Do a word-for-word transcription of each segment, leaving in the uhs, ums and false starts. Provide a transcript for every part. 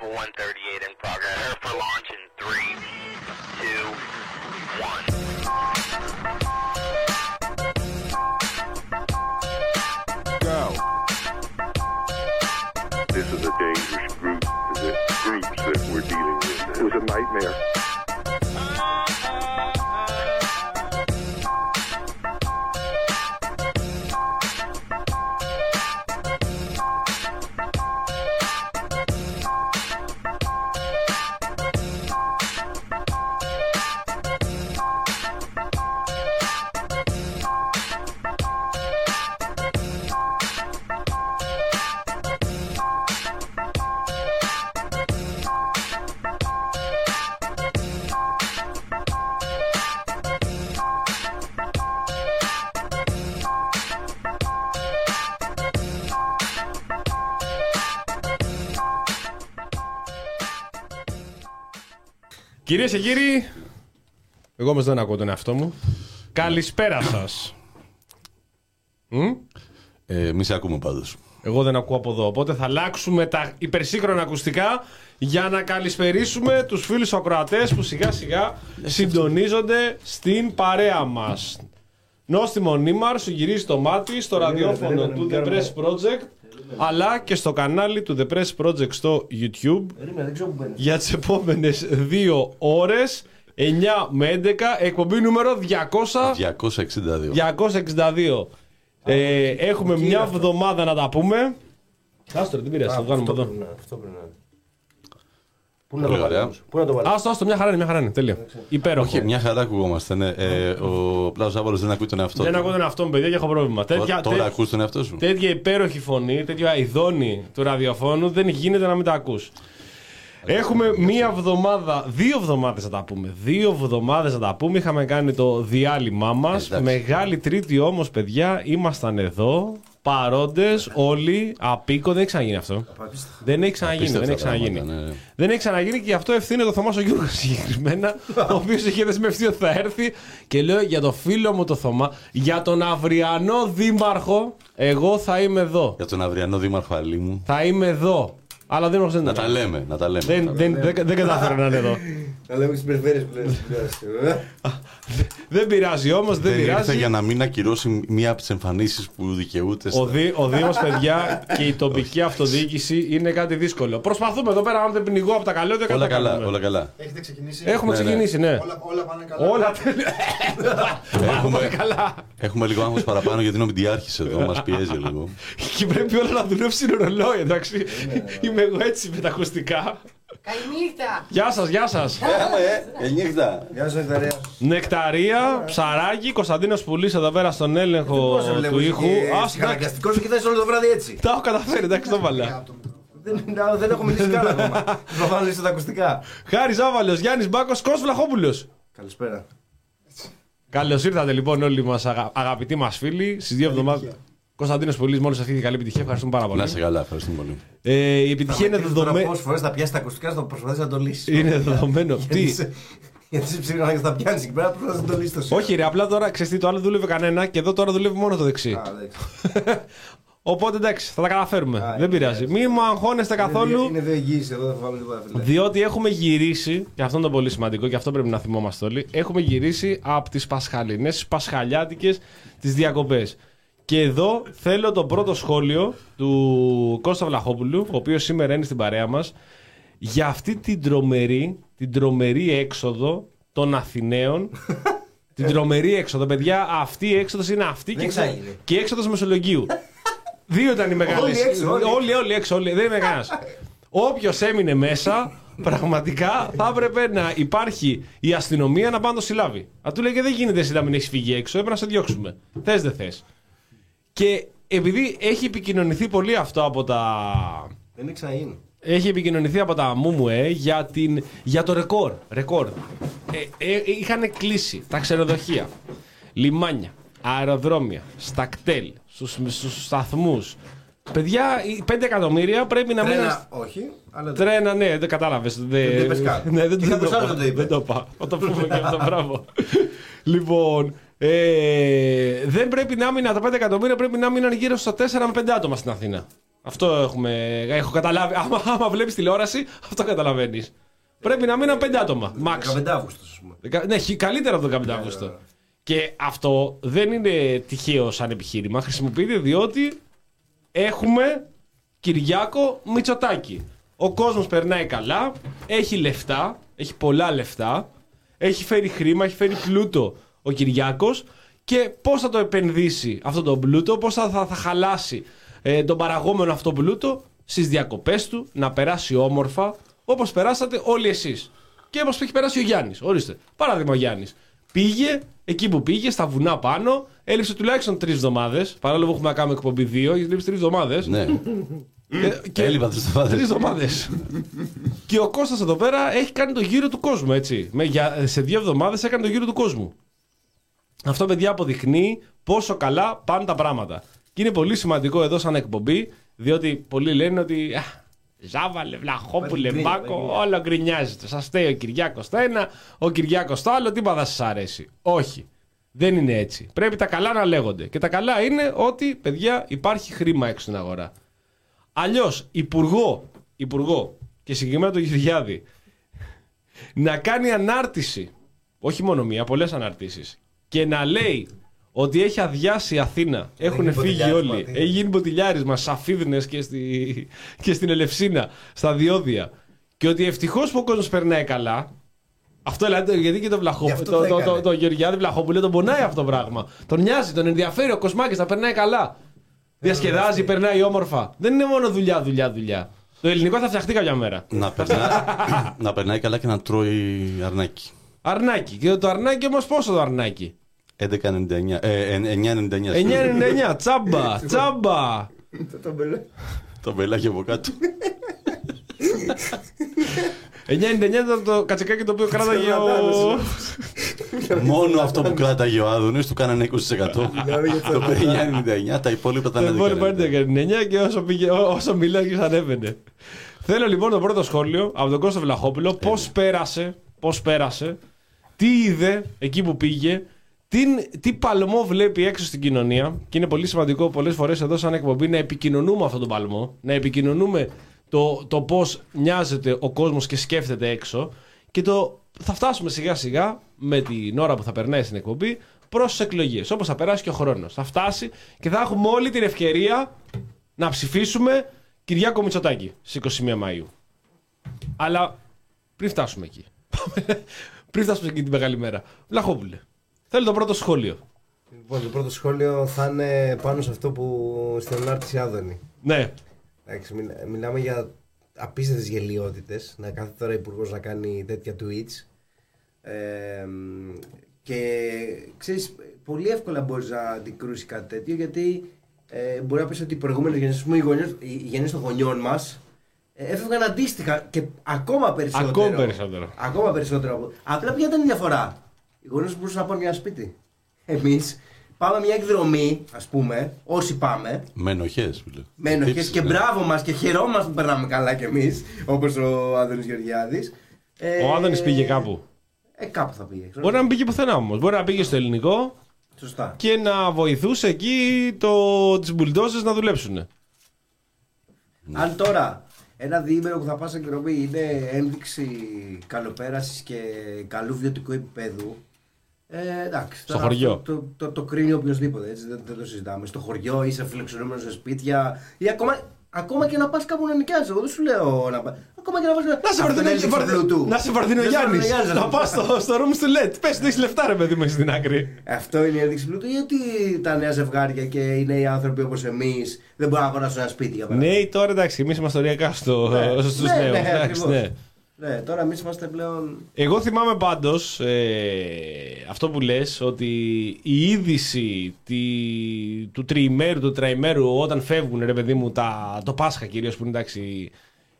have a one thirty-eight in progress for launch in three, two, one. Go. This is a dangerous group, the groups that we're dealing with. It was a nightmare. Κυρίες και κύριοι, εγώ όμως δεν ακούω τον εαυτό μου. Καλησπέρα σας. Mm? ε, Εμείς ακούμε πάντως. Εγώ δεν ακούω από εδώ, οπότε θα αλλάξουμε τα υπερσύγχρονα ακουστικά για να καλησπερίσουμε τους φίλους ακροατές που σιγά σιγά συντονίζονται στην παρέα μας. Νόστιμο Νίμαρ σου γυρίζει το μάτι στο ραδιόφωνο του The Press Project, αλλά και στο κανάλι του The Press Project στο YouTube για τις επόμενες δύο ώρες, εννιά με έντεκα, εκπομπή νούμερο διακόσια εξήντα δύο. Ε, έχουμε μια εβδομάδα να τα πούμε. Άστο, δεν πειράζει, θα το κάνουμε εδώ. Πού να το βάλουμε. Άστο, άστο, μια χαρά είναι, μια χαρά είναι. Τέλεια. Υπέροχο. Όχι, μια χαρά ακουγόμαστε. Ναι. Ε, ο Πλάου Ζάβαλος δεν ακούει τον εαυτό του. Δεν ακούω τον εαυτό μου, παιδιά, και έχω πρόβλημα. Τώρα, τώρα ακούς τον εαυτό σου. Τέτοια υπέροχη φωνή, τέτοιο αηδόνι του ραδιοφώνου δεν γίνεται να μην τα ακούς. Έχουμε μία εβδομάδα, δύο εβδομάδες να τα πούμε. Δύο εβδομάδες να τα πούμε. Είχαμε κάνει το διάλειμμά μας. Εντάξει. Μεγάλη Τρίτη όμως, παιδιά, ήμασταν εδώ. Παρόντες, όλοι, απίκο, δεν έχει ξαναγίνει αυτό. Δεν έχει ξαναγίνει, δεν έχει ξαναγίνει. Ναι. Δεν έχει ξαναγίνει και γι' αυτό ευθύνεται ο Θωμάς ο Γιώργος συγκεκριμένα, ο οποίος είχε δεσμευτεί ότι θα έρθει και λέω για το φίλο μου το Θωμά, για τον αυριανό δήμαρχο, εγώ θα είμαι εδώ. Για τον αυριανό δήμαρχο Αλήμου. Θα είμαι εδώ. Αλλά δεν να, τα λέμε, να τα λέμε. Δεν, τα λέμε. δεν, δεν, δεν κατάφερα να είναι εδώ. Να λέμε τις περιφέρειες που λένε. Δεν πειράζει όμως, δεν, δεν πειράζει. Ήρθε για να μην ακυρώσει μία από τις εμφανίσεις που δικαιούται. Στα... Ο, δι, ο Δήμος, παιδιά, και η τοπική αυτοδιοίκηση είναι κάτι δύσκολο. Προσπαθούμε εδώ πέρα, αν δεν πνιγώ από τα καλώδια, όλα καλά. Κάνουμε. Όλα καλά. Έχετε ξεκινήσει. Έχουμε ναι, ξεκινήσει, ναι. ναι. Όλα, όλα πάνε καλά. Όλα καλά. Έχουμε λίγο άγχος παραπάνω γιατί είναι διάρχης εδώ, μας πιέζει λίγο. Και πρέπει όλα να δουλεύσει ρολόι, εντάξει. Είμαι εγώ έτσι με τα ακουστικά. Καληνύχτα! Γεια σας, γεια σας! Καληνύχτα! Γεια σας, Νεκταρία! Νεκταρία, ψαράκι, Κωνσταντίνος Πουλής εδώ πέρα στον έλεγχο του ήχου. Άσου, καταγκαστικός σου κοιτάζει όλο το βράδυ έτσι. Τα έχω καταφέρει, εντάξει, το βάλα. Δεν έχω μιλήσει καλά ακόμα. Θα βάλω λύσει τα ακουστικά. Χάρης Ζάβαλος, Γιάννης Μπάκος, Κώστας Βλαχόπουλος. Καλησπέρα. Καλώς ήρθατε λοιπόν όλοι μας αγαπητοί μας φίλοι στις δύο εβδομάδες. Κωνσταντίνος Πουλής, μόλις αυτή τη καλή επιτυχία. Ευχαριστούμε πάρα πολύ. Να είσαι καλά, ευχαριστούμε πολύ. Ε, η επιτυχία είναι δεδομένη. Πόσες φορές θα πιάσεις τα ακουστικά να προσπαθείς να το λύσεις. Είναι δεδομένο. Τι. Γιατί σε ψήφινα να τα πιάνεις εκεί πέρα, προσπαθείς να το λύσεις. Όχι, ρε, απλά τώρα ξέρεις τι, το άλλο δούλευε κανένα και εδώ τώρα δουλεύει μόνο το δεξί. Οπότε εντάξει, θα τα καταφέρουμε. Δεν πειράζει. Μην μου αγχώνεστε καθόλου. Είναι διοικητή εδώ, θα βάλω λίγο. Διότι έχουμε γυρίσει, και αυτό είναι το πολύ σημαντικό και αυτό πρέπει να θυμόμαστε όλοι, έχουμε γυρίσει από τις πασχαλινές, τις πασχαλιάτικες, τις διακοπές. Και εδώ θέλω το πρώτο σχόλιο του Κώστα Βλαχόπουλου, ο οποίος σήμερα είναι στην παρέα μας, για αυτή την τρομερή, την τρομερή έξοδο των Αθηναίων. Την τρομερή έξοδο, παιδιά, αυτή η έξοδος είναι αυτή και, εξα... και η έξοδος Μεσολογγίου. Δύο ήταν οι μεγάλες. Όλοι, όλοι έξω, όλοι. Δεν είναι κανένας. Όποιος έμεινε μέσα, πραγματικά θα έπρεπε να υπάρχει η αστυνομία να πάνε το συλλάβει. Αν του λέγε δεν γίνεται εσύ να μην έχεις φύγει έξω, έπρεπε να σε διώξουμε. Θες, δεν θες. Και επειδή έχει επικοινωνηθεί πολύ αυτό από τα. Δεν εξαγίνει. Έχει επικοινωνηθεί από τα Μουμουέ για, την... για το ρεκόρ. ρεκόρ. Ε, ε, είχαν κλείσει τα ξενοδοχεία, λιμάνια, αεροδρόμια, στα κτέλ, στους, στους σταθμούς. Παιδιά, πέντε εκατομμύρια πρέπει να μείνουν. Τρένα, μην... όχι. Αλλά... Τρένα, ναι, δεν κατάλαβες. Δεν είπες κάτι. Ναι, δεν το είπα. Δεν το είπα. Το πούμε και αυτό, μπράβο. Λοιπόν. Ε, δεν πρέπει να μείνουν τα πέντε εκατομμύρια, πρέπει να μείνουν γύρω στα τέσσερα με πέντε άτομα στην Αθήνα. Αυτό έχουμε. Έχω καταλάβει. Άμα, άμα βλέπεις τηλεόραση, αυτό καταλαβαίνεις. Πρέπει να μείναν πέντε άτομα. Max. δεκαπέντε Αυγούστου, ας πούμε. Ναι, καλύτερα από τον δεκαπέντε Αυγούστου. Yeah. Και αυτό δεν είναι τυχαίο σαν επιχείρημα. Χρησιμοποιείται διότι έχουμε Κυριάκο Μητσοτάκη. Ο κόσμος περνάει καλά, έχει λεφτά, έχει πολλά λεφτά, έχει φέρει χρήμα, έχει φέρει πλούτο ο Κυριάκος. Και πώς θα το επενδύσει αυτό τον πλούτο, πώς θα, θα, θα χαλάσει ε, τον παραγόμενο αυτό πλούτο στις διακοπές του, να περάσει όμορφα, όπως περάσατε όλοι εσείς. Και όπως έχει περάσει ο Γιάννης, ορίστε. Παράδειγμα ο Γιάννης. Πήγε εκεί που πήγε, στα βουνά πάνω, έλειψε τουλάχιστον τρεις εβδομάδες. Παράλογο έχουμε να κάνουμε εκπομπή δύο, γιατί έλειψε τρεις εβδομάδες. Ναι. Και έλειπα τρεις εβδομάδες. Και ο Κώστας εδώ πέρα έχει κάνει το γύρο του κόσμου, έτσι. Με, για, σε δύο εβδομάδες έκανε το γύρο του κόσμου. Αυτό, παιδιά, αποδεικνύει πόσο καλά πάνε τα πράγματα. Και είναι πολύ σημαντικό εδώ σαν εκπομπή, διότι πολλοί λένε ότι α, Ζάβαλε, Βλαχόπουλε, Μπάκο, όλα γκρινιάζεται. Σας στέει ο Κυριάκος στα ένα, ο Κυριάκος στα άλλο, τίποτα σας αρέσει. Όχι. Δεν είναι έτσι. Πρέπει τα καλά να λέγονται. Και τα καλά είναι ότι, παιδιά, υπάρχει χρήμα έξω στην αγορά. Αλλιώς, υπουργό, υπουργό και συγκεκριμένα τον Γεωργιάδη, να κάνει ανάρτηση, όχι μόνο μία, πολλές αναρτήσεις. Και να λέει ότι έχει αδειάσει η Αθήνα, έχουν φύγει όλοι, έχει γίνει ποτηλιάρισμα στις Αφίδνες και, στη... και στην Ελευσίνα, στα Διόδια. Και ότι ευτυχώς που ο κόσμος περνάει καλά. Αυτό λέει, γιατί και τον Βλαχόπουλο, το, το, το, το Γεωργιάδη Βλαχόπουλο, τον πονάει αυτό το πράγμα. Τον νοιάζει, τον ενδιαφέρει ο Κοσμάκης να περνάει καλά. Διασκεδάζει, περνάει όμορφα. Δεν είναι μόνο δουλειά, δουλειά, δουλειά. Το ελληνικό θα φτιαχτεί κάποια μέρα. Να περνάει, να περνάει καλά και να τρώει αρνάκι. Αρνάκι. Και το αρνάκι όμως πόσο το αρνάκι. εννιακόσια ενενήντα εννιά. Ε, εννιακόσια ενενήντα εννιά. εννιακόσια ενενήντα εννιά. Τσάμπα. Τσάμπα. Το μπελάκι από κάτω. εννιακόσια ενενήντα εννιά ήταν το κατσικάκι το οποίο κράταγε ο... Μόνο αυτό που κράταγε ο Άδωνης του κάνανε είκοσι τοις εκατό. Το εννιακόσια ενενήντα εννιά. Τα υπόλοιπα ήταν εννιακόσια ενενήντα εννιά και όσο μιλάγες ανέβαινε. Θέλω λοιπόν το πρώτο σχόλιο από τον Κώστα Βλαχόπουλο. Πώς πέρασε, πώς πέρασε, τι είδε εκεί που πήγε, τι, τι παλμό βλέπει έξω στην κοινωνία. Και είναι πολύ σημαντικό πολλές φορές εδώ σαν εκπομπή να επικοινωνούμε αυτόν τον παλμό, να επικοινωνούμε το, το πώς νοιάζεται ο κόσμος και σκέφτεται έξω. Και το, θα φτάσουμε σιγά σιγά με την ώρα που θα περνάει στην εκπομπή προς τις εκλογές, όπως θα περάσει και ο χρόνος. Θα φτάσει και θα έχουμε όλη την ευκαιρία να ψηφίσουμε Κυριάκο Μητσοτάκη στις είκοσι μία Μαΐου. Αλλά πριν φτάσουμε εκεί, πριν φτάσουμε εκεί την μεγάλη μέρα, Βλαχόπουλε, θέλω το πρώτο σχόλιο. Λοιπόν, το πρώτο σχόλιο θα είναι πάνω σε αυτό που στην ανάρτηση Άδωνη. Ναι. Εντάξει, μιλά, μιλάμε για απίστευτες γελοιότητες. Να κάθεται τώρα υπουργός να κάνει τέτοια tweets. Ε, και ξέρεις, πολύ εύκολα μπορείς να αντικρούσεις κάτι τέτοιο, γιατί ε, μπορεί να πεις ότι οι προηγούμενες γενιές, οι γονιές, οι γενιές των γονιών μας, έφευγαν αντίστοιχα και ακόμα περισσότερο. Ακόμα περισσότερο. Ακόμα περισσότερο. Απλά ποια ήταν η διαφορά. Οι γονείς μπορούσαν να πάνε για ένα σπίτι. Εμείς πάμε μια εκδρομή, ας πούμε, όσοι πάμε. Με ενοχές. Με ενοχές και ναι. Μπράβο μας και χαιρόμαστε που περνάμε καλά κι εμείς, όπως ο Άδωνης Γεωργιάδης. Ο Άδωνης ε... πήγε κάπου. Ε, κάπου θα πήγε. Ξέρω. Μπορεί να πήγε πουθενά όμως. Μπορεί να πήγε στο ελληνικό. Σωστά. Και να βοηθούσε εκεί το... τις μπουλντόζες να δουλέψουν. Ναι. Αν τώρα. Ένα διήμερο που θα πας εκδρομή είναι ένδειξη καλοπέρασης και καλού βιωτικού επίπεδου. Ε, εντάξει, στο χωριό. Το, το, το, το κρίνει οποιοδήποτε, έτσι δεν, δεν το συζητάμε. Στο χωριό είσαι φιλοξενούμενος σε σπίτια ή ακόμα, ακόμα και να πας κάπου να νοικιάσεις. Εγώ δεν σου λέω να πας. Ακόμα και να πας να σε βαρδίνει ο Γιάννης. Να πας στο room του ελ ε ντι. Πες ότι έχεις λεφτά, ρε παιδί μου, στην άκρη. Αυτό είναι η ένδειξη πλούτου, ή ότι τα νέα ζευγάρια και οι νέοι άνθρωποι όπως εμείς δεν μπορούν να αγοράσουν ένα σπίτι για παράδειγμα. Ναι, τώρα εντάξει, εμείς είμαστε οριακά στους νέους. Ναι, τώρα εμείς είμαστε πλέον. Εγώ θυμάμαι πάντως αυτό που λες, ότι η είδηση του τριημέρου, του τραημέρου, όταν φεύγουν, ρε παιδί μου, το Πάσχα κυρίως που είναι εντάξει.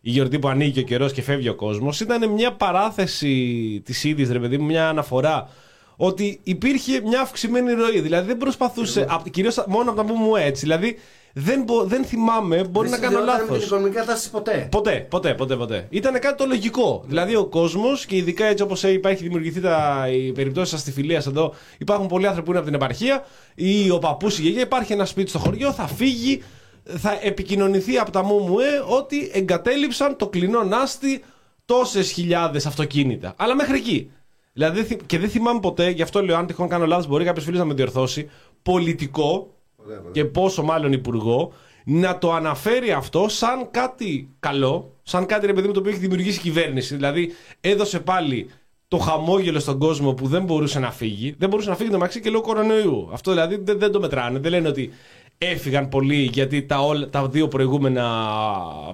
Η γιορτή που ανοίγει ο καιρός και φεύγει ο κόσμος, ήταν μια παράθεση της είδης, ρε παιδί μου, μια αναφορά ότι υπήρχε μια αυξημένη ροή. Δηλαδή δεν προσπαθούσε, κυρίως μόνο από τα που μου έτσι. Δηλαδή δεν, μπο, δεν θυμάμαι, μπορεί δεν να κάνω λάθος. Δεν ήταν την οικονομική κατάσταση ποτέ. Ποτέ, ποτέ, ποτέ. ποτέ. Ήταν κάτι το λογικό. Δηλαδή ο κόσμος, και ειδικά έτσι όπως έχει δημιουργηθεί τα, οι περιπτώσεις αστιφιλίας εδώ, υπάρχουν πολλοί άνθρωποι που είναι από την επαρχία ή ο παππούς ή η γιαγιά, υπάρχει ένα σπίτι στο χωριό, θα φύγει. θα επικοινωνηθεί από τα ΜΟΜΟΕ ότι εγκατέλειψαν το κλεινό νάστη τόσες χιλιάδες αυτοκίνητα. Αλλά μέχρι εκεί. Δηλαδή, και δεν θυμάμαι ποτέ, γι' αυτό λέω, αν τυχόν κάνω λάθος, μπορεί κάποιος φίλος να με διορθώσει, πολιτικό, ωραία, και πόσο μάλλον υπουργό, να το αναφέρει αυτό σαν κάτι καλό, σαν κάτι, ρε παιδί μου, το οποίο έχει δημιουργήσει η κυβέρνηση. Δηλαδή, έδωσε πάλι το χαμόγελο στον κόσμο που δεν μπορούσε να φύγει. Δεν μπορούσε να φύγει το μεταξύ και λόγω κορονοϊού. Αυτό δηλαδή δεν, δεν το μετράνε. Δεν λένε ότι έφυγαν πολλοί γιατί τα, όλα, τα δύο προηγούμενα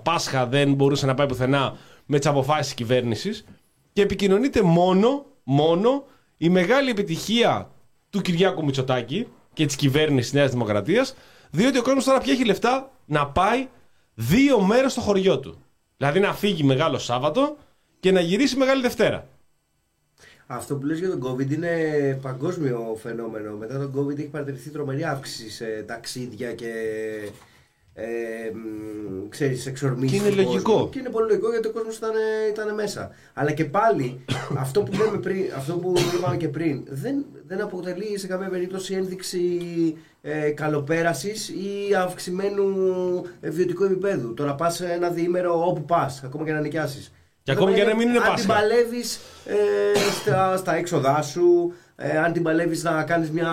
Πάσχα δεν μπορούσε να πάει πουθενά με τις αποφάσεις της κυβέρνησης. Και επικοινωνείται μόνο, μόνο η μεγάλη επιτυχία του Κυριάκου Μητσοτάκη και της κυβέρνησης της Νέας Δημοκρατίας, διότι ο κόσμος τώρα πια έχει λεφτά να πάει δύο μέρες στο χωριό του. Δηλαδή να φύγει Μεγάλο Σάββατο και να γυρίσει Μεγάλη Δευτέρα. Αυτό που λες για τον COVID είναι παγκόσμιο φαινόμενο. Μετά τον COVID έχει παρατηρηθεί τρομερή αύξηση σε ταξίδια και ε, ε, ξέρεις, εξορμήσεις. Και είναι λογικό. Και είναι πολύ λογικό γιατί ο κόσμος ήταν, ήταν μέσα. Αλλά και πάλι αυτό που λέμε πριν, αυτό που είπαμε και πριν, δεν, δεν αποτελεί σε καμία περίπτωση ένδειξη ε, καλοπέρασης ή αυξημένου βιωτικού επίπεδου. Το να πας ένα διήμερο όπου πας, ακόμα και να νοικιάσεις. Και ακόμη και να μην είναι Πάσχα. Αν την παλεύεις ε, στα, στα έξοδά σου, ε, αν την παλεύεις να κάνεις μια,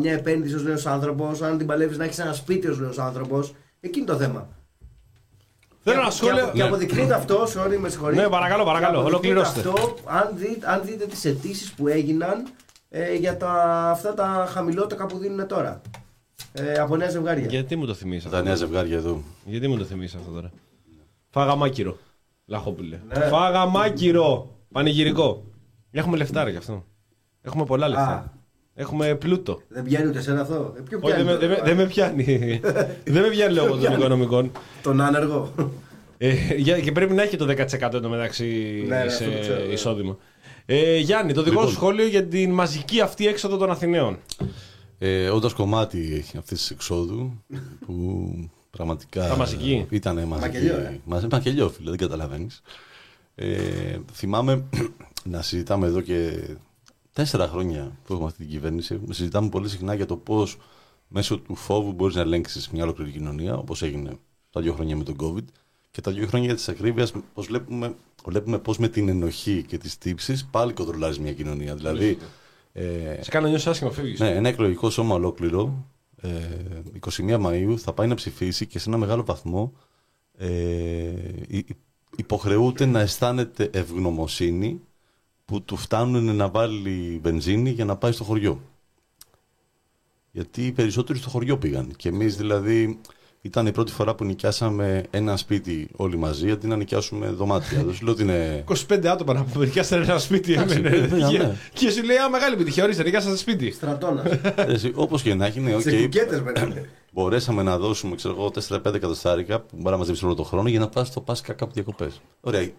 μια επένδυση ως νέος άνθρωπος, αν την παλεύεις να έχεις ένα σπίτι ως νέος άνθρωπος, εκείνη το θέμα. Θέλω να σχόλιο. Και, απο, και αποδεικνύεται αυτό, sorry, με συγχωρείτε. Ναι, παρακαλώ, παρακαλώ. Ολοκληρώστε. Αυτό, αν, δει, αν δείτε τις αιτήσεις που έγιναν ε, για τα, αυτά τα χαμηλότακα που δίνουν τώρα. Ε, από νέα ζευγάρια. Γιατί μου το θυμίσατε. Τα νέα ζευγάρια εδώ. Γιατί μου το θυμίσατε αυτό τώρα. Φάγαμάκυρο. Λαχόπουλε. Ναι. Φάγαμάκυρο. Πανηγυρικό. Έχουμε λεφτάρια γι' αυτό. Έχουμε πολλά λεφτά. Α. Έχουμε πλούτο. Δεν πιάνει ούτε εσένα αυτό. Δεν με, δε, δε με πιάνει. Δεν με πιάνει λόγω των οικονομικών. Τον άνεργο. Ε, και πρέπει να έχει το δέκα τοις εκατό εντωμεταξύ ναι, σε ναι, ξέρω, εισόδημα. Ε, Γιάννη, το δικό λοιπόν. Σου σχόλιο για την μαζική αυτή έξοδο των Αθηναίων. Ε, όντας κομμάτι έχει αυτή τη εξόδου που. Πραγματικά ήταν μαζική. Μακελιό, φίλε, δεν καταλαβαίνεις. Ε, θυμάμαι να συζητάμε εδώ και τέσσερα χρόνια που έχουμε αυτή την κυβέρνηση. Συζητάμε πολύ συχνά για το πώς μέσω του φόβου μπορείς να ελέγξεις μια ολόκληρη κοινωνία, όπως έγινε τα δύο χρόνια με τον COVID. Και τα δύο χρόνια της ακρίβειας, πώς βλέπουμε, βλέπουμε πώς με την ενοχή και τις τύψεις πάλι κοντρολάρεις μια κοινωνία. Δηλαδή, ε, σε κάνω νιώσεις άσχημα, φεύγεις. Ναι, ένα εκλογικό σώμα ολόκληρο. είκοσι μία Μαΐου θα πάει να ψηφίσει και σε ένα μεγάλο βαθμό ε, υποχρεούται να αισθάνεται ευγνωμοσύνη που του φτάνουν να βάλει βενζίνη για να πάει στο χωριό. Γιατί οι περισσότεροι στο χωριό πήγαν και εμείς δηλαδή ήταν η πρώτη φορά που νοικιάσαμε ένα σπίτι όλοι μαζί αντί να νοικιάσουμε δωμάτια. Είναι... είκοσι πέντε άτομα να νοικιάσανε ένα σπίτι. Και σου λέει α, μεγάλη επιτυχία, ορίστε, νοικιάσατε σπίτι. Στρατώνας. Όπως και να έχει, ναι, okay. Μπορέσαμε να δώσουμε τέσσερα πέντε εκατοστάρικα που μπορεί να μαζέψει όλο τον χρόνο για να πας στο Πάσχα κάπου διακοπές. Ωραία.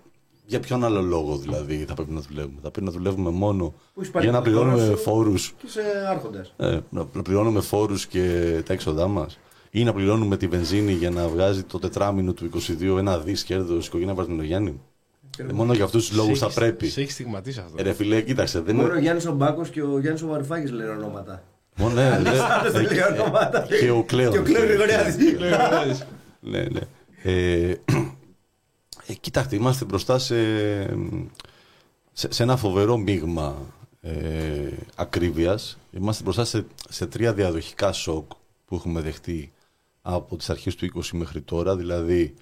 Για ποιον άλλο λόγο δηλαδή θα πρέπει να δουλεύουμε. Θα πρέπει να δουλεύουμε μόνο για να πληρώνουμε φόρους. Και σε άρχοντας. Ε, να πληρώνουμε φόρους και τα έξοδά μας. Ή να πληρώνουμε τη βενζίνη για να βγάζει το τετράμινο του είκοσι δύο ένα δις κέρδος η οικογένεια Βαρδινογιάννη. Ε, μόνο για αυτούς τους λόγους θα πρέπει. Σε έχει στιγματίσει αυτό. Ε, ρε φίλε, κοίταξε. Δεν μόνο είναι... ο Γιάννης ο Μπάκος και ο Γιάννης ο Βαρουφάκης λένε ονόματα. Μόνο ναι, ναι. δεν λένε ονόματα. Και ο Κλέον. Και ο Κλέον Γρηγοριάδης. Ναι, ναι. Ε, ε, κοίταξτε, είμαστε μπροστά σε, σε, σε ένα φοβερό μείγμα ε, ακρίβειας. Είμαστε μπροστά σε, σε τρία διαδοχικά σοκ που έχουμε δεχτεί από τις αρχές του είκοσι μέχρι τώρα, δηλαδή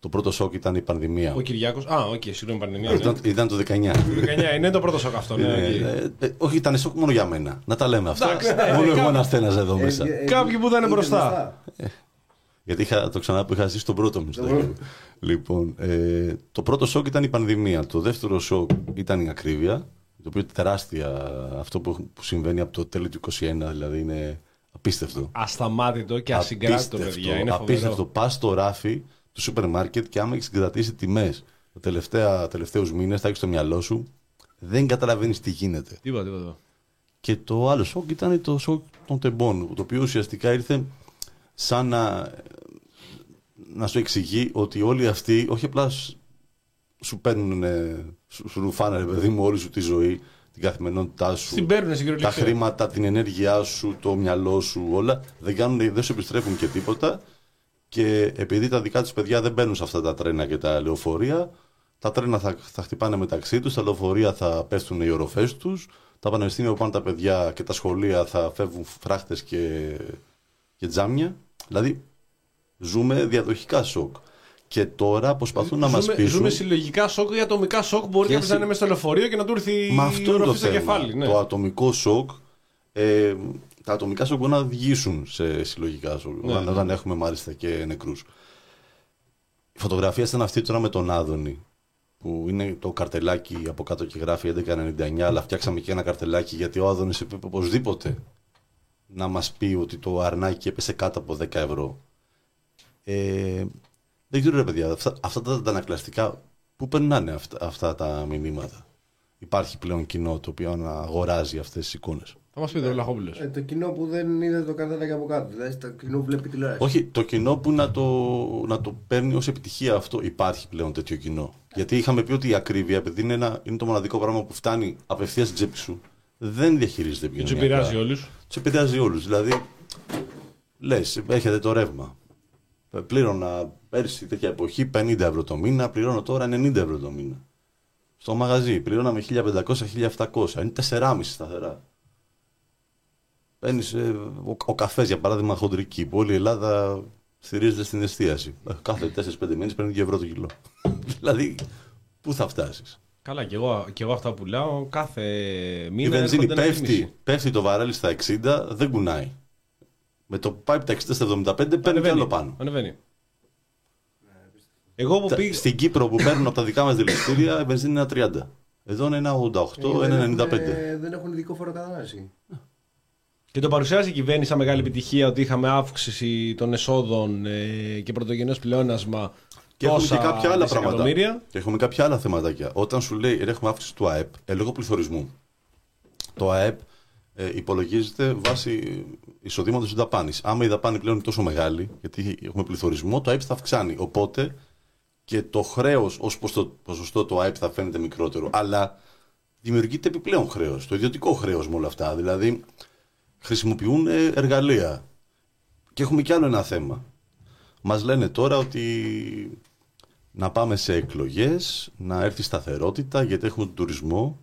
το πρώτο σοκ ήταν η πανδημία. Ο Κυριάκος, α, όχι, okay, συγγνώμη, πανδημία. Ήταν, ναι. Ήταν το δεκαεννιά. Το δεκαεννιά είναι το πρώτο σοκ αυτό, ναι. Ε, ε, ε, όχι, ήταν σοκ μόνο για μένα. Να τα λέμε αυτά. Μόνο εγώ να στέναζα εδώ μέσα. Ε, ε, ε, Κάποιοι που ήταν μπροστά. Ε, γιατί είχα, το ξανά που είχα ζήσει τον πρώτο μου. Λοιπόν, ε, το πρώτο σοκ ήταν η πανδημία. Το δεύτερο σοκ ήταν η ακρίβεια. Το οποίο είναι τεράστια αυτό που, που συμβαίνει από το τέλειο του είκοσι ένα, δηλαδή είναι. Απίστευτο. Ασταμάτητο και ασυγκράτητο, παιδιά. Είναι απίστευτο. Πας στο ράφι του σούπερ μάρκετ και άμα έχεις κρατήσει τιμές τα τελευταία, τελευταίους μήνες, θα έχεις στο μυαλό σου, δεν καταλαβαίνεις τι γίνεται. Τίποτα, τίποτα. Και το άλλο σοκ ήταν το σοκ των τεμπών, το οποίο ουσιαστικά ήρθε σαν να, να σου εξηγεί ότι όλοι αυτοί, όχι απλά σου παίρνουν, σου, σου ρουφάνε, ρε παιδί μου, όλη σου τη ζωή. Την καθημερινότητά σου, Συμπέρνε, τα χρήματα, την ενέργειά σου, το μυαλό σου, όλα. Δεν, κάνουν, δεν σου επιστρέφουν και τίποτα και επειδή τα δικά τους παιδιά δεν μπαίνουν σε αυτά τα τρένα και τα λεωφορεία, τα τρένα θα, θα χτυπάνε μεταξύ τους, τα λεωφορεία θα πέφτουν οι οροφές τους, τα πανεπιστήμια που πάνε τα παιδιά και τα σχολεία θα φεύγουν φράχτες και, και τζάμια. Δηλαδή ζούμε διαδοχικά σοκ. Και τώρα προσπαθούν να μας πείσουν. Ζούμε συλλογικά σοκ ή ατομικά σοκ. Μπορεί κάποιος εσύ... να είναι μέσα στο λεωφορείο και να του έρθει η οροφή στο κεφάλι. Ναι. Το ατομικό σοκ. Ε, τα ατομικά σοκ μπορούν να οδηγήσουν σε συλλογικά σοκ. Ναι, ναι. Όταν έχουμε μάλιστα και νεκρούς. Η φωτογραφία ήταν αυτή τώρα με τον Άδωνη. Που είναι το καρτελάκι από κάτω και γράφει χίλια εννιακόσια ενενήντα εννιά. Αλλά φτιάξαμε και ένα καρτελάκι γιατί ο Άδωνης είπε οπωσδήποτε να μας πει ότι το αρνάκι έπεσε κάτω από δέκα ευρώ. Ε, δεν ξέρω ρε παιδιά, αυτά, αυτά τα αντανακλαστικά, πού περνάνε αυτά, αυτά τα μηνύματα. Υπάρχει πλέον κοινό το οποίο να αγοράζει αυτές τις εικόνες. Θα μας πείτε ο Βλαχόπουλος. Ε, το κοινό που δεν είδε το καρτελάκι από κάτω, δηλαδή το κοινό που βλέπει τηλεόραση. Όχι, το κοινό που να το, να το παίρνει ως επιτυχία αυτό, υπάρχει πλέον τέτοιο κοινό. Γιατί είχαμε πει ότι η ακρίβεια, επειδή είναι, ένα, είναι το μοναδικό πράγμα που φτάνει απευθείας στην τσέπη σου, δεν διαχειρίζεται επικοινωνιακά. Τους επηρεάζει όλους. Τους επηρεάζει όλους. Δηλαδή, λες, έχετε το ρεύμα. Πλήρωνα πέρσι τέτοια εποχή πενήντα ευρώ το μήνα, πληρώνω τώρα ενενήντα ευρώ το μήνα. Στο μαγαζί πληρώναμε χίλια πεντακόσια με χίλια επτακόσια, είναι τεσσεράμισι σταθερά. Παίρνεις, ε, ο, ο καφές για παράδειγμα χοντρική, που όλη η Ελλάδα στηρίζεται στην εστίαση. Κάθε τέσσερις πέντε μήνες παίρνει δύο ευρώ το κιλό. Δηλαδή, πού θα φτάσεις. Καλά, και εγώ, και εγώ αυτά πουλάω κάθε μήνα. Η βενζίνη πέφτει, πέφτει το βαρέλι στα εξήντα, δεν κουνάει. Με το pipe τα εξήντα στα εβδομήντα πέντε παίρνει κι άλλο πάνω. Ανεβαίνει. Εγώ που πήγα... Στην Κύπρο που παίρνουν από τα δικά μας δηληστήρια η βενζίνη είναι ένα τριάντα. Εδώ είναι ένα ογδόντα οκτώ, ένα ενενήντα πέντε. Δεν έχουν ειδικό φόρο κατανάλωση. Και το παρουσιάζει η κυβέρνηση σαν μεγάλη επιτυχία ότι είχαμε αύξηση των εσόδων ε, και πρωτογενές πλεόνασμα. Και έχουμε και κάποια άλλα πράγματα. Και έχουμε κάποια άλλα θεματάκια. Όταν σου λέει έχουμε αύξηση του ΑΕΠ, ε, λόγω πληθωρισμού. Το ΑΕΠ Ε, υπολογίζεται βάσει εισοδήματος της δαπάνης. Άμα η δαπάνη πλέον είναι τόσο μεγάλη, γιατί έχουμε πληθωρισμό, το ΑΕΠ θα αυξάνει. Οπότε και το χρέος ως ποσοστό το ΑΕΠ θα φαίνεται μικρότερο. Αλλά δημιουργείται επιπλέον χρέος, το ιδιωτικό χρέος με όλα αυτά. Δηλαδή χρησιμοποιούν εργαλεία. Και έχουμε κι άλλο ένα θέμα. Μας λένε τώρα ότι να πάμε σε εκλογές, να έρθει σταθερότητα, γιατί έχουμε τον τουρισμό.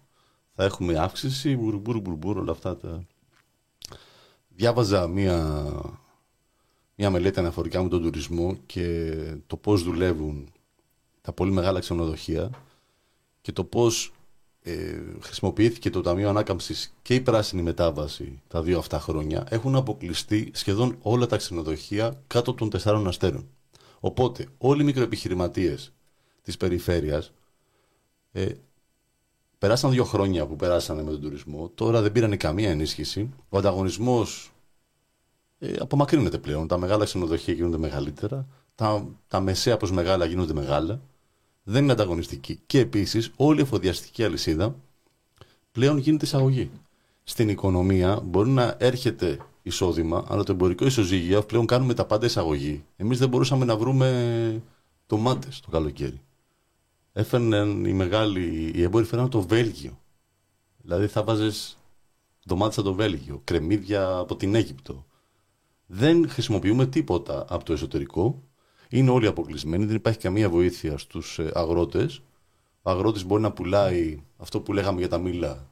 Θα έχουμε αύξηση, μπουρμπουρ, μπουρμπουρ, όλα αυτά τα... Διάβαζα μία, μία μελέτη αναφορικά με τον τουρισμό και το πώς δουλεύουν τα πολύ μεγάλα ξενοδοχεία και το πώς ε, χρησιμοποιήθηκε το Ταμείο Ανάκαμψης και η πράσινη μετάβαση τα δύο αυτά χρόνια. Έχουν αποκλειστεί σχεδόν όλα τα ξενοδοχεία κάτω των τεσσάρων αστέρων. Οπότε όλοι οι μικροεπιχειρηματίες της περιφέρειας... Ε, Περάσαν δύο χρόνια που περάσανε με τον τουρισμό, τώρα δεν πήρανε καμία ενίσχυση. Ο ανταγωνισμός ε, απομακρύνεται πλέον. Τα μεγάλα ξενοδοχεία γίνονται μεγαλύτερα, τα, τα μεσαία προς μεγάλα γίνονται μεγάλα, δεν είναι ανταγωνιστική. Και επίσης όλη η εφοδιαστική αλυσίδα πλέον γίνεται εισαγωγή. Στην οικονομία μπορεί να έρχεται εισόδημα, αλλά το εμπορικό ισοζύγιο πλέον κάνουμε τα πάντα εισαγωγή. Εμείς δεν μπορούσαμε να βρούμε ντομάτες το καλοκαίρι. Έφερναν οι μεγάλοι, οι εμπόροι φέρναν το Βέλγιο. Δηλαδή θα βάζεις ντομάτες από το Βέλγιο, κρεμμύδια από την Αίγυπτο. Δεν χρησιμοποιούμε τίποτα από το εσωτερικό. Είναι όλοι αποκλεισμένοι, δεν υπάρχει καμία βοήθεια στους αγρότες. Ο αγρότης μπορεί να πουλάει αυτό που λέγαμε για τα μήλα,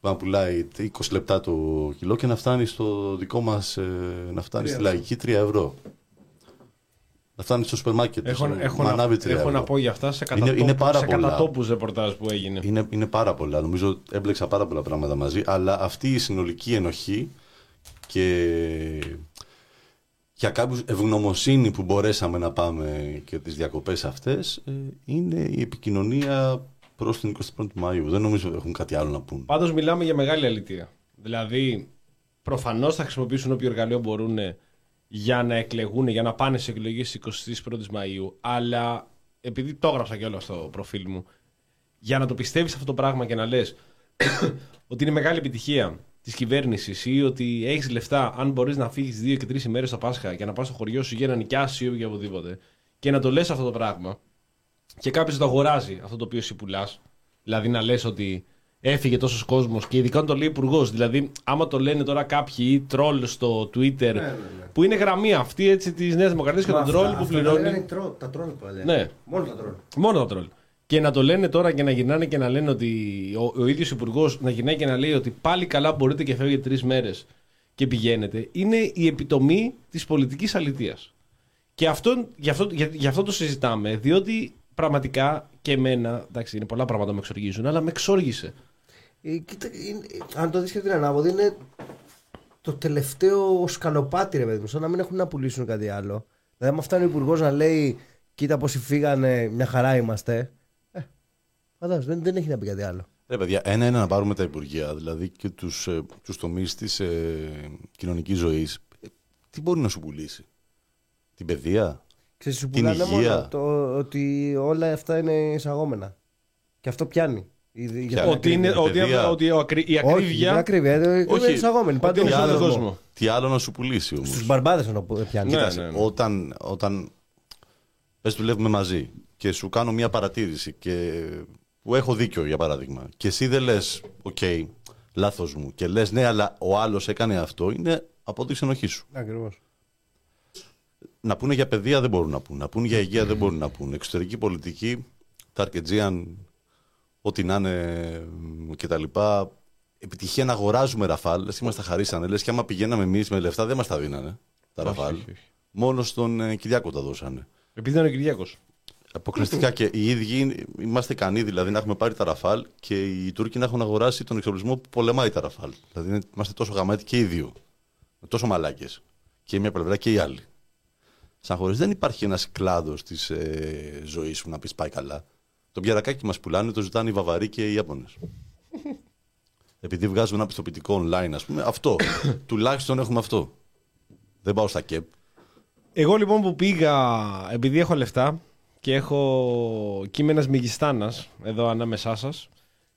να πουλάει είκοσι λεπτά το κιλό και να φτάνει στο δικό μας, να φτάνει στη λαϊκή τρία ευρώ. Θα φτάνει στο σούπερ μάρκετ. Έχω, σαν, έχω, να, έχω να πω για αυτά σε κατατόπους ρεπορτάζ που έγινε. Είναι, είναι πάρα πολλά. Νομίζω έμπλεξα πάρα πολλά πράγματα μαζί. Αλλά αυτή η συνολική ενοχή και για κάποιους ευγνωμοσύνη που μπορέσαμε να πάμε και τις διακοπές αυτές είναι η επικοινωνία προς την εικοστή πρώτη Μαΐου. Δεν νομίζω ότι έχουν κάτι άλλο να πούν. Πάντως μιλάμε για μεγάλη αλήθεια. Δηλαδή προφανώς θα χρησιμοποιήσουν όποιο εργαλείο μπορούν για να εκλεγούν, για να πάνε σε εκλογές εικοστή πρώτη Μαΐου, αλλά επειδή το έγραψα και όλα στο προφίλ μου, για να το πιστεύεις αυτό το πράγμα και να λες ότι είναι μεγάλη επιτυχία της κυβέρνησης ή ότι έχεις λεφτά, αν μπορείς να φύγεις δύο και τρεις ημέρες στο Πάσχα για να πας στο χωριό σου για να νοικιάσεις ή οποιοδήποτε, και να το λες αυτό το πράγμα και κάποιος το αγοράζει αυτό το οποίο εσύ πουλάς, δηλαδή να λες ότι έφυγε τόσος κόσμος και ειδικά όταν το λέει υπουργός. Δηλαδή, άμα το λένε τώρα κάποιοι τρόλ στο Twitter, ναι, ναι, ναι. που είναι γραμμή αυτή τη Νέα Δημοκρατία και των τρόλ που πληρώνει. Ναι, τα τρόλ που λένε. Ναι. Μόνο τα τρόλ. Μόνο τα τρόλ. Και να το λένε τώρα και να γυρνάνε και να λένε ότι ο, ο ίδιος υπουργός να γυρνάει και να λέει ότι πάλι καλά μπορείτε και φεύγετε τρεις μέρες και πηγαίνετε. Είναι η επιτομή της πολιτικής αλητείας. Και αυτό, γι, αυτό, γι, γι' αυτό το συζητάμε, διότι πραγματικά και εμένα, εντάξει, είναι πολλά πράγματα που με εξοργίζουν, αλλά με εξόργησε. Ε, κοίτα, είναι, αν το δεις και την ανάποδη, είναι το τελευταίο σκαλοπάτι, ρε παιδί μου, σαν να μην έχουν να πουλήσουν κάτι άλλο. Δηλαδή, άμα φτάνει ο υπουργός να λέει, κοίτα πόσοι φύγανε, μια χαρά είμαστε. Δεν, δεν έχει να πει κάτι άλλο. Ρε παιδιά, ένα-ένα να πάρουμε τα υπουργεία, δηλαδή και τους, ε, τους τομείς της ε, κοινωνικής ζωής. Ε, τι μπορεί να σου πουλήσει, την παιδεία, ξέρεις, σου την υγεία. Μόνο το, ότι όλα αυτά είναι εισαγόμενα. Και αυτό πιάνει. Η, πιάνει ότι είναι, είναι ότι η ακρίβεια. Όχι, είναι ακρίβεια. Είναι εισαγόμενη. Πάντα είναι στον κόσμο. Τι άλλο να σου πουλήσει όμως. Στους μπαρμπάδες να πιάνει. Ναι, ναι, ναι. Όταν, όταν πες δουλεύουμε μαζί και σου κάνω μια παρατήρηση και. Που έχω δίκιο για παράδειγμα. Και εσύ δεν λες, οκ, okay, λάθος μου. Και λες, ναι, αλλά ο άλλος έκανε αυτό. Είναι απόδειξη ενοχής σου. Ακριβώς. Να πούνε για παιδεία δεν μπορούν να πούνε. Να πούνε για υγεία δεν μπορούν να πούνε. Εξωτερική πολιτική, τα αρκετζίαν, ό,τι να είναι κτλ. Επιτυχία να αγοράζουμε ραφάλ. Εσύ μας τα χαρίσανε. Λες και άμα πηγαίναμε εμείς με λεφτά δεν μας τα δίνανε τα ραφάλ. Όχι, όχι. Μόνο στον ε, Κυριάκο τα δώσανε. Επειδή ήταν ο Κυριάκος. Αποκλειστικά και οι ίδιοι είμαστε ικανοί δηλαδή να έχουμε πάρει τα ραφάλ και οι Τούρκοι να έχουν αγοράσει τον εξοπλισμό που πολεμάει τα ραφάλ. Δηλαδή είμαστε τόσο γαμάτοι και οι δύο. Τόσο μαλάκες. Και η μία πλευρά και η άλλη. Σαν χωρίς δεν υπάρχει ένας κλάδος της ε, ζωής που να πεις πάει καλά. Το πιαρακάκι μας πουλάνε, το ζητάνε οι Βαβαροί και οι Ιάπωνες. Επειδή βγάζουμε ένα πιστοποιητικό online, ας πούμε, αυτό. Τουλάχιστον έχουμε αυτό. Δεν πάω στα ΚΕΠ. Εγώ λοιπόν που πήγα, επειδή έχω λεφτά. Και έχω κείμενας Μιγιστάνας εδώ ανάμεσά σας.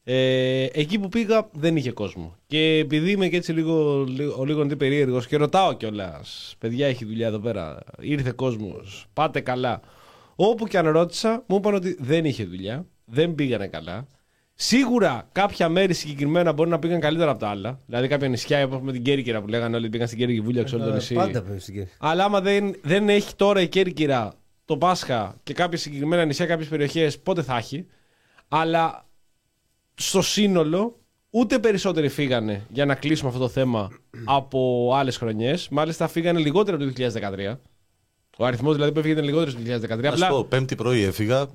Ε, εκεί που πήγα δεν είχε κόσμο. Και επειδή είμαι και έτσι λίγο, λίγο, λίγο περίεργος και ρωτάω κιόλας, παιδιά, έχει δουλειά εδώ πέρα. Ήρθε κόσμος. Πάτε καλά. Όπου και αν ρώτησα, μου είπαν ότι δεν είχε δουλειά. Δεν πήγανε καλά. Σίγουρα κάποια μέρη συγκεκριμένα μπορεί να πήγαν καλύτερα από τα άλλα. Δηλαδή κάποια νησιά, όπως με την Κέρκυρα που λέγανε όλοι πήγαν στην Κέρκυρα και βούλιαξε όλο το νησί. Πάντα πήγαν στην Κέρκυρα. Αλλά άμα δεν, δεν έχει τώρα η Κέρκυρα. Το Πάσχα και κάποια συγκεκριμένα νησιά, κάποιες περιοχές, πότε θα έχει. Αλλά στο σύνολο ούτε περισσότεροι φύγανε για να κλείσουμε αυτό το θέμα από άλλες χρονιές. Μάλιστα φύγανε λιγότερο το δύο χιλιάδες δεκατρία. Ο αριθμός δηλαδή που έφυγε ήταν λιγότερο το δύο χιλιάδες δεκατρία. Ας πω, πέμπτη πρωί έφυγα,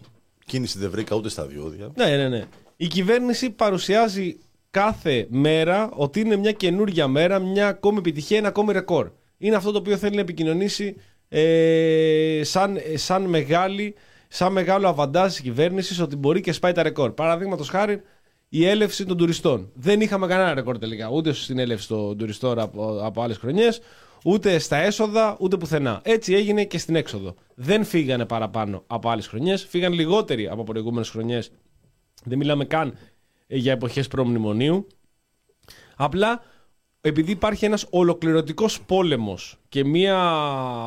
κίνηση δεν βρήκα ούτε στα διόδια. Ναι, ναι, ναι. Η κυβέρνηση παρουσιάζει κάθε μέρα ότι είναι μια καινούργια μέρα, μια ακόμη επιτυχία, ένα ακόμη ρεκόρ. Είναι αυτό το οποίο θέλει να επικοινωνήσει. Ε, σαν, σαν, μεγάλη, σαν μεγάλο αβαντάζ τη κυβέρνηση ότι μπορεί και σπάει τα ρεκόρ. Παραδείγματος χάρη η έλευση των τουριστών. Δεν είχαμε κανένα ρεκόρ τελικά. Ούτε στην έλευση των τουριστών από, από άλλες χρονιές, ούτε στα έσοδα, ούτε πουθενά. Έτσι έγινε και στην έξοδο. Δεν φύγανε παραπάνω από άλλες χρονιές. Φύγαν λιγότεροι από προηγούμενες χρονιές. Δεν μιλάμε καν για εποχές προμνημονίου. Απλά επειδή υπάρχει ένας ολοκληρωτικός πόλεμος και μια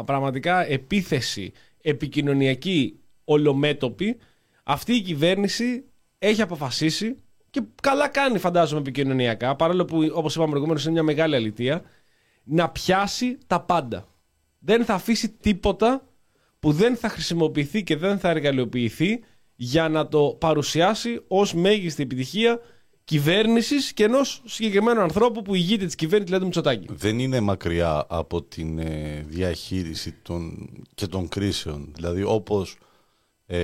πραγματικά επίθεση επικοινωνιακή ολομέτωπη, αυτή η κυβέρνηση έχει αποφασίσει και καλά κάνει φαντάζομαι επικοινωνιακά, παρόλο που όπως είπαμε προηγουμένως είναι μια μεγάλη αλητεία, να πιάσει τα πάντα. Δεν θα αφήσει τίποτα που δεν θα χρησιμοποιηθεί και δεν θα εργαλειοποιηθεί για να το παρουσιάσει ως μέγιστη επιτυχία κυβέρνησης και ενός συγκεκριμένου ανθρώπου που ηγείται της κυβέρνησης, δηλαδή του Μητσοτάκη. Δεν είναι μακριά από την ε, διαχείριση των, και των κρίσεων. Δηλαδή, όπως ε,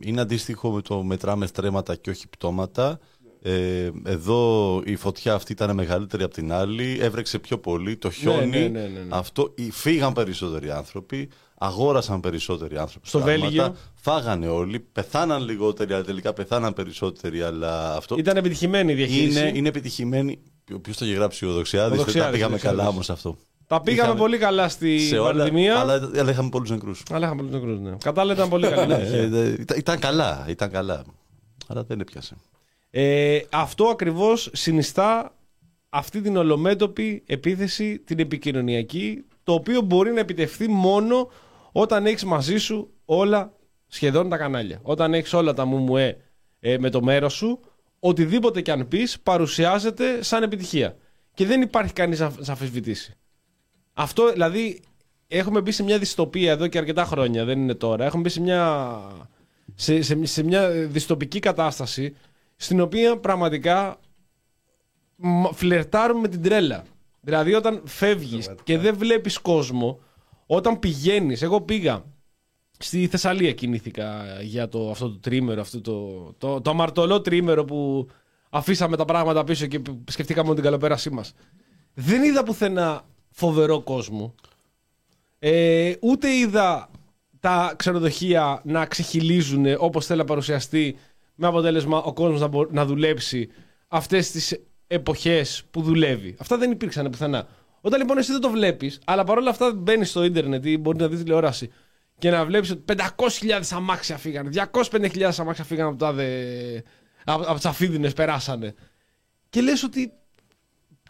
είναι αντίστοιχο με το μετράμε στρέμματα και όχι πτώματα, ε, εδώ η φωτιά αυτή ήταν μεγαλύτερη από την άλλη, έβρεξε πιο πολύ, το χιόνι. Ναι, ναι, ναι, ναι, ναι. Αυτό, φύγαν περισσότεροι άνθρωποι, αγόρασαν περισσότεροι άνθρωποι. Στο Βέλγιο. Φάγανε όλοι, πεθάναν λιγότεροι, αλλά τελικά πεθάναν περισσότεροι. Αλλά αυτό... Ήταν επιτυχημένη η διαχείριση. Είναι, είναι επιτυχημένη. Ποιος το είχε γράψει, ο Δοξιάδης. Δεν τα πήγαμε καλά όμως αυτό. Τα πήγαμε είχαμε... πολύ καλά στη πανδημία. Αλλά, αλλά είχαμε πολλούς νεκρούς. Αλλά είχαμε πολλούς νεκρούς, ναι. Κατάλληλα ήταν πολύ καλά. Ναι, ήταν καλά, ήταν καλά. Αλλά δεν έπιασε. Ε, αυτό ακριβώς συνιστά αυτή την ολομέτωπη επίθεση, την επικοινωνιακή, το οποίο μπορεί να επιτευχθεί μόνο όταν έχεις μαζί σου όλα σχεδόν τα κανάλια. Όταν έχεις όλα τα μουμουέ ε, με το μέρος σου, οτιδήποτε κι αν πεις παρουσιάζεται σαν επιτυχία. Και δεν υπάρχει κανείς να αμφισβητήσει. Αυτό δηλαδή έχουμε μπει σε μια δυστοπία εδώ και αρκετά χρόνια, δεν είναι τώρα. Έχουμε μπει σε μια, σε, σε, σε μια δυστοπική κατάσταση στην οποία πραγματικά φλερτάρουμε με την τρέλα. Δηλαδή όταν φεύγεις και δεν βλέπεις κόσμο, όταν πηγαίνεις, εγώ πήγα στη Θεσσαλία, κινήθηκα για το, αυτό το τρίμερο, αυτό το, το, το αμαρτωλό τρίμερο που αφήσαμε τα πράγματα πίσω και σκεφτήκαμε όλη την καλοπέρασή μας. Δεν είδα πουθενά φοβερό κόσμο, ε, ούτε είδα τα ξενοδοχεία να ξεχυλίζουν όπως θέλει να παρουσιαστεί, με αποτέλεσμα ο κόσμος να, μπο, να δουλέψει αυτές τις εποχές που δουλεύει. Αυτά δεν υπήρξαν πουθενά. Όταν λοιπόν εσύ δεν το βλέπεις, αλλά παρόλα αυτά μπαίνεις στο ίντερνετ ή μπορεί να δεις τηλεόραση και να βλέπεις ότι πεντακόσιες χιλιάδες αμάξια φύγανε, διακόσιες πενήντα χιλιάδες αμάξια φύγανε από, από, από τις αφίδινες, περάσανε. Και λες ότι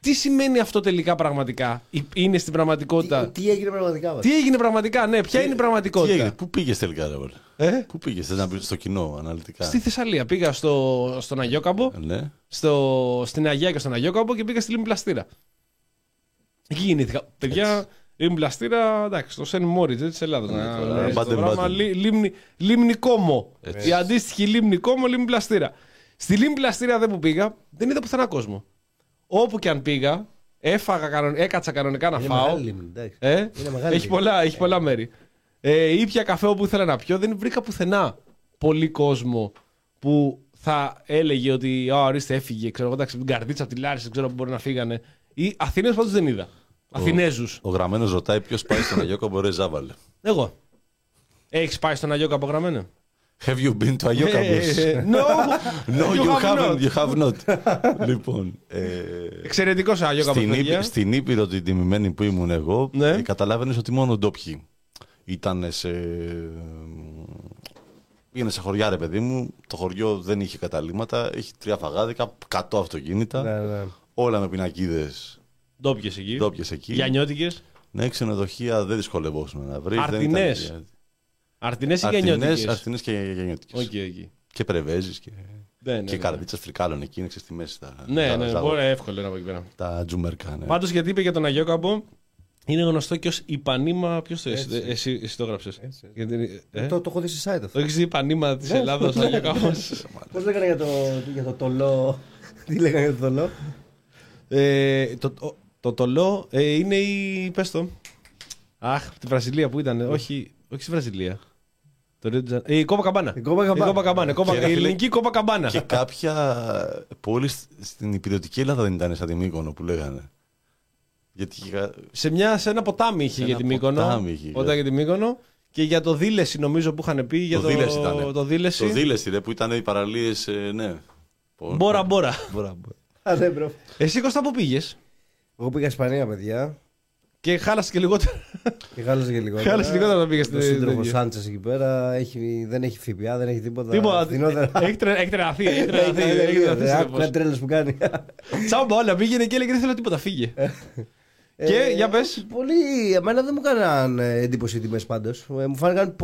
τι σημαίνει αυτό τελικά πραγματικά, είναι στην πραγματικότητα. Τι, τι έγινε πραγματικά. Βάζει. Τι έγινε πραγματικά, ναι, ποια τι, είναι η πραγματικότητα. Πού πήγες τελικά, Ρεβόλ. Ε? Πού πήγες, να στο κοινό, αναλυτικά. Στη Θεσσαλία. Πήγα στο, στον Αγιόκαμπο, ναι. στο, στην Αγία και στον Αγιόκαμπο και πήγα στη Λιμπλαστήρα. Εκεί γεννήθηκα. Παιδιά, Λιμπλαστήρα, εντάξει, το Σεν Μόριτζ της Ελλάδας. Λίμνη Κόμο. Η αντίστοιχη Λίμνη Κόμο, Λιμπλαστήρα. Στη Λιμπλαστήρα δεν που πήγα, δεν είδα πουθενά κόσμο. Όπου και αν πήγα, έφαγα, έκατσα κανονικά να φάω. Έχει πολλά μέρη. Ήπια καφέ όπου ήθελα να πιω, δεν βρήκα πουθενά πολύ κόσμο που θα έλεγε ότι ορίστε έφυγε, ξέρω εγώ, την καρδίτσα από τη Λάρισα, δεν ξέρω που μπορεί να φύγανε. Οι Αθηναίους πάντως δεν είδα. Ο, Αθηνέζους. Ο Γραμμένος ρωτάει ποιος πάει στον Αγιόκαμπο, ρε Ζάβαλε. Εγώ. Έχεις πάει στον Αγιόκαμπο, Γραμμένο? Have you been to Αγιόκαμπος? No, no you, you haven't. You have not. Λοιπόν, ε, εξαιρετικός Αγιόκαμπος. Στην, στην Ήπειρο, την τιμημένη που ήμουν εγώ, ναι. ε, καταλάβαινες ότι μόνο ντόπιοι ήταν σε. Πήγαινε σε χωριά, ρε παιδί μου. Το χωριό δεν είχε καταλήμματα. Έχει τρία φαγάδικα, εκατό αυτοκίνητα. Ναι, ναι. Όλα με πινακίδες. Ντόπιες εκεί. Ντόπιες εκεί. Γιαννιώτικες. Ναι, ξενοδοχεία δεν δυσκολευόσουν να βρει. Αρτινές. Ήταν... Αρτινές ή Γιαννιώτικες. Αρτινές και Γιαννιώτικες. Okay, okay. Και Πρεβέζεις και, ναι, ναι, και ναι. Καρδίτσας Τρικάλων εκεί, είναι στη μέση. Τα... Ναι, τα... ναι, τα... μπορεί εύκολο να πω εκεί πέρα. Τα τζουμερκά, ναι. Πάντως γιατί είπε για τον Αγιόκαμπο, είναι γνωστό και ως Ιπανήμα. Ποιος το εσύ, εσύ, εσύ το έγραψες. Γιατί... Ε? Το, το έχω δει σε site αυτό. Το έχεις δει Ιπανήμα της Ελλάδας, Αγιόκαμπος. Πώς λέγανε για το τολό. Τι λέγανε για το τολό. Ε, το, το, το τολό ε, είναι η. Πες το. Αχ, τη Βραζιλία που ήταν. Όχι, όχι στη Βραζιλία. Το, η Κόπα Καμπάνα. Η Κόπα Καμπάνα. Η ελληνική Κόπα Καμπάνα. Και κάποια πόλη στην υπηρετική Ελλάδα δεν ήταν σαν τη Μύκονο που λέγανε. Γιατί... Σε, μια, σε ένα ποτάμι είχε για τη Μύκονο. Όταν για τη Μύκονο. Και για το Δήλεση νομίζω που είχαν πει. Για το, το, το Δήλεση. Το Δήλεση ρε, που ήταν οι παραλίες. Ναι. Μπόρα Μπόρα. Εσύ Κώστα που πήγες? Εγώ πήγα Ισπανία, παιδιά. Και χάλασε και λιγότερο. Και χάλασε και λιγότερο. Χάλασε λιγότερο να πήγες. Ο σύντροφος Σάντσες εκεί πέρα δεν έχει ΦΠΑ, δεν έχει τίποτα. Τίποτα. Έχει τρελαθεί. Άκουνα τρέλες που κάνει. Τσάμπα όλα, πήγαινε και έλεγε δεν θέλω τίποτα, φύγε. Και για πες. Πολύ. Εμένα δεν μου έκαναν εντύπωση οι τιμές πάντως. Μου φάνηκαν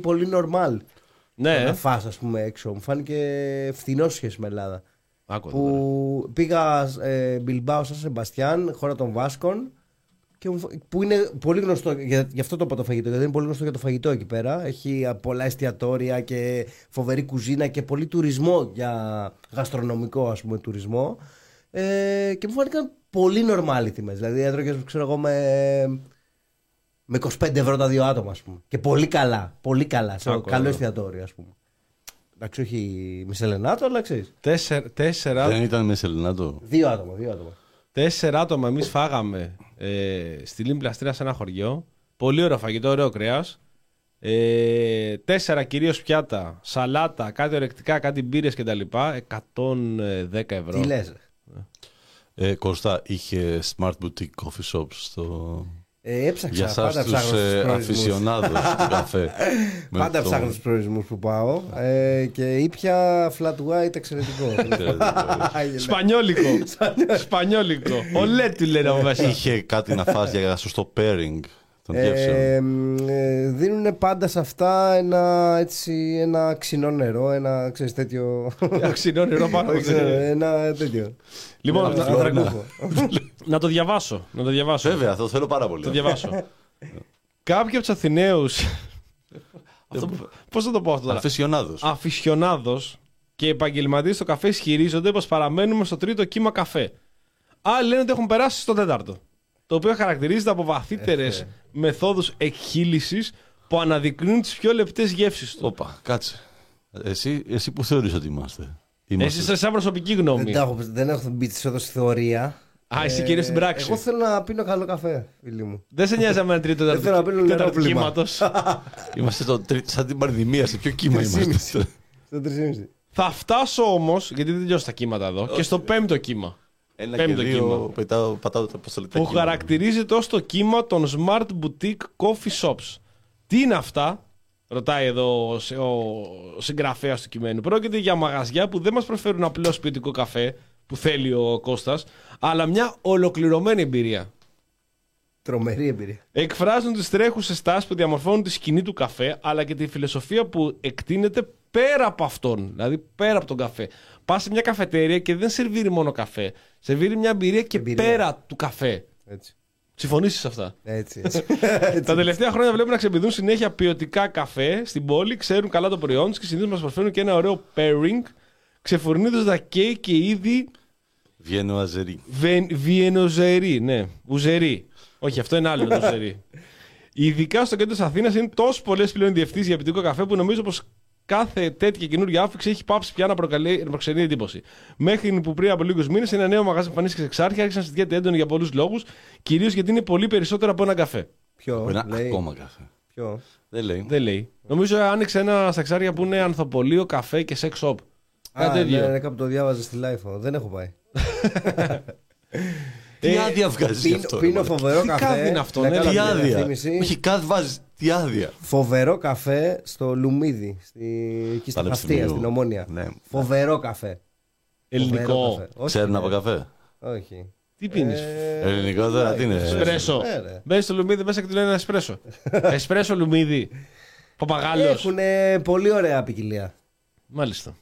πολύ νορμάλ. Να φας, ας πούμε, έξω. Μου φάνηκε φθηνό σχέση με Ελλάδα. Που πήγα ε, Μπιλμπάο, Σαν Σεμπαστιάν, χώρα των Βάσκων. Και, που είναι πολύ γνωστό, για, γι' αυτό το είπα το φαγητό, γιατί είναι πολύ γνωστό για το φαγητό εκεί πέρα. Έχει πολλά εστιατόρια και φοβερή κουζίνα και πολύ τουρισμό για γαστρονομικό, ας πούμε, τουρισμό. Ε, και μου φάνηκαν πολύ νορμάλοι τιμές. Δηλαδή έτρωγες, ξέρω εγώ, με, με είκοσι πέντε ευρώ τα δύο άτομα, ας πούμε. Και πολύ καλά, πολύ καλά. Σε Άκω, καλό εστιατόριο, ας πούμε. Εντάξει, όχι Μισελενάτο, αλλά ξέρεις. Τέσσερα, τέσσερα... Δεν ήταν Μισελενάτο. Δύο άτομα, δύο άτομα. Τέσσερα άτομα εμείς φάγαμε ε, στη Λιμπλαστήρα σε ένα χωριό. Πολύ ωραίο φαγητό, ωραίο κρέας. Ε, τέσσερα κυρίως πιάτα, σαλάτα, κάτι ορεκτικά, κάτι μπύρες κτλ. εκατόν δέκα ευρώ. Τι λες. Ε, Κώστα, είχε smart boutique coffee shops στο... Ε, έψαξα, για εσάς τους ε, αφισιονάδους του καφέ. Πάντα ψάχνω τους προορισμούς που πάω ε, και ήπια flat white εξαιρετικό. Σπανιόλικο. Σπανιόλικο. Ολέτη λένε. Είχε κάτι να φας για σωστό pairing Ε, δίνουν πάντα σε αυτά ένα, έτσι, ένα ξινό νερό, ένα ξέρεις, τέτοιο. Ξινό νερό πάνω. Ένα τέτοιο. Λοιπόν, να το διαβάσω. Βέβαια, το θέλω πάρα πολύ. Το διαβάσω. Κάποιοι από τους Αθηναίους. Πώς θα το πω αυτό τώρα. Αφισιονάδος. Αφισιονάδος και επαγγελματίες στο καφέ ισχυρίζονται πως παραμένουμε στο τρίτο κύμα καφέ. Άλλοι λένε ότι έχουν περάσει στο τέταρτο. Το οποίο χαρακτηρίζεται από βαθύτερες μεθόδους εκχύλησης που αναδεικνύουν τις πιο λεπτές γεύσεις του. Όπα, κάτσε. Εσύ, εσύ που θεωρείς ότι είμαστε. είμαστε. Εσύ σαν προσωπική γνώμη. Δεν, δεν έχω μπει τη εδώ στη θεωρία. Α, ε, εσύ κυρίως στην πράξη. Εγώ θέλω να πίνω καλό καφέ, φίλοι μου. Δεν σε νοιάζει με ένα τρίτο τέταρτο κύματος. Είμαστε το τρί, σαν την πανδημία, σε ποιο κύμα είμαστε. Στο τρία κόμμα πέντε. Θα φτάσω όμως, γιατί δεν τελειώσω τα κύματα εδώ, και στο πέμπτο κύμα. Ένα πέμπτο κύμα που, πετάω, πατάω, που κύμα. Χαρακτηρίζεται ως το κύμα των smart boutique coffee shops. Τι είναι αυτά, ρωτάει εδώ ο συγγραφέας του κειμένου. Πρόκειται για μαγαζιά που δεν μας προσφέρουν απλό σπιτικό καφέ που θέλει ο Κώστας, αλλά μια ολοκληρωμένη εμπειρία. Τρομερή εμπειρία. Εκφράζουν τις τρέχουσες τάσεις που διαμορφώνουν τη σκηνή του καφέ, αλλά και τη φιλοσοφία που εκτείνεται πέρα από αυτόν, δηλαδή πέρα από τον καφέ. Πας σε μια καφετέρια και δεν σερβίρει μόνο καφέ. Σερβίρει μια εμπειρία και εμπειρία. Πέρα του καφέ. Συμφωνήσεις σε αυτά. Έτσι, έτσι. Τα τελευταία χρόνια βλέπουμε να ξεπηδούν συνέχεια ποιοτικά καφέ στην πόλη, ξέρουν καλά το προϊόν τους και συνήθως μας προσφέρουν και ένα ωραίο pairing, ξεφουρνίζοντας και και είδη. Βιενοαζερί. Βιενοζερί, ναι. Ουζερί. Όχι, αυτό είναι άλλο το ουζερί. Ειδικά στο κέντρο της Αθήνας είναι τόσο πολλές πλέον διευθύνσεις για ποιοτικό καφέ που νομίζω πως κάθε τέτοια καινούργια άφηξη έχει πάψει πια να, να προξενεί εντύπωση. Μέχρι που πριν από λίγους μήνες ένα νέο μαγαζί εμφανίστηκε εξ άρχη, άρχισε να συζητιέται έντονη για πολλούς λόγους, κυρίως γιατί είναι πολύ περισσότερο από ένα καφέ. Ποιο? Από ένα λέει. Ακόμα καφέ. Ποιο? Δεν λέει. Δεν λέει. Νομίζω άνοιξε ένα στα εξάρια που είναι ανθοπολείο, καφέ και σεξ shop. Κάτι τέτοιο. Ναι, ναι, κάπου το διάβαζα στη Life. Δεν έχω πάει. Τι άδεια βγάζει γι' αυτό. Πίνω φοβερό καφέ. Τι άδεια είναι αυτό, ναι. Τι άδεια. Όχι, κάτι βάζει. Τι άδεια. Φοβερό καφέ στο Λουμίδι. Εκεί στην Αυτία, στην Ομόνια. Φοβερό καφέ. Ελληνικό. Ξέρουν από καφέ. Όχι. Τι πίνεις. Ελληνικό τώρα τι είναι. Εσπρέσο. Μπαίνεις στο Λουμίδι, μέσα και του λένε ένα εσπρέσο. Εσπρέσο Λουμίδι. Παπαγάλος. Έχουν πολύ ωραία ποικιλία. Μάλιστα.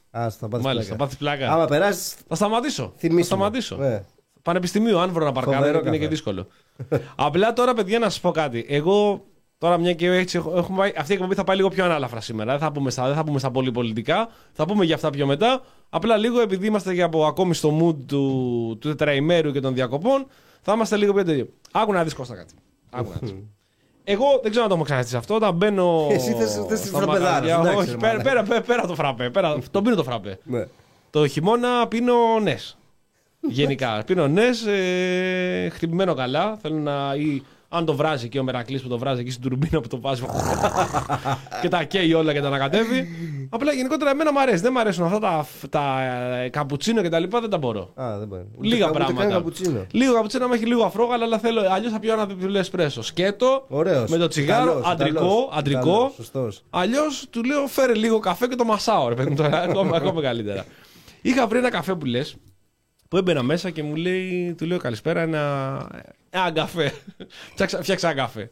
Μάλιστα, πάθεις πλάκα. Άμα περάσεις. Θα σταματήσω. Θα σταματήσω. Πανεπιστημίου, αν βρω να παρκάρω, είναι καφέ. Και δύσκολο. Απλά τώρα, παιδιά, να σας πω κάτι. Εγώ, τώρα μια και έτσι, έχουμε πάει, αυτή η εκπομπή θα πάει λίγο πιο ανάλαφρα σήμερα. Δεν θα πούμε στα, δεν θα πούμε στα πολυπολιτικά, θα πούμε για αυτά πιο μετά. Απλά λίγο, επειδή είμαστε και από, ακόμη στο mood του, του τετραημέρου και των διακοπών, θα είμαστε λίγο πιο τέτοιοι. Άκου να δεις, Κώστα, κάτι. Άκου να δεις. Εγώ δεν ξέρω αν το έχουμε ξαναστεί αυτό. Όταν μπαίνω. Εσύ θε τη φραπεδάρα. Όχι, πέρα, πέρα, πέρα το φραπέ. Πέρα, τον πίνω το φραπέ. Το χειμώνα πίνω νε. Γενικά, πίνω νες, ε, χτυπημένο καλά, θέλω να, ή αν το βράζει και ο Μερακλής που το βράζει εκεί στην τουρμπίνα που το βάζει και τα καίει όλα και τα ανακατεύει. Απλά γενικότερα εμένα μου αρέσει, δεν μου αρέσουν αυτά τα, τα καπουτσίνο και τα λοιπά, δεν τα μπορώ. Α, δεν μπορώ. Λίγα ούτε πράγματα. Ούτε καπουτσίνο. Λίγο καπουτσίνο με έχει λίγο αφρόγαλα, αλλά θέλω, αλλιώς θα πιω ένα διπλό εσπρέσο. Σκέτο, ωραίος, με το τσιγάρο, καλός, αντρικό, αντρικό. Αλλιώς του λέω φέρε λίγο καφέ και το μασάω, ρε παιδί, τώρα, ακόμα, ακόμα καλύτερα. Είχα βρει ένα καφέ που λες. Που έμπαινα μέσα και μου λέει, του λέω καλησπέρα, ένα, ένα καφέ. Φτιάξα ένα καφέ.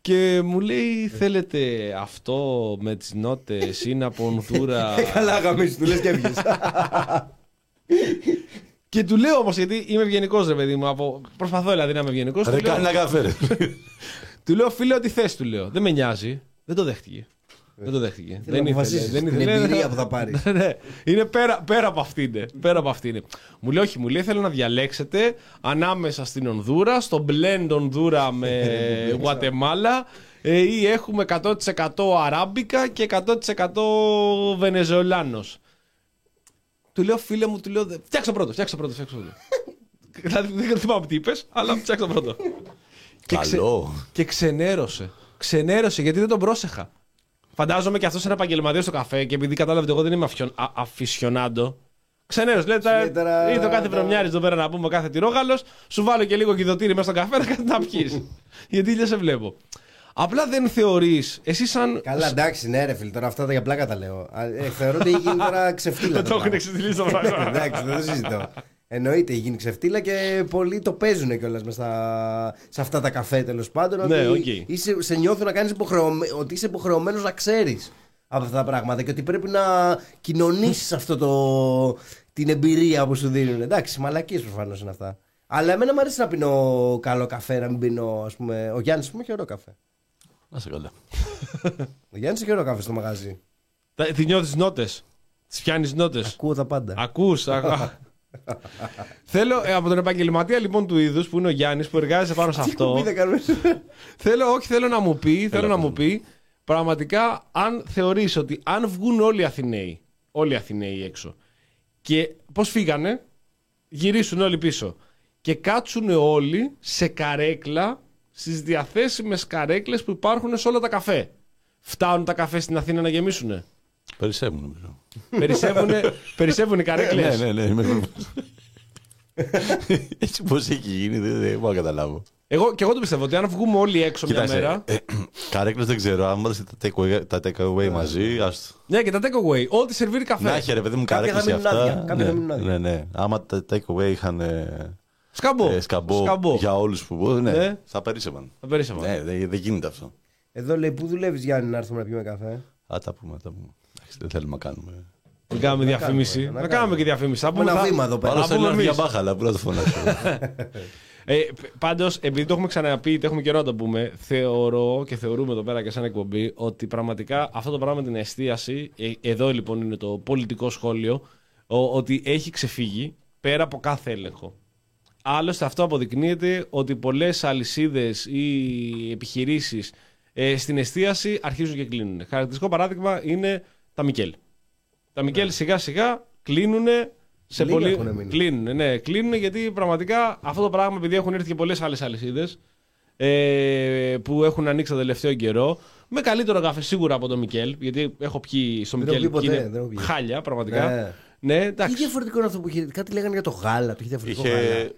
Και μου λέει, θέλετε αυτό με τις νότες ή να πονδούρα. Καλά, γαμίσου, του λες και έβγες. Και του λέω όμως, γιατί είμαι ευγενικός, ρε παιδί μου. Από... Προσπαθώ δηλαδή να είμαι ευγενικός. Ρε, κάνε ένα καφέ, ρε. Του λέω, φίλε, ό,τι θες, του λέω. Δεν με νοιάζει. Δεν το δέχτηκε. Δεν το δέχτηκε. Δεν ήθελε. Δεν ήθελε. Είναι εμπειρία που θα πάρει. Ναι, είναι πέρα, πέρα από αυτή είναι. Πέρα από αυτή είναι. Μου λέει, όχι, μου λέει, θέλω να διαλέξετε ανάμεσα στην Ονδούρα, στο blend Ονδούρα με Γουατεμάλα ή έχουμε εκατό τοις εκατό αράμπικα και εκατό τοις εκατό Βενεζουελάνος. Του λέω, φίλε μου, του λέω, φτιάξε πρώτο, φτιάξε πρώτο, φτιάξε πρώτο. Δηλαδή δεν θυμάμαι τι είπες, αλλά φτιάξε πρώτο. Καλό. Και ξενέρωσε. Ξενέρωσε γιατί δεν τον πρόσεχα. Φαντάζομαι και αυτό είναι επαγγελματία στο καφέ και επειδή κατάλαβε ότι εγώ δεν είμαι αφισιονάντο. Ξενέρος, λέει τώρα. Ήρθε ο κάθε βρωμιάρης εδώ πέρα να πούμε, κάθε τυρόγαλος, σου βάλω και λίγο κιδωτήρι μέσα στον καφέ να πιείς. Γιατί δεν σε βλέπω. Απλά δεν θεωρείς, εσύ σαν. Καλά, εντάξει, ναι, ρε φίλε, τώρα αυτά τα για πλάκα τα λέω. Θεωρώ ότι γίνει τώρα ξεφτύλα. Το έχουν εξετυλίσει το πράγμα. Εντάξει, δεν το συζητώ. Εννοείται, γίνει ξεφτύλα και πολλοί το παίζουν κιόλας μες στα... σε αυτά τα καφέ, τέλος πάντων. Ναι, ότι okay. είσαι, σε νιώθουν να κάνεις υποχρεωμέ... ότι είσαι υποχρεωμένος να ξέρεις από αυτά τα πράγματα και ότι πρέπει να κοινωνήσεις αυτό το... την εμπειρία που σου δίνουν. Εντάξει, μαλακίες προφανώς είναι αυτά. Αλλά εμένα μου αρέσει να πίνω καλό καφέ, να μην πίνω, ας πούμε. Ο Γιάννης, πούμε, έχει ωραίο καφέ. Να σε καλά. Ο Γιάννης έχει ωραίο καφέ στο μαγαζί. Τι νιώθεις νότες. Τις πιάνεις νότες. Ακούω τα πάντα. Ακούς. Α... Θέλω ε, από τον επαγγελματία λοιπόν του είδους που είναι ο Γιάννης που εργάζεται πάνω σε αυτό. Θέλω, όχι, θέλω να μου πει, θέλω να μου πει πραγματικά αν θεωρείς ότι αν βγουν όλοι οι Αθηναίοι, όλοι οι Αθηναίοι έξω και πώς φύγανε, γυρίσουν όλοι πίσω και κάτσουν όλοι σε καρέκλα, στις διαθέσιμες καρέκλες που υπάρχουν σε όλα τα καφέ. Φτάνουν τα καφέ στην Αθήνα να γεμίσουνε. Περισσεύουν. Περισσεύουν οι καρέκλες. Ναι, ναι, ναι. Έτσι πώς έχει γίνει, δεν μπορώ να καταλάβω. Εγώ και εγώ το πιστεύω ότι αν βγούμε όλοι έξω μια μέρα. Καρέκλες δεν ξέρω, άμα τα take away μαζί. Ναι, και τα take away. Ό,τι σερβίρει καφέ. Να χαίρε, παιδί μου, καρέκλες και αυτά. Κάποια θα μείνουν άδεια. Ναι, ναι. Άμα τα take away είχαν. Σκαμπό. Για όλους που μπορούν, ναι. Θα περίσευαν. Ναι, δεν γίνεται αυτό. Εδώ λέει πού δουλεύεις, Γιάννη, να έρθουμε να πιούμε καφέ. Α, τα πούμε, τα πούμε. Δεν θέλουμε να κάνουμε. Να κάνουμε διαφήμιση. Να κάνουμε, να κάνουμε και διαφήμιση. Από ένα θα... βήμα εδώ πέρα. Άλλωστε είναι μια μπάχαλα, πού να το φωνάξω. ε, Πάντως, επειδή το έχουμε ξαναπεί, το έχουμε καιρό να το πούμε, θεωρώ και θεωρούμε εδώ πέρα και σαν εκπομπή ότι πραγματικά αυτό το πράγμα με την εστίαση, ε, εδώ λοιπόν είναι το πολιτικό σχόλιο, ο, ότι έχει ξεφύγει πέρα από κάθε έλεγχο. Άλλωστε, αυτό αποδεικνύεται ότι πολλές αλυσίδες ή επιχειρήσεις ε, στην εστίαση αρχίζουν και κλείνουν. Χαρακτηριστικό παράδειγμα είναι. Τα Μικέλ. Τα Μικέλ ναι. σιγά σιγά κλείνουν σε πολύ. Κλείνουν, ναι, κλείνουν γιατί πραγματικά αυτό το πράγμα, επειδή έχουν έρθει και πολλές άλλες αλυσίδες ε, που έχουν ανοίξει τον τελευταίο καιρό, με καλύτερο καφέ σίγουρα από το Μικέλ, γιατί έχω πιει στο Μικέλ και είναι χάλια πραγματικά. Ναι. Ναι, τι διαφορετικό είναι αυτό που είχε, κάτι λέγανε για το γάλα, το είχε διαφορετικό είχε... γάλα.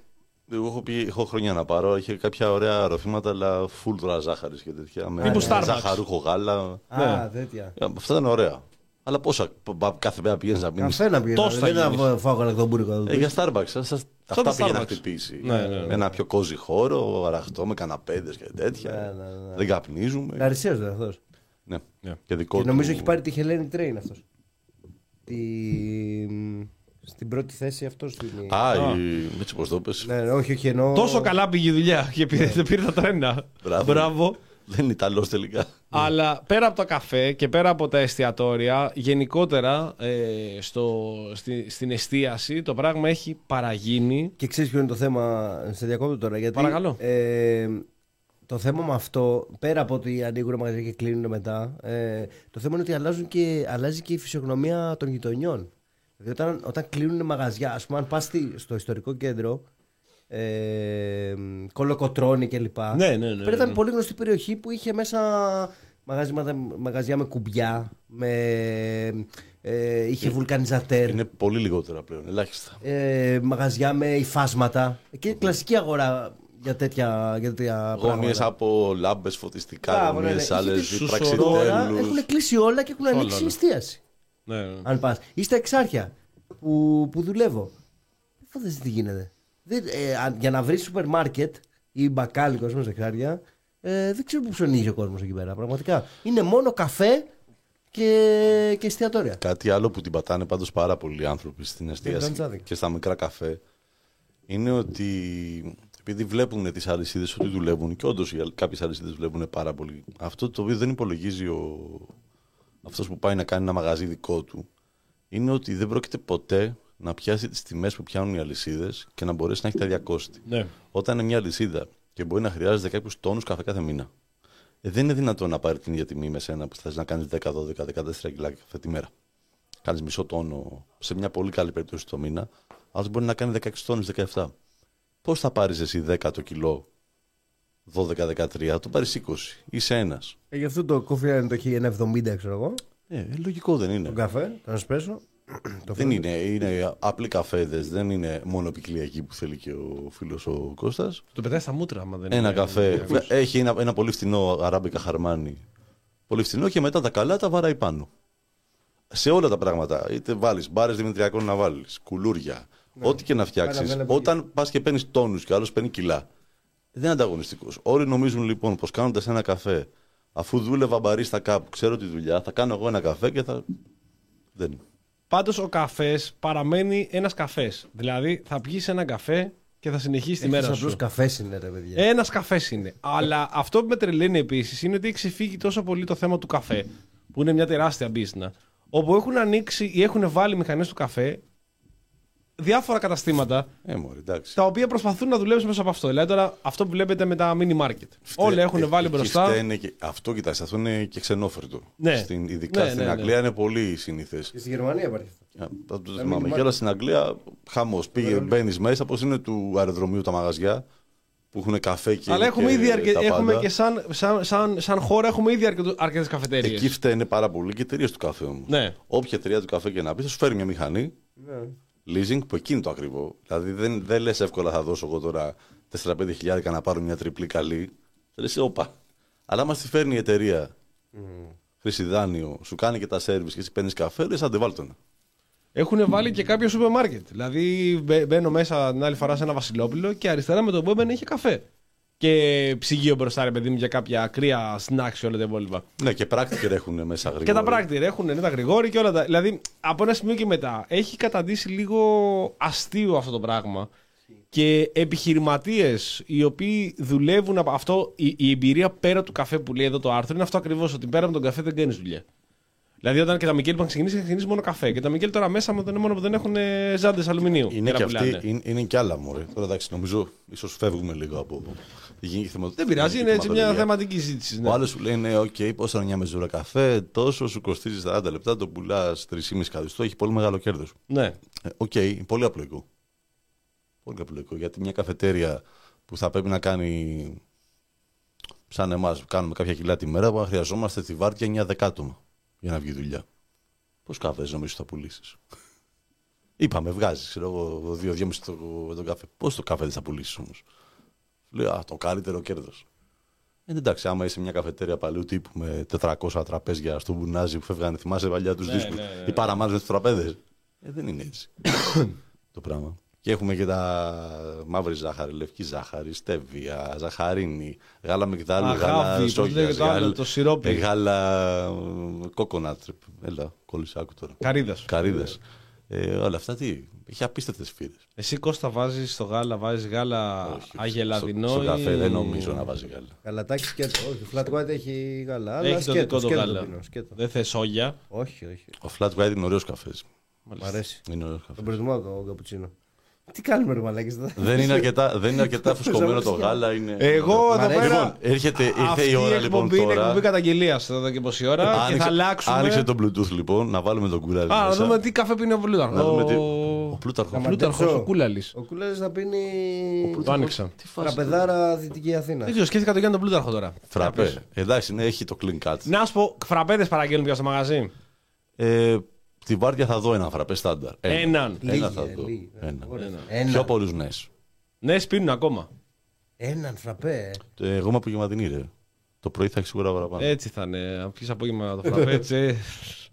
Εγώ έχω, πει, έχω χρόνια να πάρω, είχε κάποια ωραία ροφήματα, αλλά full τώρα ζάχαρης και τέτοια. Με ζαχαρούχο γάλα. Α, τέτοια. Αυτά ήταν ωραία. Αλλά πόσα κάθε μέρα πηγαίνεις να μείνεις. Καφέ να πηγαίνεις. Δεν θα φάω καλακτομπούρικο. Για Starbucks. Αυτά πήγαινε να χτυπήσει. Ένα πιο κόζι χώρο, αραχτό, με καναπέδες και τέτοια. Δεν καπνίζουμε. Αρισαίος ήταν αυτός. Ναι. Νομίζω έχει πάρει τη Χελένη Τρέιν αυτός. Στην πρώτη θέση αυτός είναι. Α, έτσι πως το πες. Όχι, όχι εννοώ. Τόσο καλά πήγε η δουλειά και πήρε τα τρένα. Μπράβο. Δεν είναι Ιταλός τελικά. Αλλά πέρα από το καφέ και πέρα από τα εστιατόρια, γενικότερα ε, στο, στη, στην εστίαση το πράγμα έχει παραγίνει. Και ξέρεις ποιο είναι το θέμα, σε διακόπτω τώρα. Γιατί, παρακαλώ. Ε, το θέμα με αυτό, πέρα από ότι ανοίγουν μαγαζιά και κλείνουν μετά, ε, το θέμα είναι ότι αλλάζουν και, αλλάζει και η φυσιογνωμία των γειτονιών. Δηλαδή όταν, όταν κλείνουν μαγαζιά, ας πούμε, αν πας στο ιστορικό κέντρο. Ε, Κολοκοτρώνη κλπ. Ναι, ναι, ναι, ναι. Ήταν πολύ γνωστή περιοχή που είχε μέσα μαγαζιά, μαγαζιά με κουμπιά, με, ε, είχε βουλκανιζατέρ. Είναι πολύ λιγότερα πλέον, ελάχιστα. Ε, μαγαζιά με υφάσματα. Και κλασική αγορά για τέτοια, για τέτοια γωνίες από λάμπες, φωτιστικά, γωνίες, άλλες πραξιτέλους. Έχουν κλείσει όλα και έχουν ανοίξει η εστίαση. Ναι, ναι. Αν πας. Ή στα Εξάρχεια που, που δουλεύω. Δεν φανταστείτε τι γίνεται. Δεν, ε, για να βρει σούπερ μάρκετ ή μπακάλικο, α πούμε, σε Εξάρια, ε, δεν ξέρω που ψωνίζει ο κόσμος εκεί πέρα. Πραγματικά. Είναι μόνο καφέ και, και εστιατόρια. Κάτι άλλο που την πατάνε πάντως πάρα πολλοί άνθρωποι στην εστίαση και, και στα μικρά καφέ είναι ότι επειδή βλέπουν τις αλυσίδες ότι δουλεύουν και όντως κάποιες αλυσίδες δουλεύουν πάρα πολύ, αυτό το οποίο δεν υπολογίζει ο... αυτός που πάει να κάνει ένα μαγαζί δικό του είναι ότι δεν πρόκειται ποτέ να πιάσει τις τιμές που πιάνουν οι αλυσίδες και να μπορέσει να έχει τα ίδια κόστη. Ναι. Όταν είναι μια αλυσίδα και μπορεί να χρειάζεται κάποιους τόνους καφέ κάθε μήνα, ε, δεν είναι δυνατόν να πάρει την ίδια τιμή με σένα που θες να κάνεις δέκα, δώδεκα, δεκατέσσερα κιλά κάθε τη μέρα. Κάνεις μισό τόνο σε μια πολύ καλή περίπτωση το μήνα, αλλά μπορεί να κάνει δεκαέξι τόνους, δεκαεπτά. Πώς θα πάρεις εσύ δέκα το κιλό, δώδεκα, δεκατρία, θα το πάρεις είκοσι, είσαι ένας. Ε, γι' αυτό το κόφι είναι το ένα εβδομήντα, ξέρω εγώ. Ε, λογικό δεν είναι. Τον καφέ, τον εσπρέσο. Δεν είναι, είναι απλοί καφέδες, δεν είναι μόνο ποικιλιακή που θέλει και ο φίλος ο Κώστας. Το πετάει στα μούτρα, άμα δεν ένα είναι. Ένα καφέ, έχει ένα, ένα πολύ φθηνό αράμπικα χαρμάνι. Πολύ φθηνό και μετά τα καλά τα βαράει πάνω. Σε όλα τα πράγματα, είτε βάλεις μπάρες δημητριακών να βάλεις, κουλούρια, Ναι. Ό,τι και να φτιάξεις, όταν πας και παίρνεις τόνους και άλλος παίρνει κιλά, δεν είναι ανταγωνιστικός. Όλοι νομίζουν λοιπόν πως κάνοντας ένα καφέ, αφού δούλευα μπαρίστα κάπου, ξέρω τη δουλειά, θα κάνω εγώ ένα καφέ και θα. Δεν. Πάντως ο καφές παραμένει ένας καφές. Δηλαδή θα πιεις ένα καφέ και θα συνεχίσεις τη μέρα σου. Ένας καφές είναι, ρε παιδιά. Ένας καφές είναι. Αλλά αυτό που με τρελαίνει επίσης είναι ότι έχει ξεφύγει τόσο πολύ το θέμα του καφέ, που είναι μια τεράστια μπίζνα. Όπου έχουν ανοίξει ή έχουν βάλει μηχανές του καφέ διάφορα καταστήματα ε, μωρί, τα οποία προσπαθούν να δουλέψουν μέσα από αυτό. Δηλαδή τώρα αυτό που βλέπετε με τα mini market. Φταί, όλα έχουν ε, βάλει μπροστά. Είναι και, αυτό κοιτάξτε, αυτό είναι και ξενόφερτο. Ναι. Στην, ειδικά ναι, στην ναι, Αγγλία ναι. είναι πολύ συνήθες. Στη Γερμανία υπάρχει αυτό. Θα το θυμάμαι. Και όλα στην Αγγλία χαμός. Πήγε, μπαίνεις μέσα, πως είναι του αεροδρομίου τα μαγαζιά. Που έχουν καφέ και. Αλλά έχουμε και ήδη αρκε... έχουμε και σαν, σαν, σαν, σαν χώρα έχουμε ήδη αρκε... αρκετές καφετέριες. Εκεί φταίνε πάρα πολύ και εταιρείες του καφέ όμως. Ναι. Όποια εταιρεία του καφέ και να πει, θα σου φέρει μια μηχανή. Ναι. Leasing που εκείνη το ακριβό. Δηλαδή δεν, δεν λες εύκολα θα δώσω εγώ τώρα τέσσερα πέντε χιλιάρικα να πάρω μια τριπλή καλή. Θα λες, όπα. Αλλά μας τη φέρνει η εταιρεία. Mm. Χρήση δάνειο, σου κάνει και τα service και εσύ παίρνεις καφέ, λες αντεβάλτονα. Έχουν βάλει και κάποιο σούπερ μάρκετ. Δηλαδή, μπαίνω μέσα την άλλη φορά σε ένα Βασιλόπουλο και αριστερά με τον Μπόμπεν είχε καφέ. Και ψυγείο μπροστά, ρε παιδί μου, για κάποια ακραία σνάξ και όλα τα υπόλοιπα. Ναι, και πράκτιρ έχουν μέσα γρήγορα. Και τα πράκτιρ έχουν, ναι, τα γρηγόρη και όλα τα. Δηλαδή, από ένα σημείο και μετά έχει καταντήσει λίγο αστείο αυτό το πράγμα. Και επιχειρηματίες οι οποίοι δουλεύουν από αυτό, η, η εμπειρία πέρα του καφέ που λέει εδώ το άρθρο είναι αυτό ακριβώς, ότι πέρα από τον καφέ δεν κάνεις δουλειά. Δηλαδή, όταν και τα Μικέλ είχαν ξεκινήσει, είχαν ξεκινήσει μόνο καφέ. Και τα Μικέλ τώρα μέσα με τον μόνο που δεν έχουν ζάντες αλουμινίου. Είναι και, αυτοί, είναι, είναι και άλλα μωρέ. Τώρα εντάξει, νομίζω ίσως φεύγουμε λίγο από. Δεν πειράζει, είναι έτσι μια θεματική συζήτηση. Ναι. Ο άλλος σου λέει: ναι, οκ, okay, πόσα είναι μια μεζούρα καφέ, τόσο σου κοστίζει σαράντα λεπτά, το πουλάς τρία και μισό καθιστό, έχει πολύ μεγάλο κέρδος. Ναι. Οκ, ε, okay, πολύ απλοϊκό. Πολύ απλοϊκό. Γιατί μια καφετέρια που θα πρέπει να κάνει. Σαν εμάς, κάνουμε κάποια κιλά τη μέρα, που χρειαζόμαστε τη βάρκια εννιά δεκάτομα. Για να βγει δουλειά. Πώς καφές νομίζω θα πουλήσεις? Είπαμε, βγάζεις, ξέρω εγώ, δύο-δυόμισι το καφέ. Πώς το καφέ δεν θα πουλήσεις όμως? Λέω, α, το καλύτερο κέρδος. Ε, εντάξει, άμα είσαι μια καφετέρια παλιού τύπου με τετρακόσια τραπέζια στον μπουνάζι που φεύγανε, θυμάσαι παλιά τους δίσκους, ή παραμάζουν τους τραπέδες. Ε, δεν είναι έτσι το πράγμα. Και έχουμε και τα μαύρη ζάχαρη, λευκή ζάχαρη, στέβια, ζαχαρίνη, γάλα μυγδάλου, α, γάλα σόγιας, γάλα, το σιρόπι. Γάλα κόκονα, έλα, κόλλησα, άκου τώρα. Καρύδας. Καρύδας. Ε, όλα αυτά τι, έχει απίστευτες φύρες. Εσύ Κώστα βάζεις στο γάλα, βάζεις γάλα όχι, αγελαδινό στο, στο καφέ ή... δεν νομίζω να βάζει γάλα. Γαλατάκι σκέτο, όχι, flat white έχει γάλα, αλλά έχει το σκέτο, σκέτο, γάλα. Σκέτο, σκέτο. Δεν θες σόγια. Όχι, όχι. Ο flat white είναι ωραίος καφές. Μ' αρέσει. Τον προτιμάω το καπουτσίνο. Τι κάνουμε, ρε μαλάκες. Δεν είναι αρκετά, δεν είναι αρκετά φουσκωμένο το γάλα. Είναι... Εγώ εδώ πέρα. Λοιπόν, έρχεται, ήρθε η ώρα λοιπόν τώρα. Αυτή είναι εκπομπή καταγγελίας εδώ και πόση ώρα. Άνοιξε, και θα αλλάξουμε. Άνοιξε το Bluetooth λοιπόν, να βάλουμε τον κούλαλι. Α, να δούμε τι καφέ πίνει ο Πλούταρχος. Ο, τι... ο Πλούταρχος. Ο Πλούταρχος, ο Κούλαλης. Ο Κούλαλης θα πίνει. Το άνοιξα. Τραπεδάρα Δυτική Αθήνα. Δεν σκέφτηκα το Γιάννη τον Πλούταρχο τώρα. Φραπέ. Εντάξει, έχει το clean cut. Να σου πω, φραπέδες παραγγέλνουν πια στο μαγαζί. Τη βάρδια θα δω ένα φραπέ στάνταρ. Έναν. Ένα, λίγε, θα δω. Λίγε, ένα. Ένα. Ένα. Πιο πολλούς νες. Νες πίνουν ακόμα. Έναν φραπέ. Ε, εγώ είμαι απογευματινή, ρε. Το πρωί θα έχει σίγουρα παραπάνω. Έτσι θα είναι. Αν πιείς απόγευμα το φραπέ, έτσι.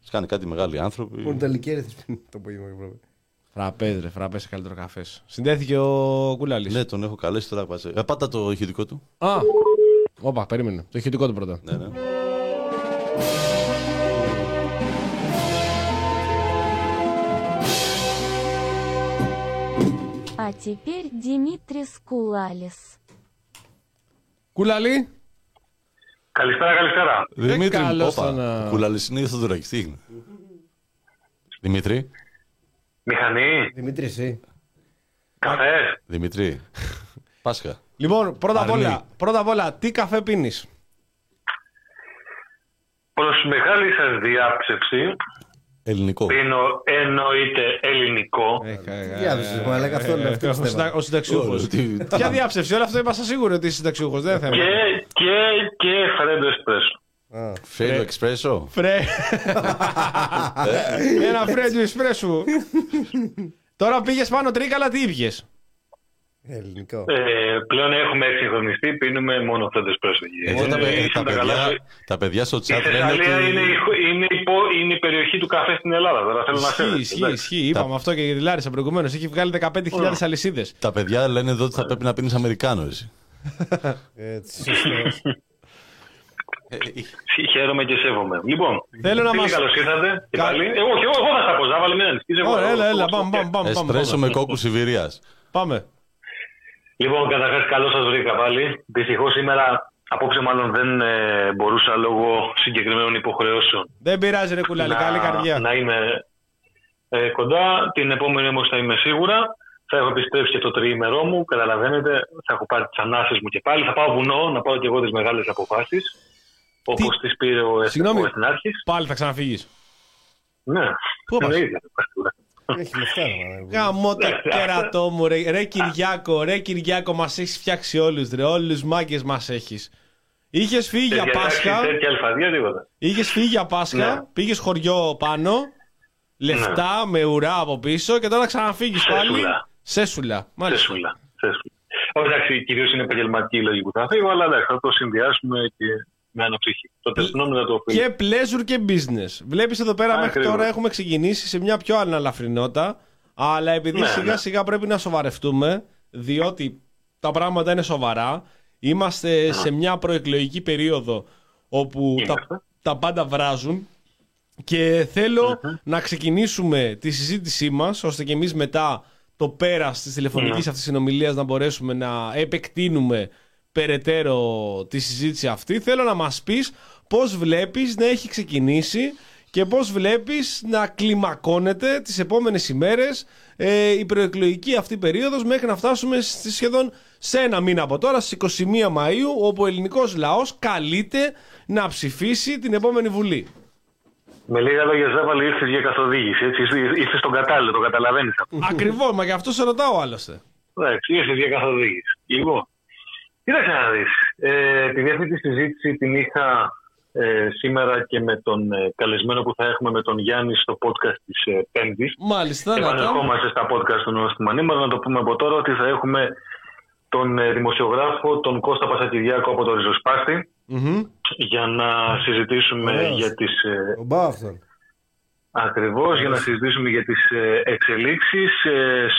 Σκάνε κάτι μεγάλοι άνθρωποι. Πούν τα λικέρια θα πίνουν το απόγευμα και φραπέ. Φραπέ, ρε. Φραπέ σε καλύτερο καφέ. Συνδέθηκε ο Κουλάλης. Ναι, τον έχω καλέσει τώρα. Ε, πάτα το ηχητικό του. Α. Όπα, περίμενε. Το ηχητικό του πρώτα. Ναι, ναι. А теперь Δημήτρης Κουλάλης. Κουλάλη. Καλησπέρα, καλησπέρα. Δημήτρη, όπα. Κουλάλης είναι στο τουρακιστή. Δημήτρη. Μηχανή. Δημήτρη, εσύ. Καφέ. Δημήτρη. Πάσχα. Λοιπόν, πρώτα απ' όλα, πρώτα απ' όλα, τι καφέ πίνεις? Προς μεγάλη σας διάψευση. Ελληνικό. Πίνω εννοείται ελληνικό. Διάψευση, μα λέγα αυτό είναι ο συνταξιούχος. Ποια διάψευση, όλα αυτό είπα σας σίγουρο ότι είσαι συνταξιούχος, δεν θέμα. Και φρέντο εσπρέσο. Φρέντο εσπρέσο. Ένα φρέντο εσπρέσο. Τώρα πήγες πάνω τρίκαλα, τι ήπιες? Ελληνικό. Ε, πλέον έχουμε εξυγχρονιστεί, πίνουμε μόνο αυτό το εσπρέσο. Τα παιδιά στο chat λένε ότι... Είναι, είναι, υπο, είναι η περιοχή του καφέ στην Ελλάδα. Τώρα θέλω ισχύ, να θέλετε. Ισχύει, ισχύει. Είπαμε τα... αυτό και για τη Λάρισα προηγουμένως. Έχει βγάλει δεκαπέντε χιλιάδες αλυσίδες. Τα παιδιά λένε εδώ ότι θα πρέπει να πίνεις Αμερικάνο εσύ. Έτσι. Χαίρομαι και σέβομαι. Λοιπόν, θέλω να μας... καλώς ήρθατε και πάλι. Εγώ, και εγώ, εγώ θα τα πω, Ζάβαλε, μην ανησυχείς. Έλα, έλα, πάμε. Εσπρέσο με κόκκου Σιβηρίας. Πάμε. Λοιπόν, καταρχάς, καλώς σας βρήκα πάλι. Δυστυχώς σήμερα, απόψε μάλλον δεν ε, μπορούσα λόγω συγκεκριμένων υποχρεώσεων. Δεν πειράζει ρε κουλάλη, καλή καρδιά. Να είμαι ε, κοντά, την επόμενη όμως θα είμαι σίγουρα. Θα έχω επιστρέψει και το τριήμερό μου, καταλαβαίνετε. Θα έχω πάρει τις ανάσες μου και πάλι. Θα πάω βουνό, να πάω και εγώ τις μεγάλες αποφάσεις. Όπως τις πήρε ο Εθνάρχης. Πάλι θα ξαναφύγεις. Ναι, εννοείται. Γαμώ τα κέρατό μου ρε, ρε Κυριάκο, ρε Κυριάκο, μας έχεις φτιάξει όλους ρε, όλους τους μάγκες μας έχεις. Είχες φύγει για Πάσχα, είχες φύγει για Πάσχα, πήγες χωριό πάνω, λεφτά με ουρά από πίσω και τώρα ξαναφύγεις πάλι. Σέσουλα. Σέσουλα. Εντάξει, κυρίως είναι επαγγελματική η λόγη που θα φύγω, αλλά θα το συνδυάσουμε και... με αναψυχή. Το τεχνόμενο το οποίο. Και pleasure και business. Βλέπεις εδώ πέρα, ακριβώς. Μέχρι τώρα έχουμε ξεκινήσει σε μια πιο αναλαφρινότητα, αλλά επειδή ναι, σιγά ναι. σιγά πρέπει να σοβαρευτούμε, διότι τα πράγματα είναι σοβαρά. Είμαστε ναι. σε μια προεκλογική περίοδο όπου τα, τα πάντα βράζουν και θέλω ναι. να ξεκινήσουμε τη συζήτησή μας, ώστε και εμείς μετά το πέρας της τηλεφωνικής ναι. αυτής συνομιλίας να μπορέσουμε να επεκτείνουμε περαιτέρω τη συζήτηση αυτή. Θέλω να μας πεις πώς βλέπεις να έχει ξεκινήσει και πώς βλέπεις να κλιμακώνεται τις επόμενες ημέρες ε, η προεκλογική αυτή περίοδος, μέχρι να φτάσουμε στη σχεδόν σε ένα μήνα από τώρα, στις εικοστή πρώτη Μαΐου, όπου ο ελληνικός λαός καλείται να ψηφίσει την επόμενη Βουλή. Με λίγα λόγια, Ζάβαλη, ήρθες για καθοδήγηση, έτσι, ήρθες στον κατάλληλο, το καταλαβαίνεις. Ακριβώς, μα γι' αυτό σε ρωτάω άλλωστε. Εντάξει, ήρθες για καθοδήγηση. Εγώ. Κοίταξε να δεις. Επειδή αυτή τη συζήτηση την είχα ε, σήμερα και με τον ε, καλεσμένο που θα έχουμε με τον Γιάννη στο podcast της ε, Πέμπτης. Μάλιστα. Επανερχόμαστε στα podcast του Νόστιμο Νίμαρ. Να το πούμε από τώρα ότι θα έχουμε τον ε, δημοσιογράφο, τον Κώστα Πασακυριάκο από το Ριζοσπάστη, mm-hmm. για να συζητήσουμε Μάλιστα. για τις... Ε, Ακριβώς, για να συζητήσουμε για τις εξελίξεις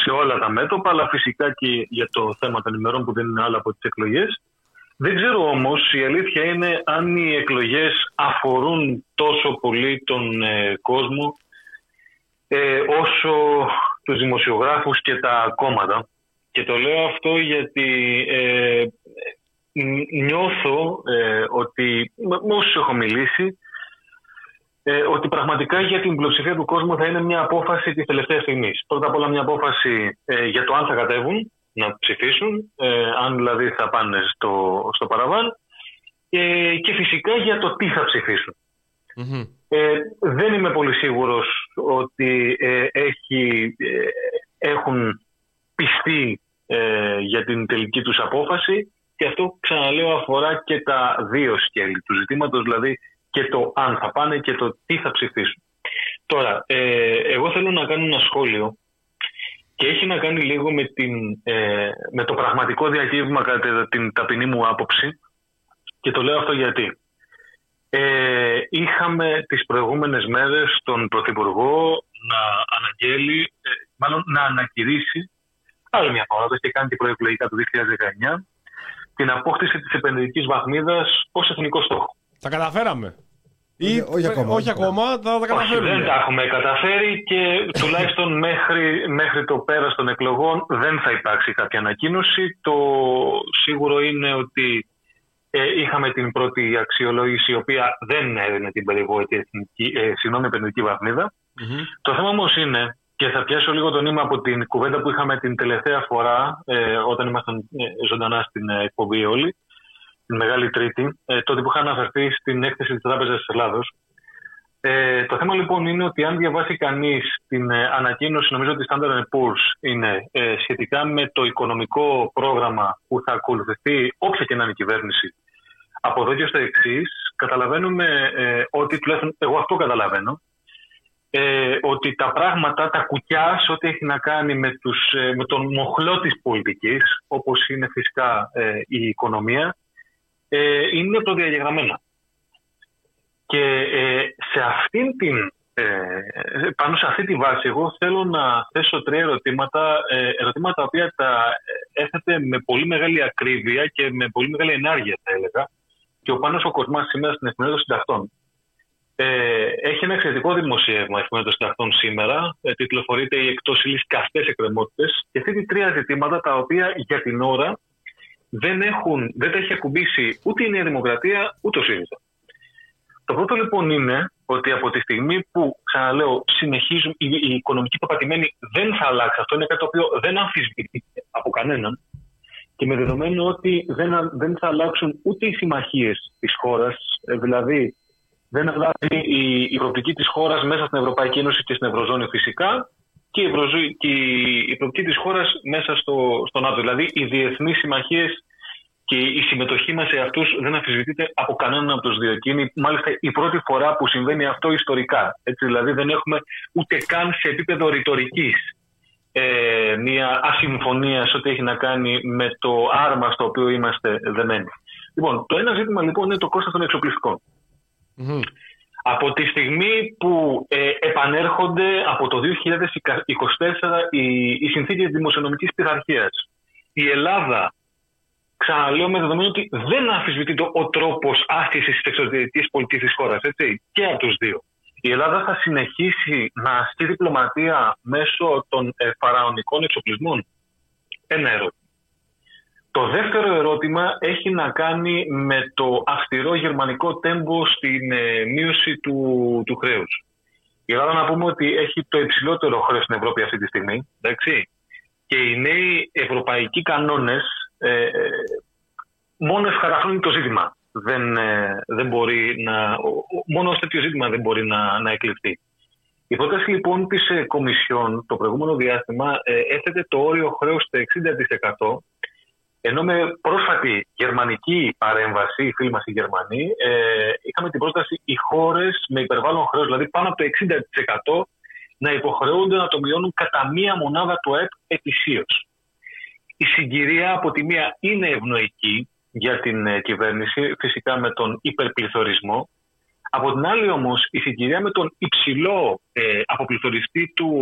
σε όλα τα μέτωπα, αλλά φυσικά και για το θέμα των ημερών που δεν είναι άλλα από τις εκλογές. Δεν ξέρω όμως, η αλήθεια είναι, αν οι εκλογές αφορούν τόσο πολύ τον ε, κόσμο ε, όσο τους δημοσιογράφους και τα κόμματα. Και το λέω αυτό γιατί ε, νιώθω ε, ότι με όσους έχω μιλήσει, Ε, ότι πραγματικά για την πλειοψηφία του κόσμου θα είναι μια απόφαση της τελευταίας στιγμής. Πρώτα απ' όλα μια απόφαση ε, για το αν θα κατέβουν να ψηφίσουν, ε, αν δηλαδή θα πάνε στο, στο παραβάν, ε, και φυσικά για το τι θα ψηφίσουν. Mm-hmm. Ε, δεν είμαι πολύ σίγουρος ότι ε, έχει, ε, έχουν πιστεί ε, για την τελική τους απόφαση, και αυτό, ξαναλέω, αφορά και τα δύο σκέλη του ζητήματος, δηλαδή και το αν θα πάνε και το τι θα ψηφίσουν. Τώρα, ε, εγώ θέλω να κάνω ένα σχόλιο και έχει να κάνει λίγο με, την, ε, με το πραγματικό διακύβημα κατά την ταπεινή μου άποψη, και το λέω αυτό γιατί. Ε, είχαμε τις προηγούμενες μέρες τον Πρωθυπουργό να αναγγέλει, ε, μάλλον να ανακηρύσει, άλλη μια φορά, το είχε κάνει την προεκλογικά του δύο χιλιάδες δεκαεννιά, την απόκτηση της επενδυτικής βαθμίδας ως εθνικό στόχο. Τα καταφέραμε. Ή... όχι ακόμα, όχι ακόμα ναι. θα τα καταφέρουμε. Όχι, δεν τα έχουμε καταφέρει και τουλάχιστον μέχρι, μέχρι το πέρας των εκλογών δεν θα υπάρξει κάποια ανακοίνωση. Το σίγουρο είναι ότι ε, είχαμε την πρώτη αξιολόγηση, η οποία δεν έδινε την περιβόητη ε, συγγνώμη επενδυτική βαθμίδα. Mm-hmm. Το θέμα όμως είναι, και θα πιάσω λίγο το νήμα από την κουβέντα που είχαμε την τελευταία φορά ε, όταν ήμασταν ε, ζωντανά στην εκπομπή όλοι, την Μεγάλη Τρίτη, τότε που είχα αναφερθεί στην έκθεση της Τράπεζας της Ελλάδος. Ε, το θέμα λοιπόν είναι ότι αν διαβάσει κανείς την ανακοίνωση, νομίζω ότι η Standard εντ Poor's είναι, ε, σχετικά με το οικονομικό πρόγραμμα που θα ακολουθηθεί, όποια και να είναι η κυβέρνηση, από εδώ και στο εξής, καταλαβαίνουμε ε, ότι, τουλάχιστον εγώ αυτό καταλαβαίνω, ε, ότι τα πράγματα, τα κουκιά, σε ό,τι έχει να κάνει με, τους, ε, με τον μοχλό της πολιτικής, όπως είναι φυσικά ε, η οικονομία, ε, είναι προδιαγεγραμμένα. Και ε, σε αυτήν την, ε, πάνω σε αυτή τη βάση, εγώ θέλω να θέσω τρία ερωτήματα, ε, ερωτήματα τα οποία τα έθετε με πολύ μεγάλη ακρίβεια και με πολύ μεγάλη ενέργεια, θα έλεγα, και ο Πάνος ο Κοσμάς σήμερα στην Εφημερίδα των Συντακτών. Ε, έχει ένα εξαιρετικό δημοσίευμα η Εφημερίδα των Συντακτών σήμερα, ε, τιτλοφορείται «Οι εκτός ύλης καυτές εκκρεμότητες», και θέτει τρία ζητήματα τα οποία για την ώρα δεν, έχουν, δεν τα έχει ακουμπήσει ούτε η Νέα Δημοκρατία ούτε ο ΣΥΡΙΖΑ. Το πρώτο λοιπόν είναι ότι από τη στιγμή που, ξαναλέω, συνεχίζουν, οι, οι οικονομικοί πεπατημένοι δεν θα αλλάξει. Αυτό είναι κάτι το οποίο δεν αμφισβητείται από κανέναν. Και με δεδομένο ότι δεν, δεν θα αλλάξουν ούτε οι συμμαχίες της χώρας, δηλαδή δεν αλλάζει η, η προοπτική της χώρας μέσα στην Ευρωπαϊκή Ένωση και στην Ευρωζώνη φυσικά, και η, Ευρωζω... και η προοπτική της χώρας μέσα στο, στο ΝΑΤΟ. Δηλαδή οι διεθνείς συμμαχίες και η συμμετοχή μας σε αυτούς δεν αμφισβητείται από κανέναν από τους δύο. Και είναι μάλιστα η πρώτη φορά που συμβαίνει αυτό ιστορικά. Έτσι, δηλαδή δεν έχουμε ούτε καν σε επίπεδο ρητορικής Ε, μια ασυμφωνία σε ό,τι έχει να κάνει με το άρμα στο οποίο είμαστε δεμένοι. Λοιπόν, το ένα ζήτημα λοιπόν είναι το κόστος των εξοπλιστικών. Mm-hmm. Από τη στιγμή που ε, επανέρχονται από το δύο χιλιάδες είκοσι τέσσερα οι, οι συνθήκες δημοσιονομικής πειθαρχίας, η Ελλάδα, ξαναλέω με δεδομένο ότι δεν αμφισβητείται ο τρόπος άσκησης της εξωτερικής πολιτικής της χώρας, έτσι, και από τους δύο. Η Ελλάδα θα συνεχίσει να ασκεί διπλωματία μέσω των ε, φαραωνικών εξοπλισμών. Ένα ερώτημα. Το δεύτερο ερώτημα έχει να κάνει με το αυστηρό γερμανικό τέμπο στην ε, μείωση του, του χρέους. Η Ελλάδα, να πούμε ότι έχει το υψηλότερο χρέος στην Ευρώπη αυτή τη στιγμή. Εντάξει. Και οι νέοι ευρωπαϊκοί κανόνες ε, ε, μόνο ευχαριστούν το ζήτημα. Δεν, δεν μπορεί να, μόνο ως τέτοιο ζήτημα δεν μπορεί να, να εκλειφθεί. Η πρόταση λοιπόν της ε, Κομισιόν το προηγούμενο διάστημα ε, έθετε το όριο χρέους στο εξήντα τοις εκατό, ενώ με πρόσφατη γερμανική παρέμβαση, οι φίλοι μας οι Γερμανοί, ε, είχαμε την πρόταση οι χώρες με υπερβάλλον χρέος, δηλαδή πάνω από το εξήντα τοις εκατό, να υποχρεούνται να το μειώνουν κατά μία μονάδα του ΑΕΠ ετησίως. Η συγκυρία από τη μία είναι ευνοϊκή για την κυβέρνηση, φυσικά με τον υπερπληθωρισμό. Από την άλλη όμως, η συγκυρία με τον υψηλό ε, αποπληθωριστή του,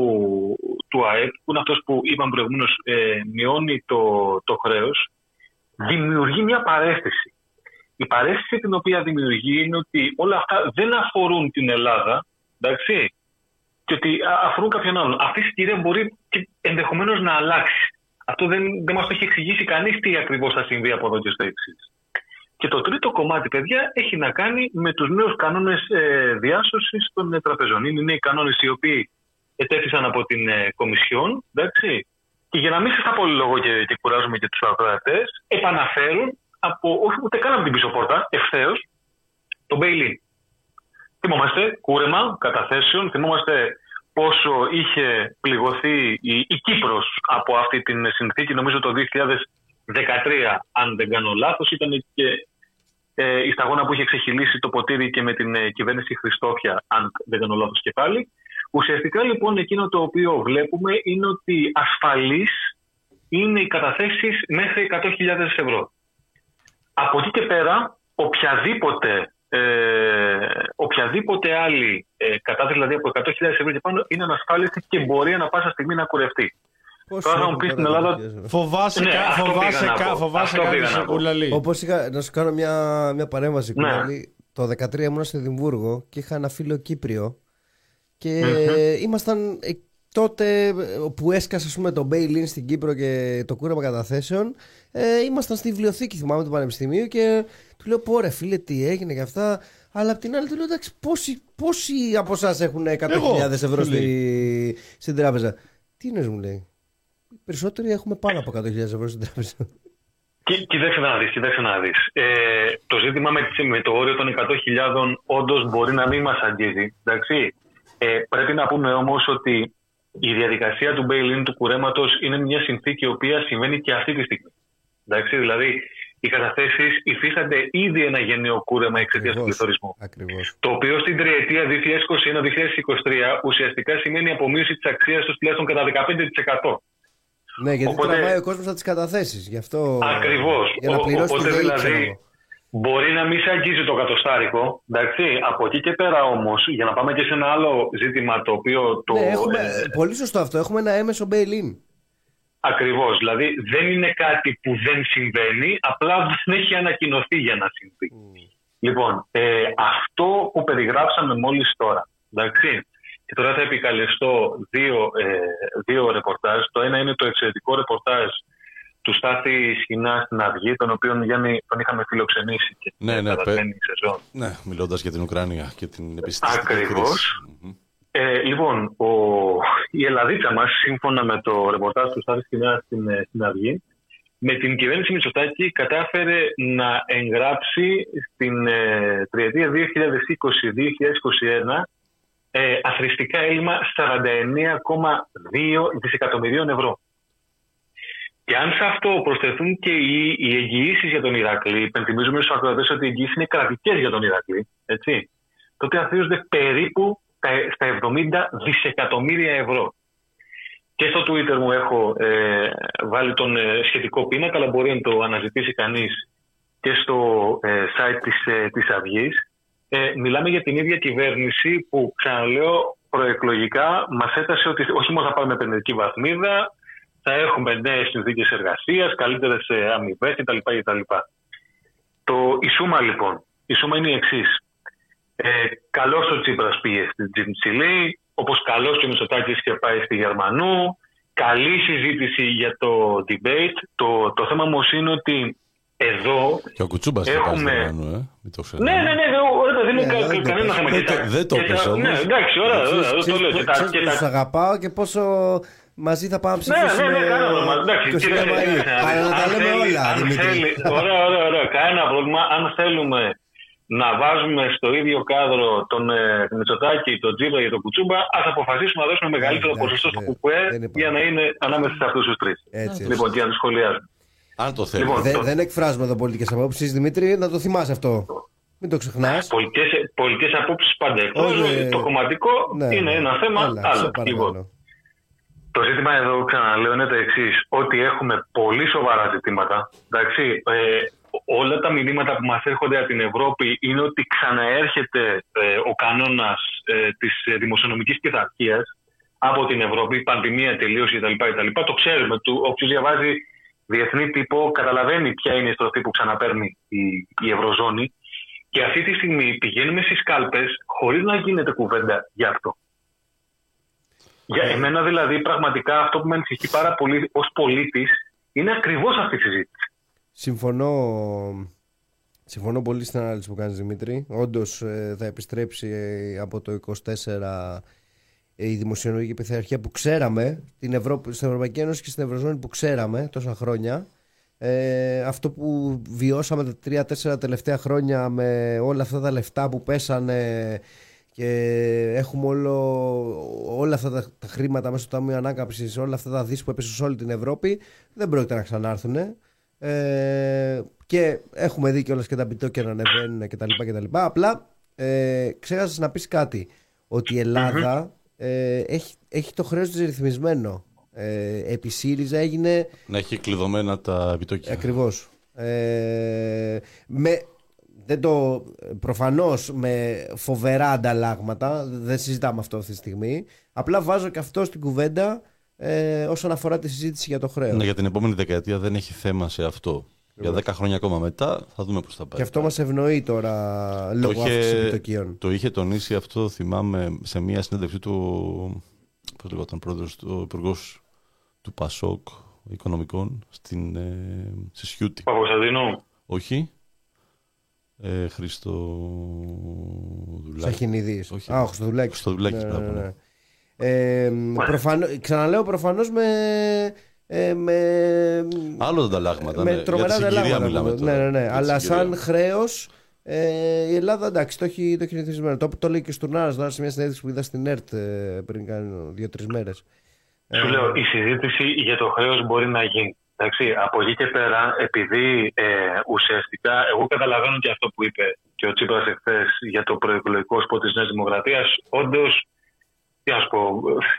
του ΑΕΠ, που είναι αυτός που είπαμε προηγουμένως ε, μειώνει το, το χρέος, δημιουργεί μια παρέστηση. Η παρέστηση την οποία δημιουργεί είναι ότι όλα αυτά δεν αφορούν την Ελλάδα, εντάξει, και ότι αφορούν κάποιον άλλον. Αυτή η συγκυρία μπορεί και ενδεχομένως να αλλάξει. Αυτό δεν, δεν μας το έχει εξηγήσει κανείς τι ακριβώς θα συμβεί από εδώ και στο εξής. Και το τρίτο κομμάτι, παιδιά, έχει να κάνει με τους νέους κανόνες ε, διάσωσης των τραπεζών. Είναι οι νέοι κανόνες οι οποίοι ετέθησαν από την ε, Κομισιόν, εντάξει. Και για να μην σας τα πολυλογώ και, και κουράζουμε και τους ακροατές, επαναφέρουν από, όχι ούτε καν από την πίσω πόρτα, ευθέως, τον bail-in. Θυμόμαστε κούρεμα καταθέσεων, θυμόμαστε πόσο είχε πληγωθεί η, η Κύπρος από αυτή την συνθήκη, νομίζω το δύο χιλιάδες δεκατρία, αν δεν κάνω λάθος, ήταν και ε, η σταγόνα που είχε ξεχυλήσει το ποτήρι και με την ε, κυβέρνηση Χριστόφια, αν δεν κάνω λάθος και πάλι. Ουσιαστικά λοιπόν εκείνο το οποίο βλέπουμε είναι ότι ασφαλής είναι οι καταθέσεις μέχρι εκατό χιλιάδες ευρώ. Από εκεί και πέρα οποιαδήποτε Ε, οποιαδήποτε άλλη ε, κατάθεση, δηλαδή από εκατό χιλιάδες ευρώ και πάνω, είναι ανασφάλιστη και μπορεί να πάσα στιγμή να κουρευτεί. Τώρα θα μου πει στην Ελλάδα. Φοβάσαι, ναι, κα, φοβάσαι, κα, φοβάσαι κάτι κουλαλί. Όπως είχα, να σου κάνω μια, μια παρέμβαση, ναι. Κουλαλί. Το δεκατρία ήμουν στο Εδιμβούργο και είχα ένα φίλο Κύπριο. Και mm-hmm. ήμασταν ε, τότε που έσκασε, ας πούμε, το bail-in στην Κύπρο και το κούρεμα καταθέσεων. Ε, ήμασταν στη βιβλιοθήκη, θυμάμαι, του Πανεπιστημίου και του λέω: Πω ρε φίλε, τι έγινε και αυτά. Αλλά απ' την άλλη του λέω: Εντάξει, πόσοι, πόσοι από εσάς έχουν εκατό χιλιάδες ευρώ στη, στην τράπεζα. Τι είναι, μου λέει. Οι περισσότεροι έχουμε πάνω από εκατό χιλιάδες ευρώ στην τράπεζα. Κοίταξε να δεις, κοίταξε να δεις. Ε, το ζήτημα με, με το όριο των εκατό χιλιάδων όντως μπορεί να μην μας αγγίζει. Εντάξει. Ε, πρέπει να πούμε όμως ότι η διαδικασία του bail-in, του κουρέματος, είναι μια συνθήκη η οποία συμβαίνει και αυτή τη στιγμή. Εντάξει, δηλαδή, οι καταθέσεις υφίστανται ήδη ένα γενναίο κούρεμα εξαιτίας του πληθωρισμού. Ακριβώς. Το οποίο στην τριετία είκοσι είκοσι ένα είκοσι είκοσι τρία ουσιαστικά σημαίνει απομείωση της αξίας τους τουλάχιστον κατά δεκαπέντε τοις εκατό. Ναι, γιατί οπότε... τραβάει ο κόσμος από τις καταθέσεις. Γι' αυτό... Ακριβώς. Για να πληρώσει οπότε, τη ΔΕΗ, δηλαδή, μπορεί να μην σε αγγίζει το εκατοστάρικο. Από εκεί και πέρα όμως, για να πάμε και σε ένα άλλο ζήτημα το οποίο... Το... Ναι, έχουμε... ε... πολύ σωστό αυτό. Έχουμε ένα έμεσο bail-in. Ακριβώς. Δηλαδή δεν είναι κάτι που δεν συμβαίνει, απλά δεν έχει ανακοινωθεί για να συμβεί. Mm. Λοιπόν, ε, αυτό που περιγράψαμε μόλις τώρα, εντάξει, και τώρα θα επικαλεστώ δύο, ε, δύο ρεπορτάζ. Το ένα είναι το εξαιρετικό ρεπορτάζ του Στάθη Σχοινά στην Αυγή, τον οποίο Γιάννη τον είχαμε φιλοξενήσει και ναι, την ναι, καταμένη σεζόν. Ναι, μιλώντας για την Ουκρανία και την επιστημιστική κρίση. Ακριβώς. Mm-hmm. Ε, λοιπόν, ο, η Ελλαδίτσα μας, σύμφωνα με το ρεπορτάζ του Στάθη Σχοινά στην, στην Αυγή, με την κυβέρνηση Μητσοτάκη κατάφερε να εγγράψει στην ε, τριετία δύο χιλιάδες είκοσι δύο χιλιάδες είκοσι ένα ε, αθρηστικά έλλειμμα σαράντα εννέα κόμμα δύο δισεκατομμυρίων ευρώ. Και αν σε αυτό προσθεθούν και οι, οι εγγυήσεις για τον Ηρακλή, υπενθυμίζουμε στους ακροατές ότι οι εγγυήσεις είναι κρατικές για τον Ηρακλή, έτσι, τότε αφήνονται περίπου στα εβδομήντα δισεκατομμύρια ευρώ. Και στο Twitter μου έχω ε, βάλει τον ε, σχετικό πίνακα, αλλά μπορεί να το αναζητήσει κανείς και στο ε, site της, ε, της Αυγής. Ε, μιλάμε για την ίδια κυβέρνηση που, ξαναλέω, προεκλογικά μας έτασε ότι όχι μόνο θα πάμε επενδυτική βαθμίδα, θα έχουμε νέες συνθήκες εργασίας, καλύτερες αμοιβές κτλ. κτλ. Το, η σούμα λοιπόν, η σούμα είναι η εξής. Ε, καλώς ο Τσίπρας πήγε στην Τζιμψιλή, όπως καλώς και ο Μητσοτάκης και πάει στη Γερμανού. Καλή συζήτηση για το debate. Το, το θέμα όμως είναι ότι εδώ και ο Κουτσούμπας έχουμε... και πάνω, ε. Ναι, ναι, ναι, δεν κανένα θέμα και τα... Δεν το πεις όμως. Ναι, εντάξει, ωραία, το λέω. Και τους αγαπάω και πόσο... Μαζί θα πάμε να ψηφίσουμε. Ναι, ναι, ναι, αλλά να τα λέμε όλα, Δημήτρη. Ωραία, ωραία, ωραία. Κανένα πρόβλημα. Αν θέλουμε να βάζουμε στο ίδιο κάδρο τον ε, Μητσοτάκη, τον Τζίπρα και τον Κουτσούμπα, ας αποφασίσουμε να δώσουμε μεγαλύτερο ποσοστό στο ΚΚΕ για να είναι ανάμεσα σε αυτούς τους τρεις. Λοιπόν, για να τους σχολιάζουμε. Αν το θέλουμε. Δεν εκφράζουμε εδώ πολιτικές απόψεις, Δημήτρη, να το θυμάσαι αυτό. Μην το ξεχνάς. Πολιτικές απόψεις πάντα. Το κομματικό είναι ένα θέμα άλλο. Το ζήτημα εδώ, ξαναλέω, είναι το εξής, ότι έχουμε πολύ σοβαρά ζητήματα. Εντάξει, ε, όλα τα μηνύματα που μας έρχονται από την Ευρώπη είναι ότι ξαναέρχεται ε, ο κανόνας ε, της ε, δημοσιονομικής πειθαρχίας από την Ευρώπη, η πανδημία τελείωσε κτλ. Το ξέρουμε. Όποιος διαβάζει διεθνή τύπο καταλαβαίνει ποια είναι η στροφή που ξαναπαίρνει η, η Ευρωζώνη. Και αυτή τη στιγμή πηγαίνουμε στις κάλπες χωρίς να γίνεται κουβέντα για αυτό. Για εμένα δηλαδή πραγματικά αυτό που με ανησυχεί πάρα πολύ ως πολίτης είναι ακριβώς αυτή η συζήτηση. Συμφωνώ, συμφωνώ πολύ στην ανάλυση που κάνεις, Δημήτρη. Όντως ε, θα επιστρέψει ε, από το είκοσι τέσσερα ε, η δημοσιονομική πειθαρχία που ξέραμε την Ευρω... στην Ευρωπαϊκή Ένωση και στην Ευρωζώνη που ξέραμε τόσα χρόνια. Ε, αυτό που βιώσαμε τα τρία τέσσερα τελευταία χρόνια με όλα αυτά τα λεφτά που πέσανε... Και έχουμε όλο, όλα αυτά τα, τα χρήματα μέσα στο Ταμείο Ανάκαμψης, όλα αυτά τα δις που έπεσαν σε όλη την Ευρώπη, δεν πρόκειται να ξανάρθουν. Ε, και έχουμε δει κιόλας και τα μπιτόκια να ανεβαίνουν κτλ. Απλά ε, ξέχασες να πεις κάτι. Ότι η Ελλάδα ε, έχει, έχει το χρέος της ρυθμισμένο. Ε, επί ΣΥΡΙΖΑ έγινε. Να έχει κλειδωμένα τα μπιτόκια. Ακριβώς. Ε, με. Δεν το, προφανώς με φοβερά ανταλλάγματα, δεν συζητάμε αυτό αυτή τη στιγμή. Απλά βάζω και αυτό στην κουβέντα ε, όσον αφορά τη συζήτηση για το χρέος. Ναι, για την επόμενη δεκαετία δεν έχει θέμα σε αυτό. Λοιπόν. Για δέκα χρόνια ακόμα μετά θα δούμε πώς θα πάει. Και αυτό μας ευνοεί τώρα λόγω αύξησης επιτοκίων. Το είχε τονίσει αυτό, θυμάμαι, σε μια συνέντευξη του, πώς λέγω, τον πρόεδρος, του υπουργός του Πασόκ Οικονομικών στην, ε, στη Σιούτη. Παπακοσταντίνου. Όχι. Ε, Χρήστο Δουλάκη. Σαχινιδής. Όχι. Α, ο Χρήστο Δουλάκη. Χρήστο Δουλάκη, ναι, πράγμα. Ναι. Ε, προφανώ, ξαναλέω, προφανώς με. Ε, με άλλο ανταλλάγματα. Με ναι. Τρομερά ανταλλάγματα. Μιλάμε τώρα. Ναι, ναι, ναι. Αλλά σαν χρέος ε, η Ελλάδα εντάξει, το έχει ρυθμισμένο. Το, το λέει και ο Στουρνάρας τώρα σε μια συνέντευξη που είδα στην ΕΡΤ πριν κάνω δύο-τρεις μέρες. Σου λέω, η συζήτηση για το χρέος μπορεί να γίνει. Εντάξει, από εκεί και πέρα, επειδή ε, ουσιαστικά, εγώ καταλαβαίνω και αυτό που είπε και ο Τσίπρας εχθές για το προεκλογικό σποτ της Νέας Δημοκρατίας. Όντως, τι ας πω,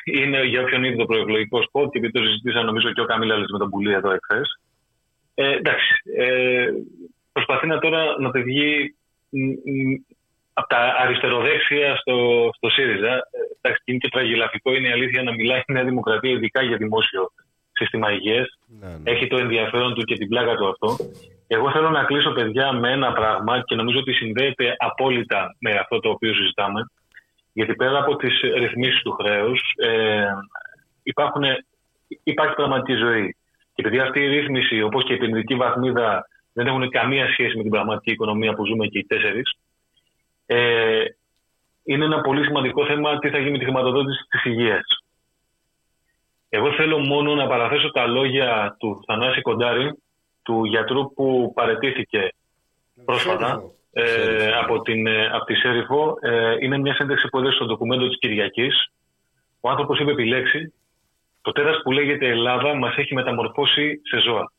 είναι για όποιον είδε το προεκλογικό σποτ, και επειδή το συζητήσα νομίζω και ο Καμίλαλης με τον Πουλή εδώ εχθές. Ε, εντάξει, ε, προσπαθεί να τώρα να πηγεί από τα αριστεροδέξια στο, στο ΣΥΡΙΖΑ. Ε, εντάξει, είναι και τραγελαφικό, είναι η αλήθεια, να μιλάει η Νέα Δημοκρατία ειδικά για δημόσιο σύστημα υγείας. Ναι, ναι. Έχει το ενδιαφέρον του και την πλάκα του αυτό. Εγώ θέλω να κλείσω, παιδιά, με ένα πράγμα και νομίζω ότι συνδέεται απόλυτα με αυτό το οποίο συζητάμε. Γιατί πέρα από τις ρυθμίσεις του χρέους, ε, υπάρχουν, υπάρχει πραγματική ζωή. Και επειδή αυτή η ρύθμιση, όπως και η επενδυτική βαθμίδα, δεν έχουν καμία σχέση με την πραγματική οικονομία που ζούμε και οι τέσσερις, ε, είναι ένα πολύ σημαντικό θέμα τι θα γίνει με τη χρηματοδότηση της υγείας. Εγώ θέλω μόνο να παραθέσω τα λόγια του Θανάση Κοντάρη, του γιατρού που παραιτήθηκε πρόσφατα ε, ε, από, την, ε, από τη Σέριφο. Ε, είναι μια σύνδεξη που έδωσε στο ντοκουμέντο της Κυριακής. Ο άνθρωπος είπε επί λέξη, το τέρας που λέγεται Ελλάδα μας έχει μεταμορφώσει σε ζώα.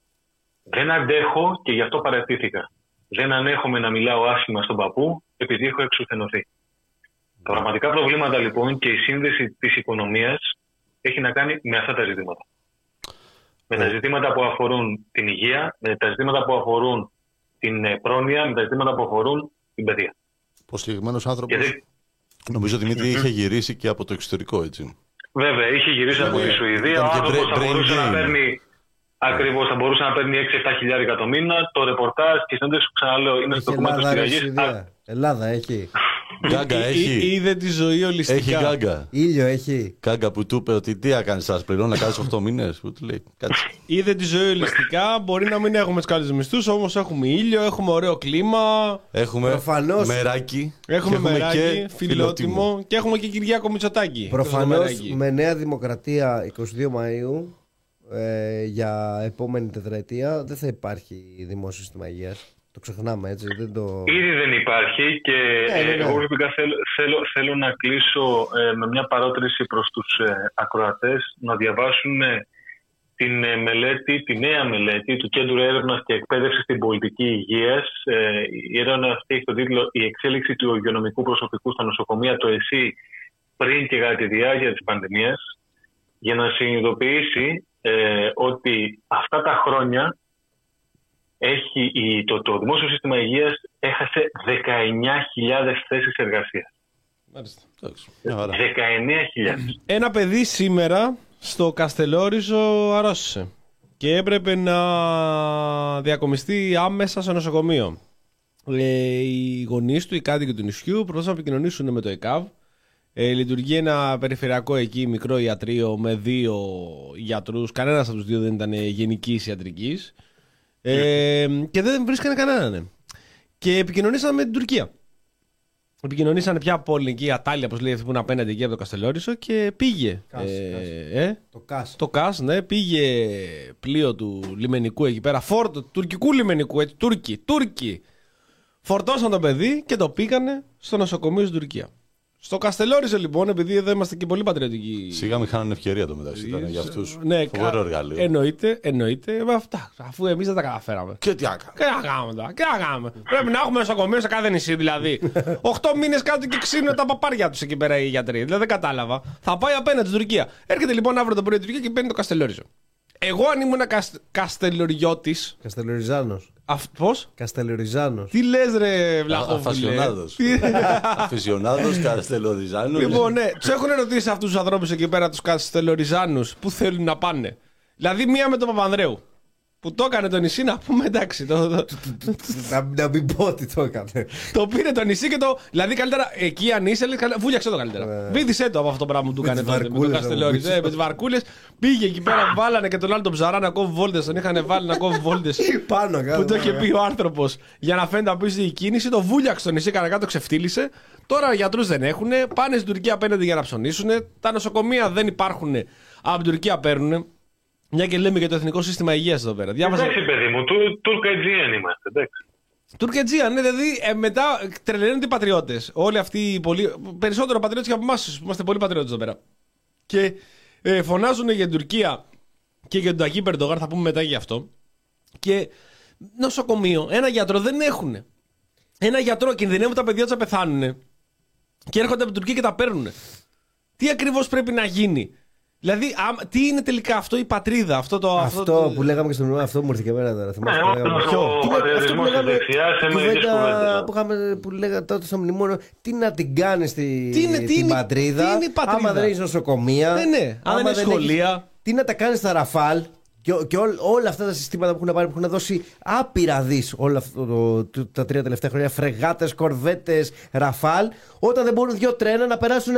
Δεν αντέχω και γι' αυτό παραιτήθηκα. Δεν ανέχομαι να μιλάω άσχημα στον παππού επειδή έχω εξουθενωθεί. Mm. Τα πραγματικά προβλήματα λοιπόν και η σύνδεση της οικονομίας έχει να κάνει με αυτά τα ζητήματα. Με τα ζητήματα που αφορούν την υγεία, με τα ζητήματα που αφορούν την πρόνοια, με τα ζητήματα που αφορούν την παιδεία. Ο συγκεκριμένος άνθρωπος, Γιατί... νομίζω, Δημήτρη, είχε γυρίσει και από το εξωτερικό, έτσι. Βέβαια, είχε γυρίσει από τη Σουηδία. Ο άνθρωπος θα μπορούσε να παίρνει, ακριβώς, θα μπορούσε να παίρνει έξι εφτά χιλιάρικα το μήνα. Το ρεπορτάζ και συνέντευξη που ξαναλέω είναι στο κομμάτι της Κυριακής. Ελλάδα έχει. Γκάγκα έχει. Είδε τη ζωή ολιστικά. Έχει γκάγκα. Ήλιο έχει. Γκάγκα που του είπε ότι τι έκανε, σας πληρώνω να κάνεις οκτώ μήνες. Που του λέει, κάτσε. Είδε τη ζωή ολιστικά. Μπορεί να μην έχουμε τους καλούς μισθούς, όμως έχουμε ήλιο, έχουμε ωραίο κλίμα. Έχουμε προφανώς μεράκι. Έχουμε, έχουμε μεράκι, και φιλότιμο. Και έχουμε και Κυριάκο Μητσοτάκη. Προφανώς με Νέα Δημοκρατία εικοστή δεύτερη Μαΐου ε, για επόμενη τετραετία δεν θα υπάρχει δημόσιο σύστημα υγείας. Το ξεχνάμε, έτσι. Δεν το... Ήδη δεν υπάρχει και yeah, yeah, yeah. εγώ θέλω, θέλω, θέλω να κλείσω ε, με μια παρότριση προς τους ε, ακροατές να διαβάσουν ε, την, ε, μελέτη, τη νέα μελέτη του Κέντρου Έρευνας και Εκπαίδευσης στην Πολιτική Υγείας. Ε, η έρευνα αυτή έχει τον τίτλο «Η εξέλιξη του υγειονομικού προσωπικού στα νοσοκομεία, το ΕΣΥ πριν και κατά τη διάρκεια της πανδημίας», για να συνειδητοποιήσει ε, ότι αυτά τα χρόνια Έχει, το, το δημόσιο σύστημα υγείας έχασε δεκαεννιά χιλιάδες θέσεις εργασίας. Μάλιστα. δεκαεννιά χιλιάδες. Ένα παιδί σήμερα στο Καστελόριζο αρρώστησε και έπρεπε να διακομιστεί άμεσα στο νοσοκομείο. Ε, οι γονείς του, οι κάτοικοι του νησιού, προσπαθούν να επικοινωνήσουν με το ΕΚΑΒ. Ε, λειτουργεί ένα περιφερειακό εκεί μικρό ιατρείο με δύο γιατρούς. Κανένας από τους δύο δεν ήταν γενικής ιατρικής. Ε, και δεν βρίσκανε κανέναν. Ναι. Και επικοινωνήσαμε με την Τουρκία. Επικοινωνήσανε πια από ελληνική ατάλια, όπως λέει αυτή που είναι απέναντι εκεί από το Καστελόριζο, και πήγε. Κάς, ε, κάς. Ε, το ΚΑΣ. Το ΚΑΣ, ναι, πήγε πλοίο του λιμενικού εκεί πέρα, φόρτο του τουρκικού λιμενικού, έτσι. Τούρκοι, Τούρκοι. Φορτώσαν το παιδί και το πήγανε στο νοσοκομείο στην Τουρκία. Στο Καστελόριζο λοιπόν, επειδή εδώ είμαστε και πολύ πατριωτικοί. Σιγά μην χάνανε ευκαιρία το μεταξύ. Ήταν για αυτούς. Ναι, φοβερό εργαλείο. Εννοείται, εννοείται. Αυτά. Αφού εμείς δεν τα καταφέραμε. Και τι να κάνουμε. Τι να κάνουμε. Πρέπει να έχουμε νοσοκομείο σε κάθε νησί, δηλαδή. Οχτώ μήνες κάτω και ξύνουν τα παπάρια τους εκεί πέρα οι γιατροί. Δηλαδή δεν κατάλαβα. Θα πάει απέναντι στην Τουρκία. Έρχεται λοιπόν αύριο το πρωί η Τουρκία και παίρνει το Καστελόριζο. Εγώ αν ήμουν κασ... Καστελοριώτης. Καστελοριζάνος. Πώς? Καστελοριζάνος. Τι λες ρε Βλαχόπουλε. Αφασιονάδος, Καστελοριζάνος. Λοιπόν, ναι, τους έχουν ερωτήσει αυτούς τους ανθρώπους εκεί πέρα, τους Καστελοριζάνους, που θέλουν να πάνε. Δηλαδή μία με τον Παπανδρέου που το έκανε το νησί, να πούμε, εντάξει. Να μην πω ότι το έκανε. Το πήρε το νησί και το. Δηλαδή καλύτερα εκεί αν είσαι, βούλιαξε το καλύτερα. Βίδησε το από αυτό το πράγμα που του έκανε τότε με τον Καστελόριζο. Με τις βαρκούλες πήγε εκεί πέρα, βάλανε και τον άλλο τον ψαρά να κόβει βόλτες. Τον είχαν βάλει να κόβει βόλτες. Που το είχε πει ο άνθρωπος για να φαίνεται απίστευτη η κίνηση. Το βούλιαξε το νησί, κανένα το ξεφτύλισε. Τώρα γιατρούς δεν έχουν. Πάνε στην Τουρκία απέναντι για να ψωνίσουν. Τα νοσοκομεία δεν υπάρχουν. Από την Τουρκία παίρνουν. Μια και λέμε για το εθνικό σύστημα υγείας εδώ πέρα. Εντάξει, παιδί μου, Τουρκετζίαν είμαστε, εντάξει. Τουρκετζίαν, ναι, δηλαδή ε, μετά τρελαίνονται οι πατριώτες. Όλοι αυτοί οι πολύ. Περισσότερο πατριώτες και από εμάς, είμαστε πολύ πατριώτες εδώ πέρα. Και ε, φωνάζουν για την Τουρκία και για τον Ταγί Περντογάν, θα πούμε μετά γι' αυτό. Και νοσοκομείο, ένα γιατρό δεν έχουν. Ένα γιατρό, κινδυνεύουν τα παιδιά του να πεθάνουν και έρχονται από την Τουρκία και τα παίρνουν. Τι ακριβώς πρέπει να γίνει? Δηλαδή, α, τι είναι τελικά αυτό, η πατρίδα, αυτό το. Αυτό, αυτό το... που λέγαμε και στο μνημόνιο, αυτό που μου ήρθε και εμένα τώρα. Θυμάσαι ναι, που λέγαμε. Ποιο? Ο πατριωτισμό τη δεξιά σε μερικέ κουβέντε. Που λέγαμε τότε στο μνημόνιο, τι να την κάνει στη... στην τι είναι, πατρίδα. Τι είναι η πατρίδα. Άμα δεν έχει νοσοκομεία, ναι, ναι. Άμα, άμα δεν έχει σχολεία. Τι να τα κάνει στα Ραφάλ. Και, και ό, όλα αυτά τα συστήματα που έχουν πάρει, που έχουν δώσει άπειρα δις όλα αυτό το, το, τα τρία τελευταία χρόνια, φρεγάτες, κορβέτες, Ραφάλ, όταν δεν μπορούν δύο τρένα να περάσουν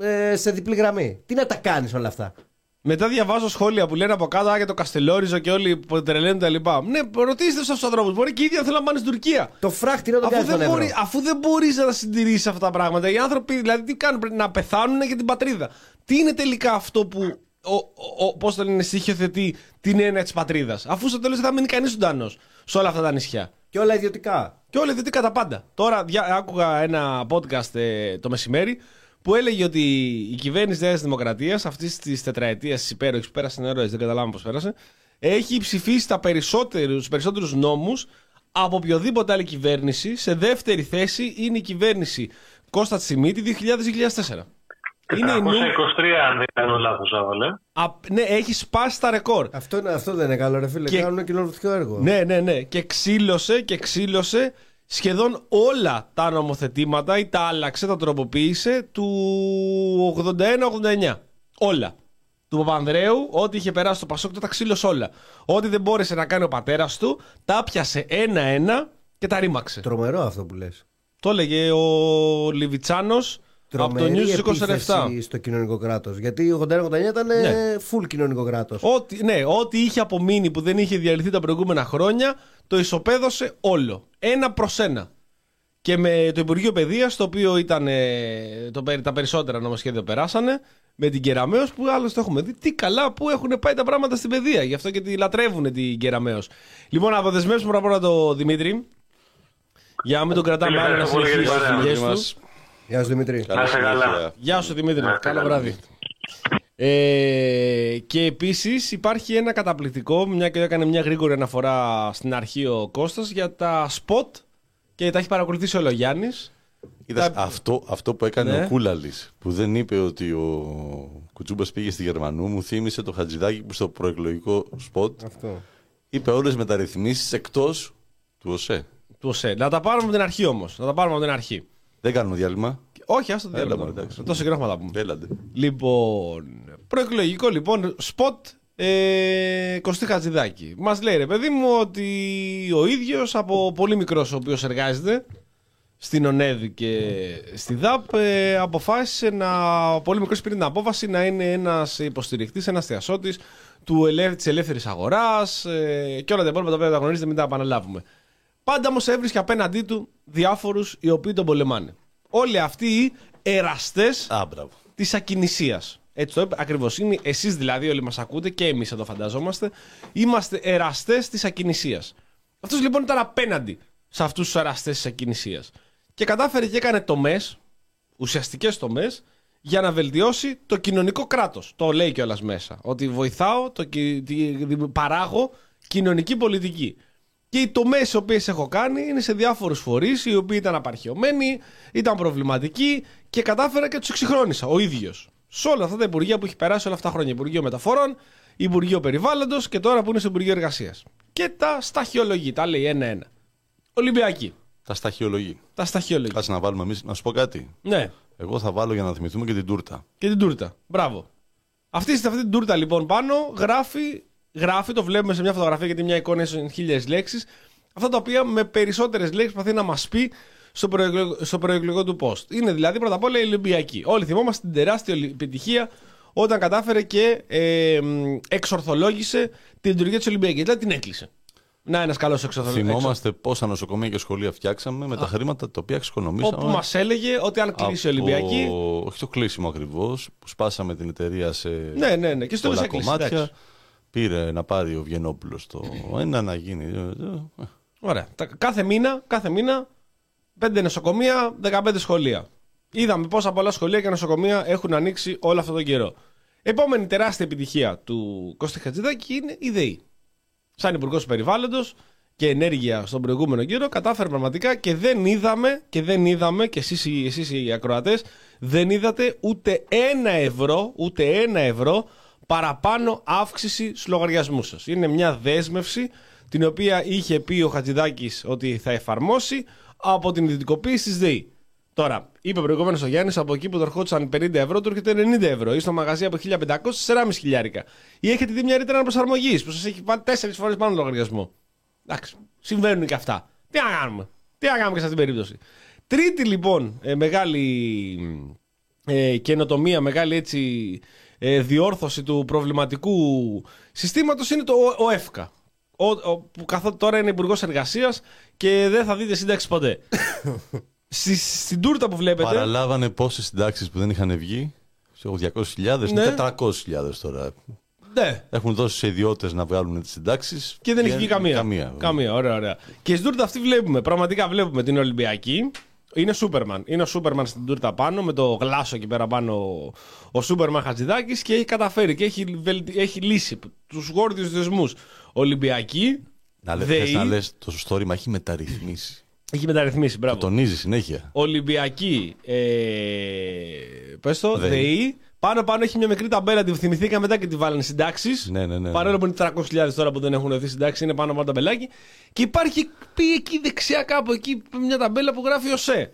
ε, σε διπλή γραμμή. Τι να τα κάνεις όλα αυτά? Μετά διαβάζω σχόλια που λένε από κάτω, άγια το Καστελόριζο και όλοι που τρελαίνουν τα λοιπά. Ναι, ρωτήστε αυτούς τους ανθρώπους. Μπορεί και οι ίδιοι να θέλουν να πάνε στην Τουρκία. Το φράχτη να το κάνει στον Εύρο. Αφού δεν μπορείς να τα συντηρήσεις αυτά τα πράγματα, οι άνθρωποι δηλαδή τι κάνουν, πρέπει να πεθάνουν για την πατρίδα. Τι είναι τελικά αυτό που. Ο, ο, ο, πώς το λένε, στοιχειοθετεί την έννοια της πατρίδας, αφού στο τέλος θα μείνει κανείς ζωντανός σε όλα αυτά τα νησιά. Και όλα ιδιωτικά. Και όλα ιδιωτικά τα πάντα. Τώρα διά, άκουγα ένα podcast ε, το μεσημέρι που έλεγε ότι η κυβέρνηση της Νέας Δημοκρατίας αυτής της τετραετίας της υπέροχης που πέρασε νερό, δεν καταλάβαμε πώς πέρασε, έχει ψηφίσει τα περισσότερους, τους περισσότερους νόμους από οποιοδήποτε άλλη κυβέρνηση. Σε δεύτερη θέση είναι η κυβέρνηση Κώστα Τσιμίτη δύο χιλιάδες με δύο χιλιάδες τέσσερα. Είναι είκοσι είκοσι τρία, αν δεν κάνω λάθος, Ζάβαλε. Ναι, έχει σπάσει τα ρεκόρ. Αυτό, είναι, αυτό δεν είναι καλό, ρε φίλε. Και... κάνουν κοινοβουλευτικό έργο. Ναι, ναι, ναι. Και ξύλωσε και ξύλωσε σχεδόν όλα τα νομοθετήματα ή τα άλλαξε, τα τροποποίησε του ογδόντα ένα ογδόντα εννιά. Όλα. Του Παπανδρέου, ό,τι είχε περάσει στο Πασόκ, τα ξύλωσε όλα. Ό,τι δεν μπόρεσε να κάνει ο πατέρας του, τα πιασε ένα-ένα και τα ρήμαξε. Τρομερό αυτό που λες. Το έλεγε ο Λιβιτσάνος. Τρομερή επίθεση στο κοινωνικό κράτος. Γιατί ογδόντα ένα ογδόντα εννιά ήταν ναι. Full κοινωνικό κράτος. Ό,τι, ναι, ό,τι είχε απομείνει που δεν είχε διαλυθεί τα προηγούμενα χρόνια, το ισοπαίδωσε όλο. Ένα προς ένα. Και με το Υπουργείο Παιδείας, το οποίο ήταν. Το, τα περισσότερα νομοσχέδια περάσανε. Με την Κεραμέως, που άλλωστε έχουμε δει τι καλά που έχουν πάει τα πράγματα στην παιδεία. Γι' αυτό και τη λατρεύουν την Κεραμέως. Λοιπόν, αποδεσμεύσουμε πρώτα τον Δημήτρη. Για να μην τον κρατάμε άλλο να συνεχίσει τις δουλειές του. Γεια σου Δημήτρη. Καλά, καλά. Γεια σου Δημήτρη. Καλά, καλό βράδυ. Ε, και επίσης υπάρχει ένα καταπληκτικό, μια και έκανε μια γρήγορη αναφορά στην αρχή ο Κώστας για τα σποτ και τα έχει παρακολουθήσει όλο ο Γιάννης. Είδες, τα... αυτό, αυτό που έκανε ναι. Ο Κούλαλης που δεν είπε ότι ο Κουτσούμπας πήγε στη Γερμανού, μου θύμισε το Χατζηδάκη που στο προεκλογικό σποτ αυτό. Είπε όλες μεταρρυθμίσεις εκτός του ΟΣΕ. Του ΟΣΕ. Να τα πάρουμε από την αρχή όμως. Να τα πάρουμε από την αρχή. Δεν κάνουμε διάλειμμα. Όχι, ας το διάλειμμα. Τόσο γράφμα τα πούμε. Έλατε. Λοιπόν, προεκλογικό λοιπόν, σποτ ε, Κωστή Χατζηδάκη. Μας λέει ρε παιδί μου ότι ο ίδιος από πολύ μικρός ο οποίος εργάζεται στην ΟΝΕΔ και στη ΔΑΠ ε, αποφάσισε να, πολύ μικρός πήρε την απόφαση να είναι ένας υποστηρικτής, ένας θεασότης του ελεύθερη, της ελεύθερης αγοράς ε, και όλα τα υπόλοιπα τα οποία τα γνωρίζετε μην τα επαναλάβουμε. Πάντα όμως έβρισκε απέναντί του διάφορους οι οποίοι τον πολεμάνε. Όλοι αυτοί οι εραστές της ακινησίας. Έτσι το είπε, ακριβώς είναι. Εσείς δηλαδή, όλοι μας ακούτε και εμείς εδώ φανταζόμαστε. Είμαστε εραστές της ακινησίας. Αυτός λοιπόν ήταν απέναντι σε αυτούς τους εραστές της ακινησίας. Και κατάφερε και έκανε τομές, ουσιαστικές τομές, για να βελτιώσει το κοινωνικό κράτος. Το λέει κιόλας μέσα. Ότι βοηθάω, το, παράγω κοινωνική πολιτική. Και οι τομές οι οποίες έχω κάνει είναι σε διάφορους φορείς, οι οποίοι ήταν απαρχαιωμένοι, ήταν προβληματικοί και κατάφερα και τους εξυγχρόνισα ο ίδιος. Σε όλα αυτά τα υπουργεία που έχει περάσει όλα αυτά τα χρόνια. Υπουργείο Μεταφορών, Υπουργείο Περιβάλλοντος και τώρα που είναι στο Υπουργείο Εργασίας. Και τα σταχυολογεί, τα λέει ένα-ένα. Ολυμπιακή. Τα σταχυολογεί. Τα σταχυολογεί. Κάτσε να βάλουμε εμείς, να σου πω κάτι. Ναι. Εγώ θα βάλω για να θυμηθούμε και την τούρτα. Και την τούρτα. Μπράβο. Αυτή, αυτή την τούρτα λοιπόν πάνω γράφει. Γράφει, το βλέπουμε σε μια φωτογραφία γιατί μια εικόνα είναι χίλιες λέξεις. Αυτά τα οποία με περισσότερες λέξεις προσπαθεί να μας πει στο, προεκλογικό, στο προεκλογικό του post. Είναι δηλαδή πρώτα απ' όλα η Ολυμπιακή. Όλοι θυμόμαστε την τεράστια επιτυχία όταν κατάφερε και ε, εξορθολόγησε την λειτουργία της Ολυμπιακής. Δηλαδή την έκλεισε. Να, ένας καλός εξορθολόγος. Θυμόμαστε πόσα νοσοκομεία και σχολεία φτιάξαμε με τα χρήματα τα οποία εξοικονομήσαμε. Όπου μας έλεγε ότι αν κλείσει η Ολυμπιακή. Όχι το κλείσιμο ακριβώς, που σπάσαμε την εταιρεία σε ναι, ναι, ναι. Και στο πολλά κομμάτια. Εντάξει. Πήρε να πάρει ο Βιενόπουλος το ένα να γίνει. Ωραία. Κάθε μήνα, κάθε μήνα πέντε νοσοκομεία, δεκαπέντε σχολεία. Είδαμε πόσα πολλά σχολεία και νοσοκομεία έχουν ανοίξει όλο αυτόν τον καιρό. Επόμενη τεράστια επιτυχία του Κώστα Χατζηδάκη είναι η ΔΕΗ. Σαν υπουργός περιβάλλοντος και ενέργεια στον προηγούμενο γύρο, κατάφερε πραγματικά και δεν είδαμε, και δεν είδαμε, και εσείς, εσείς οι ακροατές, δεν είδατε ούτε ένα ευρώ, ούτε ένα ευρώ παραπάνω αύξηση στους λογαριασμούς σας. Είναι μια δέσμευση την οποία είχε πει ο Χατζηδάκης ότι θα εφαρμόσει από την ιδιωτικοποίηση της ΔΕΗ. Τώρα, είπε προηγουμένως ο Γιάννης, από εκεί που το ερχόντουσαν πενήντα ευρώ, του έρχεται ενενήντα ευρώ. Ή στο μαγαζί από χίλια πεντακόσια, τεσσεράμισι χιλιάρικα. Ή έχετε δει μια ρήτρα αναπροσαρμογής που σας έχει βάλει τέσσερις φορές πάνω λογαριασμό. Εντάξει, συμβαίνουν και αυτά. Τι να κάνουμε, τι να κάνουμε και σε αυτήν την περίπτωση. Τρίτη λοιπόν ε, μεγάλη ε, καινοτομία, μεγάλη έτσι ε, διόρθωση του προβληματικού συστήματος είναι το ΟΕΦΚΑ. Ο, ο, που καθότι τώρα είναι υπουργός εργασίας και δεν θα δείτε σύνταξη ποτέ. Στη, στην τούρτα που βλέπετε. Παραλάβανε πόσες συντάξεις που δεν είχαν βγει, διακόσιες χιλιάδες, ναι. τετρακόσιες χιλιάδες τώρα. Ναι. Έχουν δώσει σε ιδιώτες να βγάλουν τις συντάξεις. Και δεν έχει βγει καμία. Καμία, καμία ωραία, ωραία. Και στην τούρτα αυτή βλέπουμε, πραγματικά βλέπουμε την Ολυμπιακή. Είναι Σούπερμαν. Είναι ο Σούπερμαν στην τούρτα πάνω, με το γλάσο εκεί πέρα πάνω ο Σούπερμαν Χατζηδάκης, και έχει καταφέρει και έχει, έχει λύσει τους γόρδιους δεσμούς. Ολυμπιακή. Να λες, ΔΕΗ, να λες το σωστό ρήμα, έχει μεταρρυθμίσει. Έχει μεταρρυθμίσει, μπράβο. Το τονίζει συνέχεια. Ολυμπιακή. Ε, πες το, ΔΕΗ. ΔΕΗ. Πάνω-πάνω έχει μια μικρή ταμπέλα, τη θυμηθήκα μετά και τη βάλανε συντάξεις. Ναι, ναι, ναι. Παρόλο που είναι τριακόσιες χιλιάδες τώρα που δεν έχουν δοθεί συντάξεις, είναι πάνω-πάνω ταμπελάκι. Και υπάρχει πει εκεί δεξιά κάπου εκεί μια ταμπέλα που γράφει ΟΣΕ.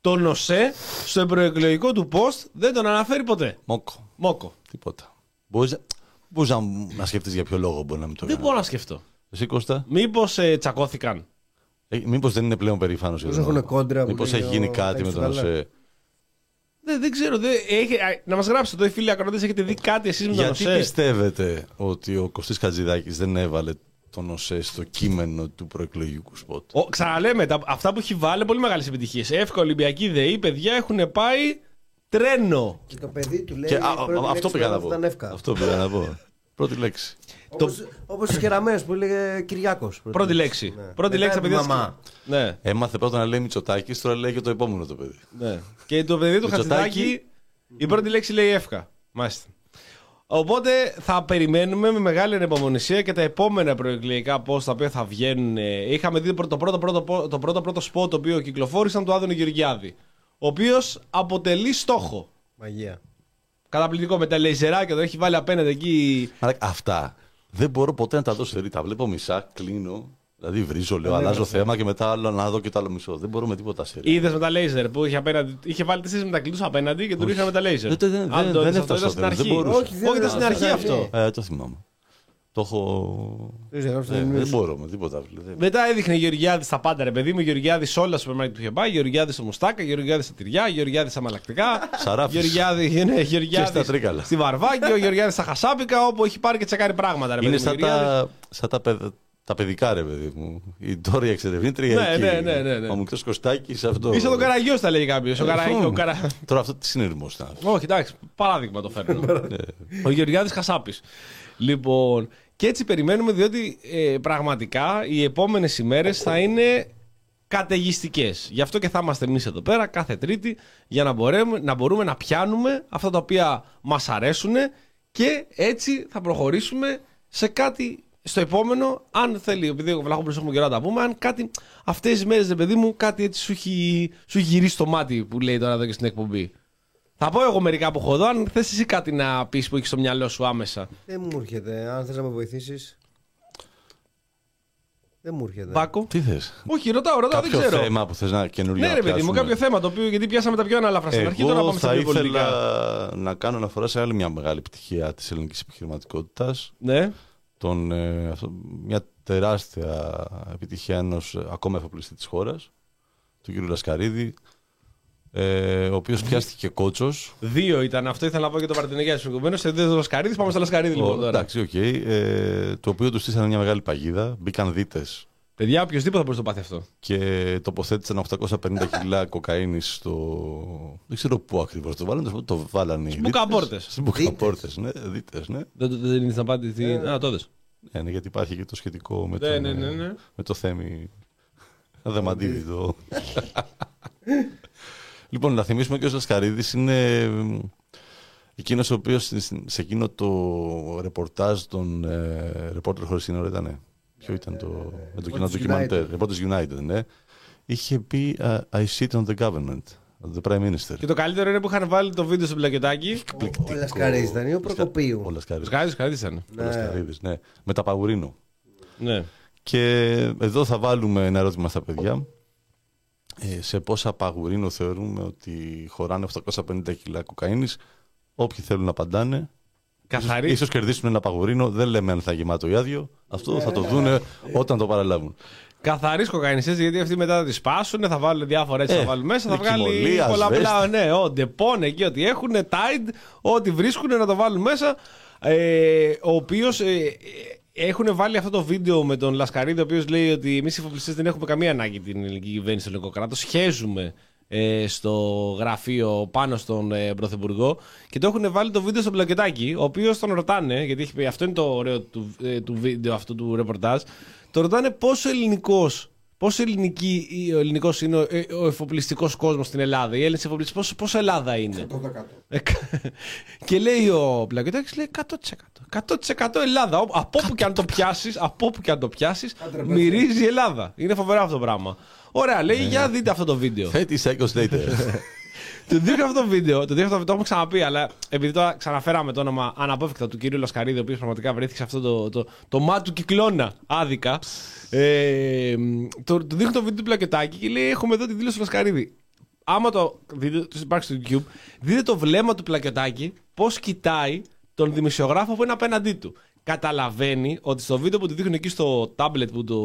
Τον ΟΣΕ στο προεκλογικό του post δεν τον αναφέρει ποτέ. Μόκο. Μόκο. Τίποτα. Μπορείς να, να σκεφτείς για ποιο λόγο μπορεί να μην το κάνει. Δεν μπορώ να σκεφτώ. Εσύ, Κώστα. Μήπως ε, τσακώθηκαν. Ε, μήπως δεν είναι πλέον περήφανος. Μήπως έχει γίνει κάτι με τον ΟΣΕ. Δεν, δεν ξέρω. Δεν, έχει, να μας γράψετε εδώ, οι φίλοι ακροατές, έχετε δει κάτι εσείς με τον ΟΣΕ. Γιατί πιστεύετε ότι ο Κωστής Χατζηδάκης δεν έβαλε τον ΟΣΕ στο κείμενο του προεκλογικού σποτ? Ο, ξαναλέμε, τα, αυτά που έχει βάλει πολύ μεγάλες επιτυχίες. Εύκα, Ολυμπιακή, ΔΕΗ, παιδιά έχουν πάει τρένο. Και το παιδί του λέει. Και, α, α, αυτό πήγα να πω. Αυτό πήγα να πω. Πρώτη λέξη. Όπως στις Κεραμέως που έλεγε Κυριάκος. Πρώτη λέξη. Πρώτη λέξη, παιδί. Ναι. Έμαθε πρώτα να λέει Μητσοτάκης, τώρα λέει και το επόμενο το παιδί. Ναι. Και το παιδί του Χατζηδάκη, η πρώτη λέξη λέει Εύκα. Μάλιστα. Οπότε θα περιμένουμε με μεγάλη ανεπομονησία και τα επόμενα προεκλογικά post τα οποία θα βγαίνουν. Είχαμε δει το πρώτο πρώτο σποτ το οποίο κυκλοφόρησαν του Άδωνη Γεωργιάδη. Ο οποίος αποτελεί στόχο. Μαγεία. Καταπληκτικό, με τα λέιζεράκια το έχει βάλει απέναντι εκεί. Αυτά. Δεν μπορώ ποτέ να τα δω σε ρήτα. Βλέπω μισά, κλείνω. Δηλαδή βρίζω, λέω, αλλάζω θέμα και μετά άλλο να δω και το άλλο μισό. Δεν μπορώ με τίποτα σε ρήτα. Είδες με τα λέιζερ που είχε απέναντι. Είχε βάλει τέσσερις μετακλείδους απέναντι και του ρίχνανε με τα λέιζερ. Δεν έφτασα στην αρχή. Όχι, ήταν στην αρχή αυτό. Το θυμάμαι. Το έχω. Δεν μπορώ με τίποτα. Μετά έδειχνε Γεωργιάδη στα πάντα, ρε παιδί μου. Γεωργιάδη σε όλα τα σούπερ μάρκετ που είχε πάει. Γεωργιάδη σε μουστάκα, Γεωργιάδη σε τυριά, Γεωργιάδη στα μαλακτικά. Σαράφι. Γεωργιάδη, ναι, Γεωργιάδη στη Βαρβάκη, ο Γεωργιάδη στα χασάπικα, όπου έχει πάρει και τσεκάρει πράγματα. Ρε, είναι σαν τα, σαν τα, παιδ, τα παιδικά, ρε παιδί μου. Η Ντόρια εξερευνήτρια. Ναι, ναι, ναι, ναι, ναι. Ο μικρό Κωστάκη αυτό. Είσαι τον Καραγιό, τα λέει κάποιο. Τώρα αυτό τι συνειρμό ήταν. Όχι, εντάξει, παράδειγμα το φέρνω. Ο Γεωργιάδη Χασάπη. Λοιπόν, και έτσι περιμένουμε, διότι ε, πραγματικά οι επόμενες ημέρες θα είναι καταιγιστικές. Γι' αυτό και θα είμαστε εμείς εδώ πέρα κάθε Τρίτη για να μπορούμε, να μπορούμε να πιάνουμε αυτά τα οποία μας αρέσουν και έτσι θα προχωρήσουμε σε κάτι στο επόμενο, αν θέλει, επειδή ο Βλαχόπουλος έχουμε καιρό να τα πούμε, αν κάτι αυτές τις μέρες, παιδί μου, κάτι έτσι σου έχει, σου έχει γυρίσει το μάτι που λέει τώρα εδώ και στην εκπομπή. Θα πω εγώ μερικά που έχω εδώ, αν θες εσύ κάτι να πεις που έχεις στο μυαλό σου άμεσα. Δεν μου έρχεται, αν θες να με βοηθήσεις. Δεν μου έρχεται. Πάκο. Τι θες. Όχι, ρωτάω, ρωτάω, κάποιο δεν ξέρω. Κάποιο θέμα που θες να καινούργια να πιάσουμε. Ναι ρε παιδί μου, κάποιο θέμα το οποίο, γιατί πιάσαμε τα πιο αναλαφρά στην αρχή, τώρα να πάμε στα πιο πολιτικά. Εγώ θα ήθελα να κάνω αναφορά σε άλλη μια μεγάλη πτυχία της ελληνικής επιχειρηματικότητας. Ναι. Τον, ε, αυτό, μια τεράστια επιτυχία ενός ακόμα εφοπλιστή της χώρας, του κ. Λασκαρίδη. Ε, ο οποίος πιάστηκε κότσος. Δύο ήταν αυτό, ήθελα να πω και το Παρτενεγιάννη συγκεκριμένο. Σε δύο Λασκαρίδη, πάμε στο Λασκαρίδη λοιπόν. Εντάξει, οκ. Okay. Ε, το οποίο του στήσανε μια μεγάλη παγίδα, μπήκαν δίτες. Παιδιά, οποιοδήποτε μπορεί να το πάθει αυτό. Και τοποθέτησαν οκτακόσια πενήντα κιλά κοκαίνης στο. Δεν ξέρω πού ακριβώς το βάλανε. Το βάλανε. Στις μπουκαπόρτες. Στις μπουκαπόρτες, ναι. Δίτες, ναι. Δεν είναι στην απάντηση. Α, τότε. Ναι, γιατί υπάρχει και το σχετικό με το Θέμη. Αδαμαντίδη το. Λοιπόν, να θυμίσουμε ότι ο Λασκαρίδης είναι Εκείνος ο οποίος σε εκείνο το ρεπορτάζ των ε, Reporter Χωρίς Σύνορα ήταν. Ναι. Ποιο ήταν το. Με το κοινό ντοκιμαντέρ. Reporters United, ναι. Είχε πει uh, I sit on the government, the Prime Minister. Και το καλύτερο είναι που είχαν βάλει το βίντεο στο μπλακετάκι. Ο Λασκαρίδης ήταν ή ο Προκοπίου. Ο Λασκαρίδης ήταν. Ο Λασκαρίδης, ναι. Με τα Παγουρίνου. Ναι. Και εδώ θα βάλουμε ένα ερώτημα στα παιδιά. Ε, σε πόσα Παγουρίνου θεωρούμε ότι χωράνε οκτακόσια πενήντα κιλά κοκαίνης. Όποιοι θέλουν να απαντάνε. Καθαρή. Ίσως κερδίσουν ένα Παγουρίνο. Δεν λέμε αν θα γεμάτο ή άδειο. Αυτό θα το δούνε όταν το παραλάβουν. Καθαρή κοκαίνησες, γιατί αυτοί μετά θα τις σπάσουν, θα βάλουν διάφορα έτσι, ε, θα βάλουν μέσα, θα βγάλει πολλαπλά. Ναι, ο ντεπών εκεί, ό,τι έχουν, τάιντ, ό,τι βρίσκουν να το βάλουν μέσα. Ε, ο οποίος ε, έχουν βάλει αυτό το βίντεο με τον Λασκαρίδη, ο οποίος λέει ότι εμείς οι εφοπλιστές δεν έχουμε καμία ανάγκη την ελληνική κυβέρνηση στο ελληνικό κράτος. Σχέζουμε ε, στο γραφείο πάνω στον ε, πρωθυπουργό και το έχουν βάλει το βίντεο στο μπλακετάκι, ο οποίος τον ρωτάνε, γιατί έχει πει, αυτό είναι το ωραίο του, ε, του βίντεο αυτού του ρεπορτάζ. Το ρωτάνε πόσο ελληνικός, πόσο ελληνική, ο ελληνικός είναι ο, ο εφοπλιστικός κόσμος στην Ελλάδα, οι Έλληνες εφοπλιστές, πόσο, πόσο Ελλάδα είναι. εκατό τοις εκατό. Και λέει ο Πλακετάκης, λέει εκατό τοις εκατό. εκατό τοις εκατό Ελλάδα. Από όπου και αν το πιάσεις, από όπου και αν το πιάσεις, μυρίζει η Ελλάδα. Είναι φοβερό αυτό το πράγμα. Ωραία, λέει, yeah. για δείτε αυτό το βίντεο. thirty seconds later. Του δείχνω αυτό το βίντεο, το έχουμε ξαναπεί, αλλά επειδή τώρα ξαναφέραμε το όνομα αναπόφευκτα του κυρίου Λασκαρίδη, ο οποίος πραγματικά βρέθηκε σε αυτό το, το, το, το μάτι του κυκλώνα, άδικα. Ε, το, το δείχνω το βίντεο του Πλακετάκη και λέει: έχουμε εδώ τη δήλωση του Λασκαρίδη. Άμα το δείτε, το υπάρχει στο YouTube, δείτε το βλέμμα του Πλακετάκη πώς κοιτάει τον δημοσιογράφο που είναι απέναντί του. Καταλαβαίνει ότι στο βίντεο που του δείχνουν εκεί στο τάμπλετ που το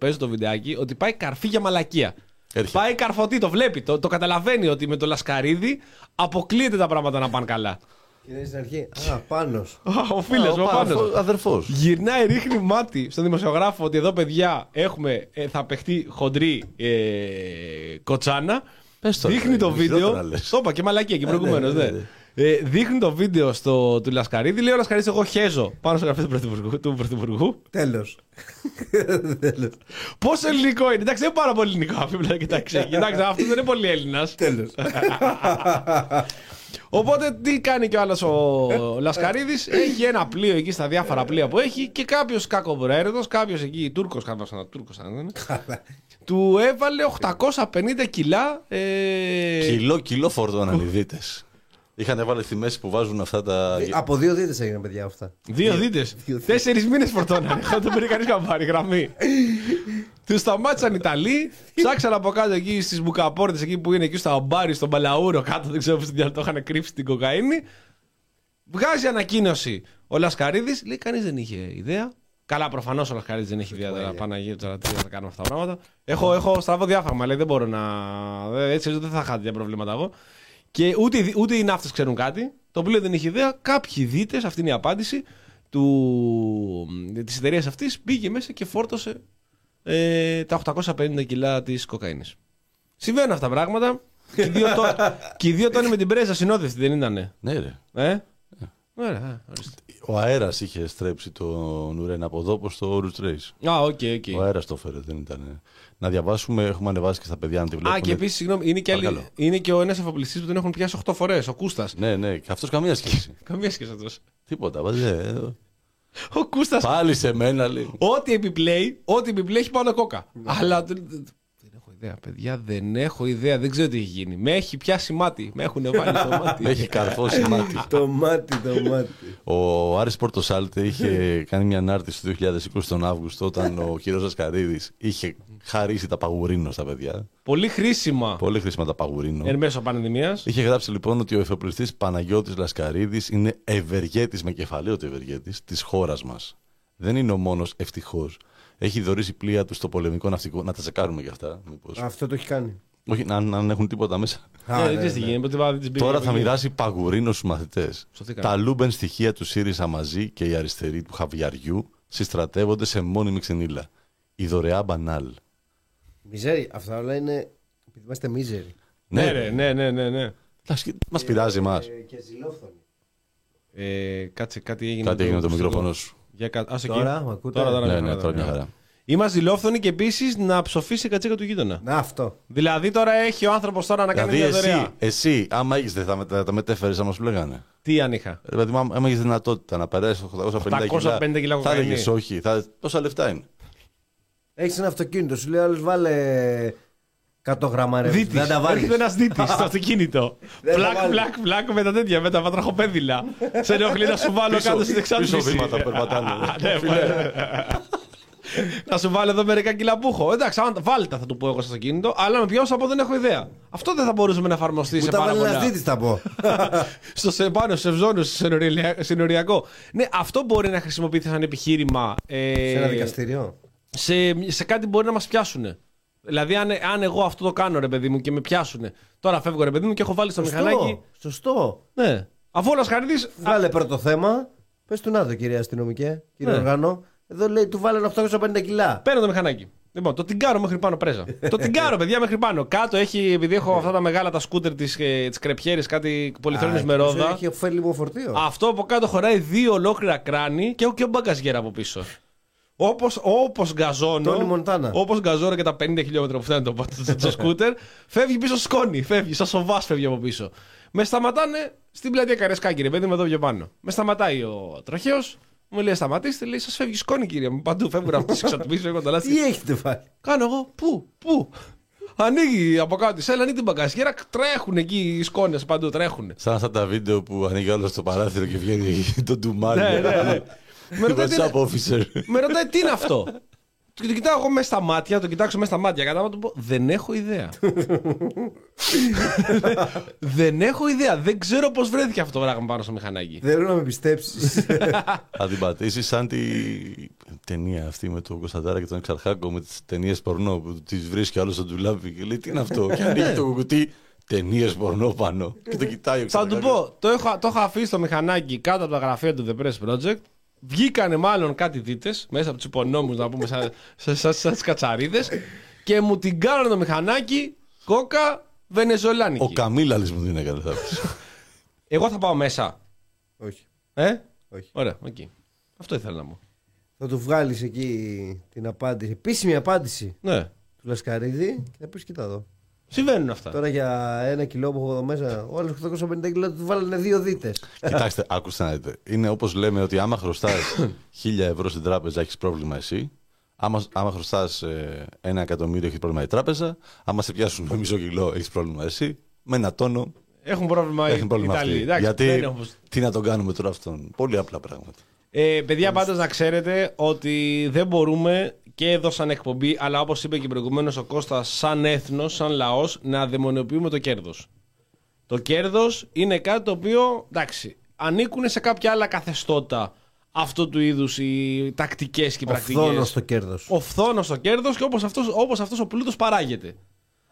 παίζει το βιντεάκι, ότι πάει καρφί για μαλακία. Έρχεται. Πάει καρφωτή, το βλέπει, το, το καταλαβαίνει ότι με το Λασκαρίδη αποκλείεται τα πράγματα να πάνε καλά. Κοιτάζει στην αρχή, α, Πάνος. Ο φίλος, ο, ο Πάνος. Αδερφός. Γυρνάει, ρίχνει μάτι στον δημοσιογράφο ότι εδώ παιδιά έχουμε, ε, θα παιχτεί χοντρή ε, κοτσάνα. Πες το, δείχνει το βίντεο. Το είπα και μαλακία εκεί προηγουμένως. Ναι, ναι, ναι, ναι. Ε, δείχνει το βίντεο στο, του Λασκαρίδη. Λέει ο Λασκαρίδης, εγώ χέζω πάνω στο γραφείο του Πρωθυπουργού. Του Πρωθυπουργού. Τέλος. Πόσο ελληνικό είναι. Εντάξει, δεν είναι πάρα πολύ ελληνικό. Κοιτάξτε, αυτό δεν είναι πολύ Έλληνας. Τέλος. Οπότε τι κάνει κι ο άλλος ο Λασκαρίδης. Έχει ένα πλοίο εκεί στα διάφορα πλοία που έχει και κάποιος κακοπροαίρετος, κάποιος εκεί Τούρκος, κάποιος ένα Τούρκος αν ήταν. Του έβαλε οκτακόσια πενήντα κιλά. Ε... Κιλό, κιλό φορτών ανιδίτες. Είχαν βάλει στη μέση που βάζουν αυτά τα. Από δύο δίτες έγιναν, παιδιά, αυτά. Δύο δίτες. Τέσσερις μήνες φορτώνανε. Δεν το πήρε κανείς καμπάρι, γραμμή. Του σταμάτησαν οι Ιταλοί, ψάξαν από κάτω εκεί στις μπουκαπόρτες, εκεί που είναι εκεί στο αμπάρι, στον Παλαούρο, κάτω. Δεν ξέρω πού το είχαν κρύψει την κοκαίνη. Βγάζει ανακοίνωση ο Λασκαρίδης, λέει κανείς δεν είχε ιδέα. Καλά, προφανώς ο Λασκαρίδης δεν έχει ιδέα τώρα. Παναγία, τώρα τι θα κάνουμε αυτά τα πράγματα. Έχω, έχω στραβό διάφραγμα, λέει δεν μπορώ να. Έτσι δεν θα είχα προβλήματα εγώ. Και ούτε, ούτε οι ναύτες ξέρουν κάτι. Το πλοίο δεν είχε ιδέα. Κάποιοι δίτες, αυτή είναι η απάντηση της εταιρείας αυτής, πήγε μέσα και φόρτωσε ε, τα οκτακόσια πενήντα κιλά της κοκαίνης. Συμβαίνουν αυτά τα πράγματα. Και οι δύο, το, δύο τόνοι με την πρέζα συνόδευτοι δεν ήτανε. Ναι, ρε. Ε? Ε. Ωραία, ο αέρας είχε στρέψει τον Ουρένα από εδώ προς το Orange Race. Α, οκ, okay, οκ. Okay. Ο αέρας το φέρε, δεν ήταν. Να διαβάσουμε, έχουμε ανεβάσει και στα παιδιά να τη βλέπουν. Α, και επίσης, συγγνώμη, είναι και, άλλη, είναι και ο ένας εφοπλιστής που τον έχουν πιάσει οκτώ φορές, ο Κούστας. Ναι, ναι, και αυτός καμία σχέση. Καμία σχέση αυτός. Τίποτα, βάζε. Ο Κούστας. Πάλι σε μένα, λέει. Ό,τι επιπλέει, ό,τι επιπλέει έχει πάνω κόκα. Ναι. Αλλά. Ιδέα, παιδιά, δεν έχω ιδέα, δεν ξέρω τι έχει γίνει. Με έχει πιάσει μάτι, με έχουν βάλει το μάτι. Με έχει καρφώσει μάτι. Το μάτι, το μάτι. Ο Άρης Πορτοσάλτε είχε κάνει μια ανάρτηση του δύο χιλιάδες είκοσι τον Αύγουστο, όταν ο κύριος Λασκαρίδης είχε χαρίσει τα Παγουρίνο στα παιδιά. Πολύ χρήσιμα. Πολύ χρήσιμα τα Παγουρίνο. Εν μέσω πανδημίας. Είχε γράψει λοιπόν ότι ο εφοπλιστής Παναγιώτης Λασκαρίδης είναι ευεργέτης, με κεφαλαίο το ευεργέτης, της χώρας μας. Δεν είναι ο μόνος, ευτυχώς. Έχει δωρήσει πλοία του στο πολεμικό ναυτικό. Να τα τσεκάρουμε για αυτά. Μήπως. Αυτό το έχει κάνει. Όχι, αν έχουν τίποτα μέσα. Τώρα θα μοιράσει Παγουρίνο στους μαθητές. Τα λούμπεν στοιχεία του ΣΥΡΙΖΑ μαζί και οι αριστεροί του Χαβιαριού συστρατεύονται σε μόνιμη ξενίλα. Η δωρεά μπανάλ. Μιζέρι. Αυτά όλα είναι. Επειδή είμαστε μίζεροι. Ναι, ναι, ναι, ναι. Μας πειράζει εμάς. Και ζηλόφθονοι. Κάτσε, κάτι έγινε με το μικρόφωνο σου. Τώρα, ναι, ναι, τώρα μια χαρά. Είμαστε ζηλόφθονοι και επίσης να ψοφίσει η κατσίκα του γείτονα. Να, αυτό. Δηλαδή τώρα έχει ο άνθρωπος τώρα να κάνει δηλαδή μια δωρεά. Εσύ, εσύ, άμα έχεις δεν θα τα μετέφερες, άμα σου λέγανε. Τι αν είχα. Δηλαδή, άμα έχεις δυνατότητα να περάσεις οχτακόσια πενήντα κιλά. Θα έλεγες όχι. Θα... Πόσα λεφτά είναι. Έχεις ένα αυτοκίνητο, σου λέει άλλος βάλε εκατό γραμμάρια. Δεν τα βάλεις. Έχεις ένας δίτης στο αυτοκίνητο. Πλακ, πλακ, πλακ με τα τέτοια, με τα βατραχοπέδιλα. Σε ενοχλεί να σου βάλω κάτω στην εξάρτηση. Πίσω βήματα περπατάνε. Να σου βάλω εδώ μερικά κιλά που έχω. Εντάξει, βάλτε θα του πω εγώ στο κινητό, αλλά με ποιόσα από δεν έχω ιδέα. Αυτό δεν θα μπορούσαμε να εφαρμοστεί που σε πάρα πολλά. Ούτε θα πω. Στο σεπάνιο, σε ευζώνιο, συνοριακό. Ναι, αυτό μπορεί να χρησιμοποιηθεί σαν επιχείρημα. Ε, σε ένα δικαστήριο. Σε, σε κάτι μπορεί να μας πιάσουν. Δηλαδή, αν, αν εγώ αυτό το κάνω, ρε παιδί μου, και με πιάσουν. Τώρα φεύγω, ρε παιδί μου, και έχω βάλει στο σωστό, μηχανάκι. Σωστό. Ναι. Αφού ο Λασκαρίδης. Βγάλε πρώτο θέμα. Πες του να δω, κυρία αστυνομικέ, κύριε Οργάνο. Εδώ λέει του βάλανε οχτακόσια πενήντα κιλά. Παίρνω το μηχανάκι. Λοιπόν, το τυγκάρω μέχρι πάνω πρέζα. Το τυγκάρω, παιδιά, μέχρι πάνω. Κάτω έχει, επειδή έχω αυτά τα μεγάλα τα σκούτερ της ε, κρεπιέρης, κάτι πολυθρόνης με ρόδα. Έχει ωφέλιμο φορτίο. Αυτό από κάτω χωράει δύο ολόκληρα κράνη και έχω και μπαγκαζιέρα από πίσω. Όπως, όπως γκαζώνω. Όπως γκαζώνω και τα πενήντα χιλιόμετρα που φτάνει το, το, το σκούτερ, φεύγει πίσω σκόνη. Φεύγει, σαν σοβά φεύγει από πίσω. Με σταματάνε στην πλατεία Καρεσκάκη, ρε παιδί μου, εδώ πιο πάνω. Με σταματάει ο τροχαίος. Μου λέει σταματήστε, λέει σας φεύγει σκόνη κυρία μου, παντού φεύγουν από τους εξατμίσεις, έχω τα λάστιχα. Τι έχετε βάλει. Κάνω εγώ, πού, πού. Ανοίγει από κάτω τη σέλα, ανοίγει την μπαγκαζιέρα, τρέχουν εκεί οι σκόνες παντού, τρέχουν. Σαν αυτά τα βίντεο που ανοίγει όλο στο παράθυρο και βγαίνει το ντουμάνι. Ναι, ναι, ναι. Με ρωτάει τι είναι αυτό. Και το κοιτάω εγώ μέσα στα μάτια, το κοιτάξω μέσα στα μάτια. Κατάλαβα να του πω: δεν έχω ιδέα. Δεν έχω ιδέα. Δεν ξέρω πώς βρέθηκε αυτό το πράγμα πάνω στο μηχανάκι. Θέλω να με πιστέψεις. Θα την πατήσεις σαν την ταινία αυτή με τον Κωνσταντάρα και τον Εξαρχάκο, με τις ταινίες πορνό που τις βρίσκει άλλο στο ντουλάπι και λέει: τι είναι αυτό. Και ανοίγει το κουτί, ταινίες πορνό πάνω. Και το κοιτάει ο Εξαρχάκος. Θα του πω: το έχω αφήσει το μηχανάκι κάτω από τα γραφεία του The Press Project. Βγήκανε μάλλον κάτι δίτες μέσα από τους υπονόμους να πούμε σαν, σαν, σαν, σαν τις κατσαρίδες και μου την κάνανε το μηχανάκι κόκα βενεζολάνικη. Ο Καμίλαλης μου την έκανε. Εγώ θα πάω μέσα. Όχι. Ε? Όχι. Ωραία, okay. Αυτό ήθελα να μου. Θα του βγάλεις εκεί την απάντηση, επίσημη απάντηση, ναι, του Λασκαρίδη και θα πεις κοίτα εδώ. Συμβαίνουν αυτά. Τώρα για ένα κιλό που έχω εδώ μέσα, όλες οχτακόσια πενήντα κιλά του βάλανε δύο δίτες. Κοιτάξτε, άκουστε να δείτε. Είναι όπως λέμε ότι άμα χρωστάς χίλια ευρώ στην τράπεζα έχεις πρόβλημα εσύ. Άμα, άμα χρωστάς ε, ένα εκατομμύριο έχεις πρόβλημα η τράπεζα. Άμα σε πιάσουν μισό κιλό έχεις πρόβλημα εσύ. Με ένα τόνο. Έχουν πρόβλημα οι Ιταλοί. Γιατί όπως... τι να τον κάνουμε τώρα αυτόν. Πολύ απλά πράγματα. Ε, παιδιά, πάντως να ξέρετε ότι δεν μπορούμε και εδώ σαν εκπομπή, αλλά όπως είπε και προηγουμένως ο Κώστας, σαν έθνος, σαν λαός, να δαιμονοποιούμε το κέρδος. Το κέρδος είναι κάτι το οποίο, εντάξει, ανήκουν σε κάποια άλλα καθεστώτα αυτού του είδους οι τακτικές και οι πρακτικές. Ο φθόνος στο κέρδος. Ο φθόνος στο κέρδος και όπως αυτός, όπως αυτός ο πλούτος παράγεται.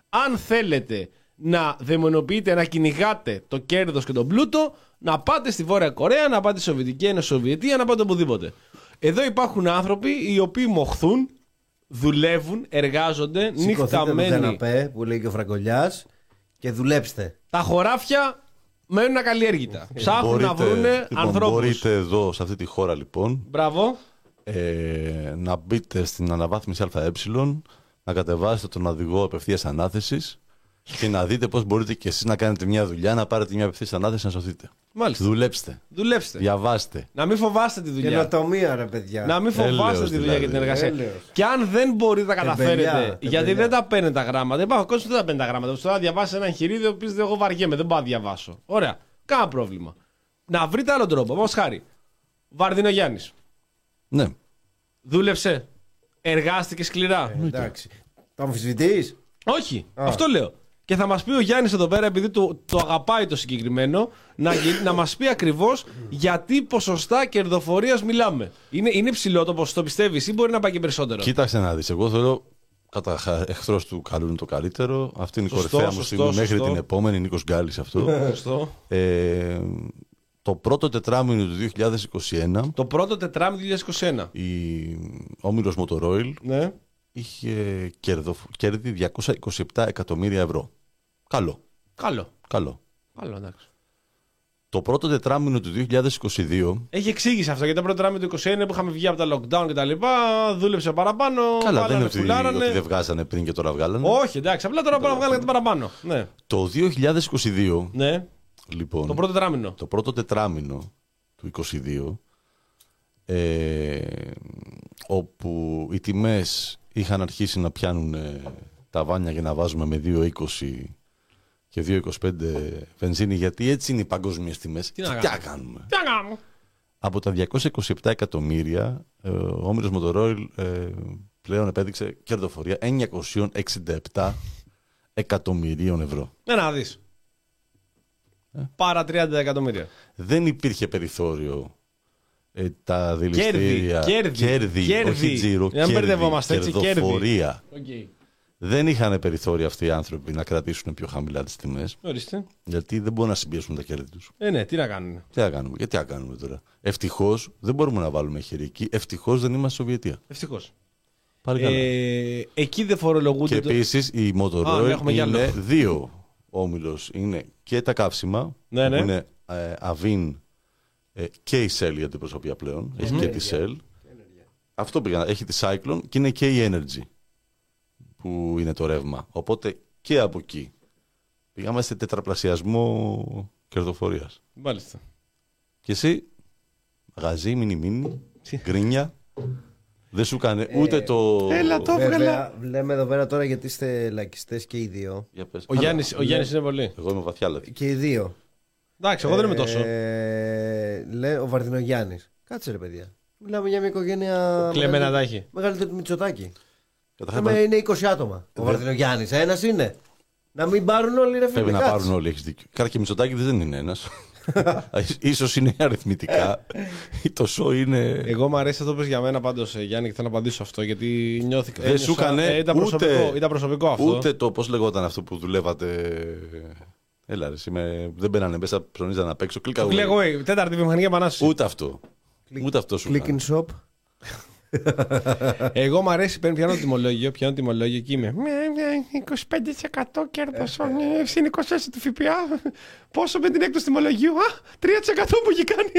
Αν θέλετε να δαιμονοποιείτε, να κυνηγάτε το κέρδος και τον πλούτο, να πάτε στη Βόρεια Κορέα, να πάτε στη Σοβιετική Ένωση, Σοβιετία, να πάτε οπουδήποτε. Εδώ υπάρχουν άνθρωποι οι οποίοι μοχθούν, δουλεύουν, εργάζονται, νυχταμένοι. Σηκωθείτε με καναπέ που λέει και ο Φραγκολιάς και δουλέψτε. Τα χωράφια μένουν ακαλλιέργητα. Ψάχνουν μπορείτε, να βρούνε λοιπόν, ανθρώπους. Μπορείτε εδώ, σε αυτή τη χώρα λοιπόν, μπράβο, ε, να μπείτε στην αναβάθμιση ΑΕ, να κατεβάσετε τον οδηγό απευθείας ανάθεσης και να δείτε πώς μπορείτε και εσείς να κάνετε μια δουλειά, να πάρετε μια απευθείας ανάθεση να σωθείτε. Μάλιστα. Δουλέψτε. Δουλέψτε. Διαβάστε. Να μην φοβάστε τη δουλειά. Καινοτομία, ρε παιδιά. Να μην φοβάστε Έλεος, τη δουλειά δηλαδή. Και την εργασία. Έλεος. Και αν δεν μπορείτε να τα καταφέρετε, εμπελιά, γιατί εμπελιά. Δεν τα παίρνετε τα γράμματα. Υπάρχουν κόσμοι που δεν τα παίρνουν τα γράμματα. Τώρα διαβάσει ένα εγχειρίδιο που πει: εγώ βαριέμαι, δεν πάω να διαβάσω. Ωραία. Κάνα πρόβλημα. Να βρείτε άλλο τρόπο. Μα χάρη. Βαρδίνο Γιάννη. Ναι. Δούλεψε. Εργάστηκε σκληρά. Ε, εντάξει. Το αμφισβητεί. Όχι. Α. Αυτό λέω. Και θα μας πει ο Γιάννης εδώ πέρα, επειδή το, το αγαπάει το συγκεκριμένο, να, να μας πει ακριβώς γιατί ποσοστά κερδοφορίας μιλάμε. Είναι, είναι ψηλό το ποσοστό, πιστεύεις, ή μπορεί να πάει και περισσότερο. Κοίταξε να δεις. Εγώ θεωρώ κατά εχθρός του καλού είναι το καλύτερο. Αυτή είναι η σωστό, κορυφαία μου στιγμή σωστό, μέχρι σωστό. Την επόμενη. Νίκος Γκάλης αυτό. ε, το πρώτο τετράμινο του δύο χιλιάδες είκοσι ένα. Το πρώτο τετράμινο του δύο χιλιάδες είκοσι ένα. Η όμιλος Motor Oil, ναι, είχε κέρδο, κέρδη διακόσια είκοσι επτά εκατομμύρια ευρώ. Καλό. Καλό. Καλό. Καλό, εντάξει. Το πρώτο τετράμινο του δύο χιλιάδες είκοσι δύο. Έχει εξήγηση αυτό, γιατί το πρώτο τετράμινο του είκοσι ένα που είχαμε βγει από τα lockdown κτλ. Δούλεψε παραπάνω. Καλά, δεν είναι ότι, ότι δεν βγάζανε πριν και τώρα βγάλανε. Όχι, εντάξει, απλά τώρα πάνε να βγάλανε παραπάνω. Ναι. Το δύο χιλιάδες είκοσι δύο. Ναι. Λοιπόν, το πρώτο τετράμινο. Το πρώτο τετράμινο του είκοσι δύο. Ε, όπου οι τιμές είχαν αρχίσει να πιάνουν ε, τα βάνια για να βάζουμε με δύο είκοσι και δύο είκοσι πέντε βενζίνη, γιατί έτσι είναι οι παγκόσμιες τιμές. Τι να κάνουμε. Τι να κάνουμε. Από τα διακόσια είκοσι επτά εκατομμύρια, ε, ο Όμηρος Motor Oil ε, πλέον επέδειξε κερδοφορία εννιακόσια εξήντα επτά εκατομμυρίων ευρώ. Ναι, να δεις. Ε? Πάρα τριάντα εκατομμύρια. Δεν υπήρχε περιθώριο. Ε, τα δηληστήρια. Κέρδη. Κέρδη. Κέρδη. Όχι τζίρο. Δεν μπερδευόμαστε έτσι. Κερδοφορία. Okay. Δεν είχαν περιθώρια αυτοί οι άνθρωποι να κρατήσουν πιο χαμηλά τις τιμές. Ορίστε. Γιατί δεν μπορούν να συμπιέσουν τα κέρδη τους. Ε, ναι, τι να κάνουν. Τι να κάνουμε, γιατί να κάνουμε τώρα. Ευτυχώς δεν μπορούμε να βάλουμε χειρική. Ευτυχώς δεν είμαστε Σοβιετία. Ευτυχώς. Ε, εκεί δεν φορολογούνται. Και το... επίσης η Motor Oil είναι άλλο. Δύο όμιλος. Είναι και τα καύσιμα. Ναι, ναι. Είναι ε, Αβίν ε, και η Shell, για την προσωπία πλέον. Έχει mm-hmm. και τη Shell. Αυτό πήγα. Έχει τη Cyclone και είναι και η Energy, που είναι το ρεύμα. Οπότε και από εκεί πήγαμε σε τετραπλασιασμό κερδοφορίας. Μάλιστα. Και εσύ, μαγαζί, μινι-μινι, γκρίνια, δεν σου έκανε ε, ούτε το... Έλα, το έβγαλα. Λέμε εδώ πέρα τώρα γιατί είστε λαϊκιστές και οι δύο. Για πες. Ο, Άρα, Γιάννης, ο Γιάννης είναι πολύ. Εγώ είμαι βαθιά λαϊκή. Και οι δύο. Εντάξει, εγώ δεν είμαι τόσο. Ε, λέει ο Βαρδινογιάννης. Κάτσε ρε παιδιά. Μιλάμε για μια οικογένεια... Κλεμμένα τα έχει. Μεγαλύτερη του Μητσοτάκη. Καταρχά, είναι είκοσι άτομα. Ο Βαρδινογιάννης ένας είναι. Να μην πάρουν όλοι, ρε φίλε. Πρέπει να πάρουν όλοι, έχεις δίκιο. Κάτι και Μητσοτάκη δεν είναι ένας. Ίσως είναι αριθμητικά. Το σο είναι. Εγώ μου αρέσει αυτό που πες για μένα πάντως, Γιάννη, και θέλω να απαντήσω αυτό, γιατί νιώθηκα. Δεν σου έκανε. Ήταν προσωπικό αυτό. Ούτε το πώς λεγόταν αυτό που δουλεύατε. Έλα, ρε, είμαι... δεν μπαίνανε μέσα, ψωνίζανε απ' έξω. Κλικ away. Τέταρτη βιομηχανική επανάσταση. Ούτε αυτό. Ούτε αυτό σου. Click in shop. Εγώ μου αρέσει, πιάνω τιμολόγιο, πιάνω τιμολόγιο και είμαι είκοσι πέντε τοις εκατό κέρδος, είναι είκοσι τοις εκατό του ΦΠΑ. Πόσο με την έκπτωση τιμολογίου, α, τρία τοις εκατό που έχει κάνει.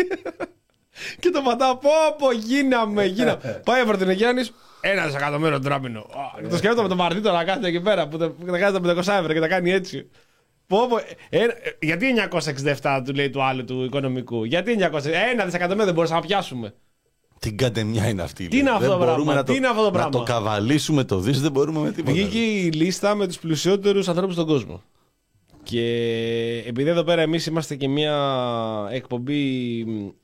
Και το πατάω, πω πω, γίναμε, γίναμε. Πάει ο Βαρδινογιάννης, ένα δισεκατομμύριο τράμινο. Το σκέφτομαι με τον Μαρτί τώρα, κάθεται εκεί πέρα, που τα κάνει τα πεντακόσια ευρώ και τα κάνει έτσι. Γιατί εννιακόσια εξήντα επτά του λέει του άλλου του οικονομικού, γιατί εννιακόσια, ένα δισεκατομμύριο δεν μπορούσαμε να πιάσουμε. Την κατεμιά είναι αυτή. Τι είναι αυτό το πράγμα. Να, το, να το καβαλήσουμε το δις, δεν μπορούμε με τίποτα. Βγήκε η λίστα με τους πλουσιότερους ανθρώπους στον κόσμο. Και επειδή εδώ πέρα εμείς είμαστε και μια εκπομπή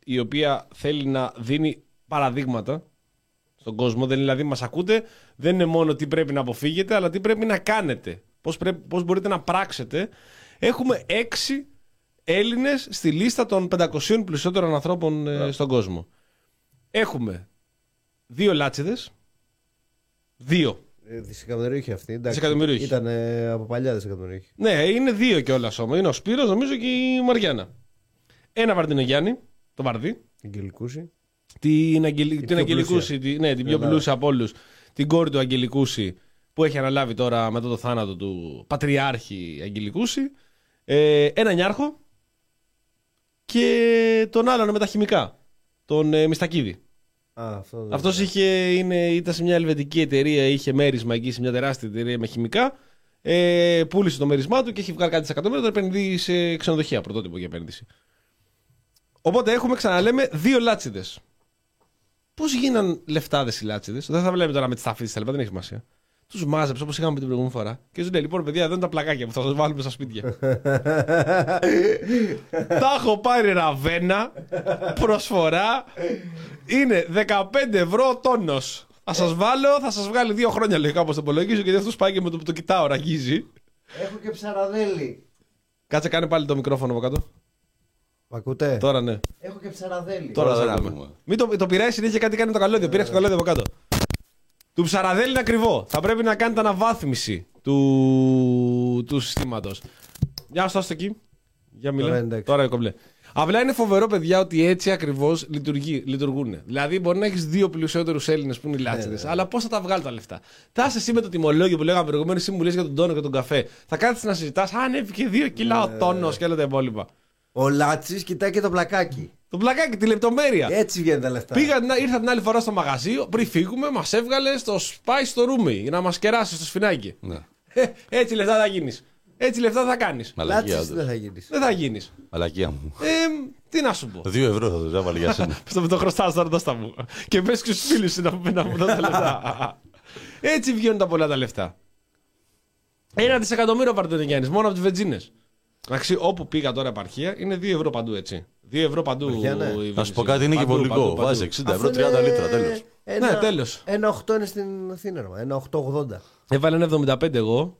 η οποία θέλει να δίνει παραδείγματα στον κόσμο, δηλαδή μας ακούτε, δεν είναι μόνο τι πρέπει να αποφύγετε, αλλά τι πρέπει να κάνετε. Πώς, πρέπει, πώς μπορείτε να πράξετε. Έχουμε έξι Έλληνες στη λίστα των πεντακοσίων πλουσιότερων ανθρώπων yeah. στον κόσμο. Έχουμε δύο λάτσιδες. Δύο. Ε, δισεκατομμυρίου είχε αυτή. Δισεκατομμυρίου είχε. Ήταν από παλιά δισεκατομμυρίου είχε. Ναι, είναι δύο κιόλας όμως. Είναι ο Σπύρος, νομίζω, και η Μαριάννα. Ένα Βαρδινογιάννη, το Βαρδί. Την Αγγελικούση. Την, Αγγελ... την Αγγελικούση, τη... ναι, την πιο ναι, πλούσια από όλους. Την κόρη του Αγγελικούση, που έχει αναλάβει τώρα μετά το θάνατο του Πατριάρχη Αγγελικούση. Ε, ένα Νιάρχο. Και τον άλλον με τα χημικά. Τον ε, Μιστακίδη. Α, αυτό αυτός είχε, είναι, ήταν σε μια ελβετική εταιρεία, είχε μέρισμα εκεί σε μια τεράστια εταιρεία με χημικά. Ε, πούλησε το μέρισμά του και έχει βγάλει κάτι δισεκατομμύρια. Τώρα επενδύει σε ξενοδοχεία, πρωτότυπο για επένδυση. Οπότε έχουμε, ξαναλέμε, δύο λάτσιδες. Πώς γίναν λεφτάδες οι λάτσιδες? Δεν θα βλέπουμε τώρα με τις ταφίδες τα λεπτά, δεν έχει σημασία. Τους μάζεψε όπως είχαμε την προηγούμενη φορά και του λέει: λοιπόν, παιδιά, εδώ είναι τα πλακάκια που θα σας βάλουμε στα σπίτια. Τα έχω πάρει Ραβένα, προσφορά είναι δεκαπέντε ευρώ τόνος. Θα σας βάλω, θα σας βγάλει δύο χρόνια λογικά όπως το υπολογίζω, γιατί αυτό πάει και με το που το κοιτάω, ραγίζει. Έχω και ψαραδέλι. Κάτσε, κάνε πάλι το μικρόφωνο από κάτω. Μ' ακούτε? Τώρα ναι. Έχω και ψαραδέλι. Τώρα δεν ακούμε. Μην το, το πειράζει, συνέχεια κάτι κάνει το καλώδιο. Πειράζει το καλώδιο από κάτω. Του ψαραδέλη είναι ακριβό. Θα πρέπει να κάνετε αναβάθμιση του, του συστήματος. Για στο εκεί. Για μιλάμε. Τώρα είναι κομπλέ. Απλά είναι φοβερό, παιδιά, ότι έτσι ακριβώς λειτουργούν. Δηλαδή, μπορεί να έχεις δύο πλουσιότερους Έλληνες που είναι οι λάτσιδες, ναι, ναι, αλλά πώς θα τα βγάλουν τα λεφτά. Θα είσαι εσύ με το τιμολόγιο που λέγαμε προηγουμένως, εσύ μου λες για τον τόνο και τον καφέ. Θα κάθεσαι να συζητάς. Αν έβηκε δύο κιλά ο τόνος, ναι, και όλα τα υπόλοιπα. Ο Λάτσης κοιτάει και το πλακάκι. Το πλακάκι, τη λεπτομέρεια. Έτσι βγαίνουν τα λεφτά. Πήγα, ήρθα την άλλη φορά στο μαγαζί, πριν φύγουμε, μας έβγαλε στο σπάι στο ρούμι για να μας κεράσει στο σφινάκι. Ναι. Ε, έτσι λεφτά θα γίνεις. Έτσι λεφτά θα κάνεις. Λάτσης δεν θα γίνεις. Δεν θα γίνεις. Μαλακία μου. Ε, τι να σου πω. Δύο ευρώ θα το ζάβαλε για σένα. Στο το χρωστάς τώρα, δώστα μου. Και πες και στους φίλους να πούμε να μου δώσουν τα λεφτά. Έτσι βγαίνουν τα πολλά τα λεφτά. Ένα δισεκατομμύριο παρτενικιάνης μόνο από τις βενζίνες. Εντάξει, όπου πήγα τώρα επαρχία είναι δύο ευρώ παντού, έτσι. δύο ευρώ παντού. Να σου πω κάτι, είναι και πολιτικό. Βάζει εξήντα ευρώ, τριάντα λίτρα, τέλος. Ναι, τέλος. ένα ογδόντα είναι στην Αθήνα, ένα ογδόντα. Έβαλε ένα εβδομήντα πέντε εγώ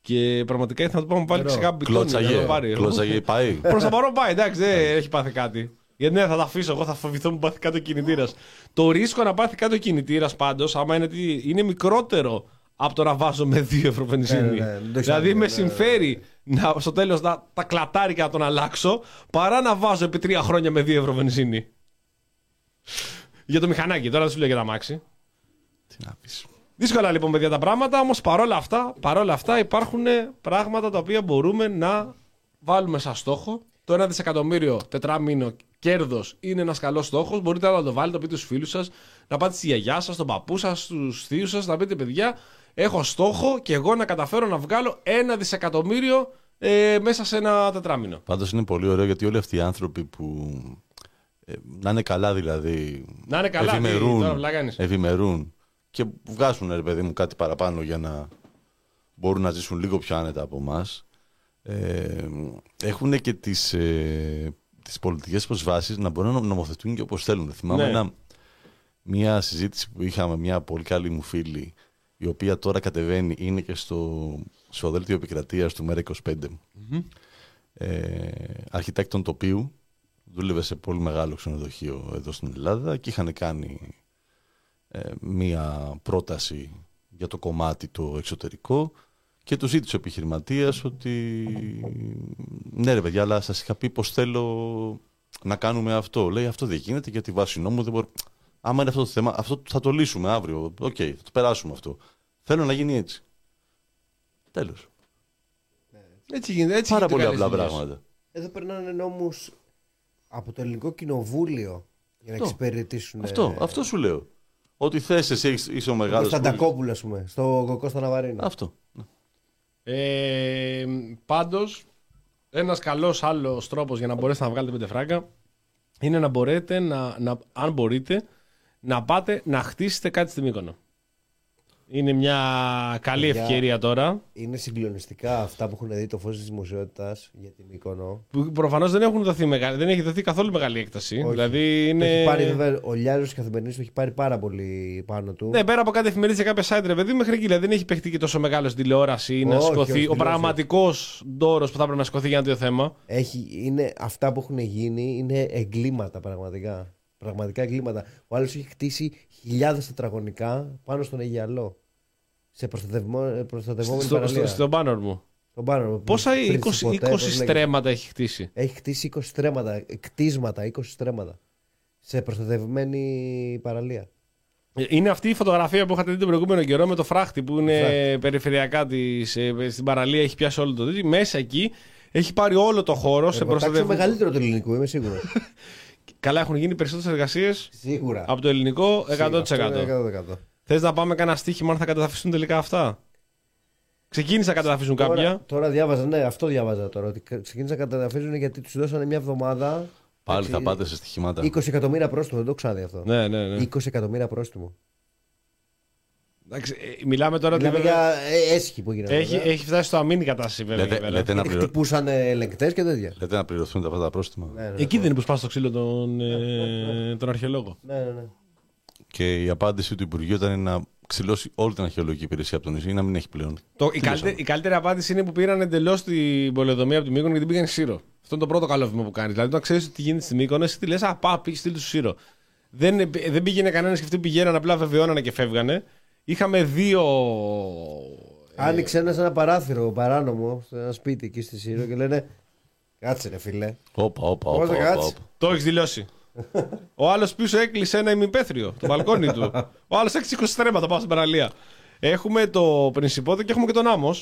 και πραγματικά ήθελα να το πάμε πάλι ξεκάπη. Κλωτσαγέ. Κλωτσαγέ, πάει. Προς το παρόν πάει, εντάξει, δεν έχει πάθει κάτι. Γιατί ναι, θα τα αφήσω, εγώ θα φοβηθώ μου πάθει κάτω ο κινητήρας. Το ρίσκο να πάθει κάτω ο κινητήρας πάντως, άμα είναι μικρότερο από το να βάζω με δύο ευρώ βενζίνη. Ναι, ναι, ναι, δηλαδή ναι, με συμφέρει ναι, ναι. Να, στο τέλος να τα κλατάρει και να τον αλλάξω παρά να βάζω επί τρία χρόνια με δύο ευρώ βενζίνη. Για το μηχανάκι, τώρα δεν σου λέω για τα μάξι. Τι να πεις. Δύσκολα λοιπόν παιδιά τα πράγματα, όμως παρόλα αυτά, παρόλα αυτά υπάρχουν πράγματα τα οποία μπορούμε να βάλουμε σαν στόχο. Το ένα δισεκατομμύριο τετράμινο κέρδος είναι ένας καλός στόχος. Μπορείτε να το βάλετε, να πείτε στους φίλους σας, να πάτε στη γιαγιά σας, στον παππού σας, στους θείους σας, να πείτε παιδιά. Έχω στόχο και εγώ να καταφέρω να βγάλω ένα δισεκατομμύριο ε, μέσα σε ένα τετράμινο. Πάντως είναι πολύ ωραίο γιατί όλοι αυτοί οι άνθρωποι που ε, να είναι καλά δηλαδή, να είναι καλά, ευημερούν, δηλαδή, ευημερούν και βγάζουν ρε παιδί μου κάτι παραπάνω για να μπορούν να ζήσουν λίγο πιο άνετα από εμάς, ε, έχουν και τις, ε, τις πολιτικές προσβάσεις να μπορούν να νομοθετούν και όπως θέλουν. Θυμάμαι ναι. ένα, μια συζήτηση που είχαμε, μια πολύ καλή μου φίλη, η οποία τώρα κατεβαίνει, είναι και στο σφοδέλτιο επικρατείας του Μέρα είκοσι πέντε. Mm-hmm. Ε, αρχιτέκτον τοπίου, δούλευε σε πολύ μεγάλο ξενοδοχείο εδώ στην Ελλάδα και είχαν κάνει ε, μία πρόταση για το κομμάτι το εξωτερικό και του ζήτησε ο επιχειρηματίας ότι ναι ρε παιδιά, αλλά σας είχα πει πως θέλω να κάνουμε αυτό. Λέει αυτό δεν γίνεται γιατί βάσει νόμου δεν μπορεί. Άμα είναι αυτό το θέμα, αυτό θα το λύσουμε αύριο. Οκ, okay, θα το περάσουμε αυτό. Θέλω να γίνει έτσι. Τέλος. Έτσι γίνεται. Έτσι πάρα πολύ απλά πράγματα. Εδώ περνάνε νόμους από το ελληνικό κοινοβούλιο για να εξυπηρετήσουν. Αυτό, αυτό σου λέω. Ό,τι θες εσύ είσαι ο μεγάλος. Στο Σταντακόπουλο, ας πούμε, στο Κώστα Ναβαρίνο. Αυτό. Ε, πάντως, ένας καλός άλλος τρόπος για να μπορέσετε να βγάλετε πέντε φράγκα είναι να μπορείτε, να, να, αν μπορείτε, να πάτε να χτίσετε κάτι στη Μύκονο. Είναι μια καλή για... ευκαιρία τώρα. Είναι συγκλονιστικά αυτά που έχουν δει το φως της δημοσιότητας για τη Μύκονο. Που προφανώς δεν έχουν δοθεί μεγάλη, δεν έχει δοθεί καθόλου μεγάλη έκταση. Όχι. Δηλαδή είναι... πάρει, βέβαια, ο Λιάζος και η Καθημερινής το έχει πάρει πάρα πολύ πάνω του. Ναι, πέρα από κάτι εφημερίδες και κάποια site ρε παιδί, μέχρι εκεί. Δηλαδή δεν έχει παιχτεί και τόσο μεγάλο στην τηλεόραση ή να όχι, σηκωθεί όχι, ο πραγματικός ντόρος που θα πρέπει να σηκωθεί για ένα τέτοιο θέμα. Έχει, είναι, αυτά που έχουν γίνει είναι εγκλήματα πραγματικά. Πραγματικά εγκλήματα. Ο άλλος έχει χτίσει χιλιάδες τετραγωνικά πάνω στον Αιγιαλό. Σε προστατευμό, προστατευόμενη στο, παραλία. Στον μπάνορ μου. Στο πόσα είκοσι, ποτέ, είκοσι στρέμματα έχει χτίσει. Έχει χτίσει είκοσι στρέμματα, κτίσματα είκοσι στρέμματα. Σε προστατευμένη παραλία. Είναι αυτή η φωτογραφία που είχατε δει τον προηγούμενο καιρό με το φράχτη που είναι φράχτη. Περιφερειακά της, στην παραλία. Έχει πιάσει όλο το δίκτυο. Μέσα εκεί έχει πάρει όλο το χώρο. Είναι προστατευ... μεγαλύτερο του ελληνικού, είμαι σίγουρο. Καλά, έχουν γίνει περισσότερες εργασίες από το ελληνικό εκατό τοις εκατό. εκατό τοις εκατό. Θες να πάμε κανένα στοίχημα αν θα καταδαφιστούν τελικά αυτά. Ξεκίνησα να καταδαφίζουν τώρα, κάποια. Τώρα διάβαζα, ναι, αυτό διάβαζα τώρα. Ότι ξεκίνησα να καταδαφίζουν γιατί τους δώσανε μια εβδομάδα. Πάλι έτσι, θα πάτε σε στοιχήματα. είκοσι εκατομμύρια πρόστιμο, δεν το ξάδει αυτό. Ναι, ναι, ναι. είκοσι εκατομμύρια πρόστιμο. Εντάξει, μιλάμε τώρα μιλάμε ότι, για έσχη που γίνεται. Έχει, έχει φτάσει στο αμήν η κατάσταση βέβαια. Λέτε, λέτε να πληρω... χτυπούσαν ελεγκτές και τέτοια. Λέτε να πληρωθούν τα πρώτα πρόστιμα. Ναι, ναι, ναι, εκεί ναι. δεν είναι που σπάσει το ξύλο τον, ναι, ναι, ναι. τον αρχαιολόγο. Ναι, ναι, ναι. Και η απάντηση του Υπουργείου ήταν να ξυλώσει όλη την αρχαιολογική υπηρεσία από το νησί ή να μην έχει πλέον. Το, η, καλύτερη, η καλύτερη απάντηση είναι που πήραν εντελώς την πολεοδομία από τη Μύκονο και την πήγαν Σύρο. Αυτό είναι το πρώτο καλό βήμα που κάνει. Δηλαδή, να ξέρει τι γίνεται στη Μύκονο, εσύ τη λε, απά πήγε στείλ του Σύρο. Δεν, δεν πήγαινε κανένα και αυτοί πηγαίναν, απλά βεβαιώνανε και φεύγανε. Είχαμε δύο. Άνοιξε ένα ένα παράθυρο παράνομο σε ένα σπίτι εκεί στη Σύρο και λένε κάτσε ρε φίλε. Όπα, όπα, όπα. Το έχει δηλώσει. Ο άλλο πίσω έκλεισε ένα ημιπέθριο, το μπαλκόνι του. Ο άλλο έξι είκοσι στρέμματα πάω στην παραλία. Έχουμε το Πρινσιπόδο και έχουμε και τον Άμμο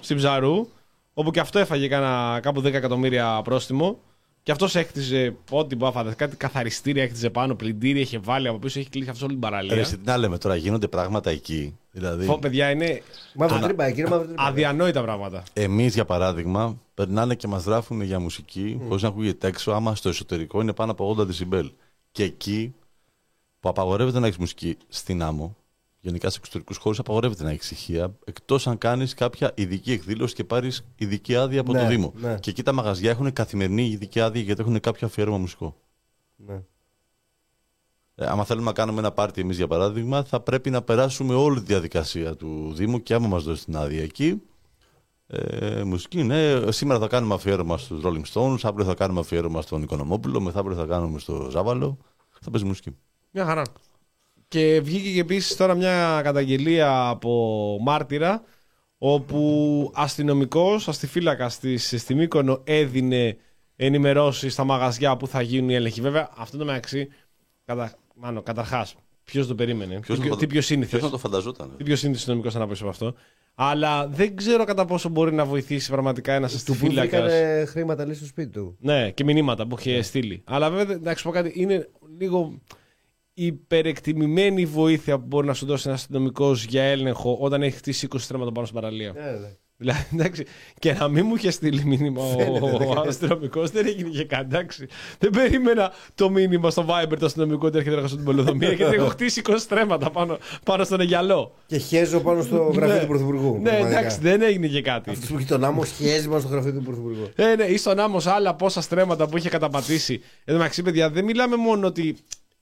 στην Ψαρού, όπου και αυτό έφαγε κάνα, κάπου δέκα εκατομμύρια πρόστιμο. Και αυτός έκτιζε ό,τι μπορεί να φανταστεί. Κάτι καθαριστήρια έκτιζε πάνω, πλυντήρια είχε βάλει από πίσω, έχει κλείσει αυτό όλη την παραλία. Ρε, να λέμε τώρα, γίνονται πράγματα εκεί. Δηλαδή... Φω, παιδιά, είναι μαύρη τρύπα, α... κύριε, μαύρη τρύπα. Αδιανόητα πράγματα. Εμείς, για παράδειγμα, περνάνε και μας γράφουν για μουσική, mm. χωρίς να ακούγεται έξω, άμα στο εσωτερικό είναι πάνω από ογδόντα δεσιμπέλ. Και εκεί που απαγορεύεται να έχεις μουσική στην άμμο, γενικά σε εξωτερικούς χώρους απαγορεύεται να έχεις ηχεία, εκτός αν κάνεις κάποια ειδική εκδήλωση και πάρεις ειδική άδεια από ναι, το Δήμο. Ναι. Και εκεί τα μαγαζιά έχουν καθημερινή ειδική άδεια γιατί έχουν κάποιο αφιέρωμα μουσικό. Ναι. Ε, άμα θέλουμε να κάνουμε ένα πάρτι εμείς, για παράδειγμα, θα πρέπει να περάσουμε όλη τη διαδικασία του Δήμου και άμα μας δώσει την άδεια εκεί. Ε, μουσική, ναι. Σήμερα θα κάνουμε αφιέρωμα στους Rolling Stones, αύριο θα κάνουμε αφιέρωμα στον Οικονομόπουλο, μεθαύριο θα κάνουμε στο Ζάβαλο. Θα παίζει μουσική. Μια χαρά. Και βγήκε και επίσης τώρα μια καταγγελία από μάρτυρα όπου αστυνομικός, αστιφύλακας της στη Μύκονο έδινε ενημερώσεις στα μαγαζιά που θα γίνουν οι έλεγχοι. Βέβαια, αυτό το μεταξύ, κατα... μάλλον, καταρχάς, ποιος το περίμενε, ποιος τι, το... τι πιο σύνηθες. Ποιος να το φανταζόταν. Τι πιο σύνηθες αστυνομικός ήταν από αυτό. Αλλά δεν ξέρω κατά πόσο μπορεί να βοηθήσει πραγματικά ένας αστιφύλακας. Του βρήκανε χρήματα λύση στο σπίτι του. Ναι, και μηνύματα που είχε στείλει. Αλλά βέβαια, να πω κάτι, είναι λίγο... υπερεκτιμημένη βοήθεια που μπορεί να σου δώσει ένας αστυνομικός για έλεγχο όταν έχει χτίσει είκοσι στρέμματα πάνω στην παραλία. Yeah. Δηλαδή, εντάξει, και να μην μου είχε στείλει μήνυμα ο αστυνομικός, δεν έγινε και καν, εντάξει. Δεν περίμενα το μήνυμα στο Viber το αστυνομικό ότι έρχεται να χάσει την πολεοδομία και έχω χτίσει είκοσι στρέμματα πάνω, πάνω στον Αιγιαλό. Και χέζω πάνω στο γραφείο του Πρωθυπουργού. Ναι, εντάξει, δεν έγινε και κάτι. Αυτό που έχει τον άμμο χέζει πάνω στο γραφείο του Πρωθυπουργού. Ναι, ναι, ή στον άμμο άλλα πόσα στρέμματα που είχε καταπατήσει. Εδώ μεταξύ, παιδιά, δεν μιλάμε μόνο ότι.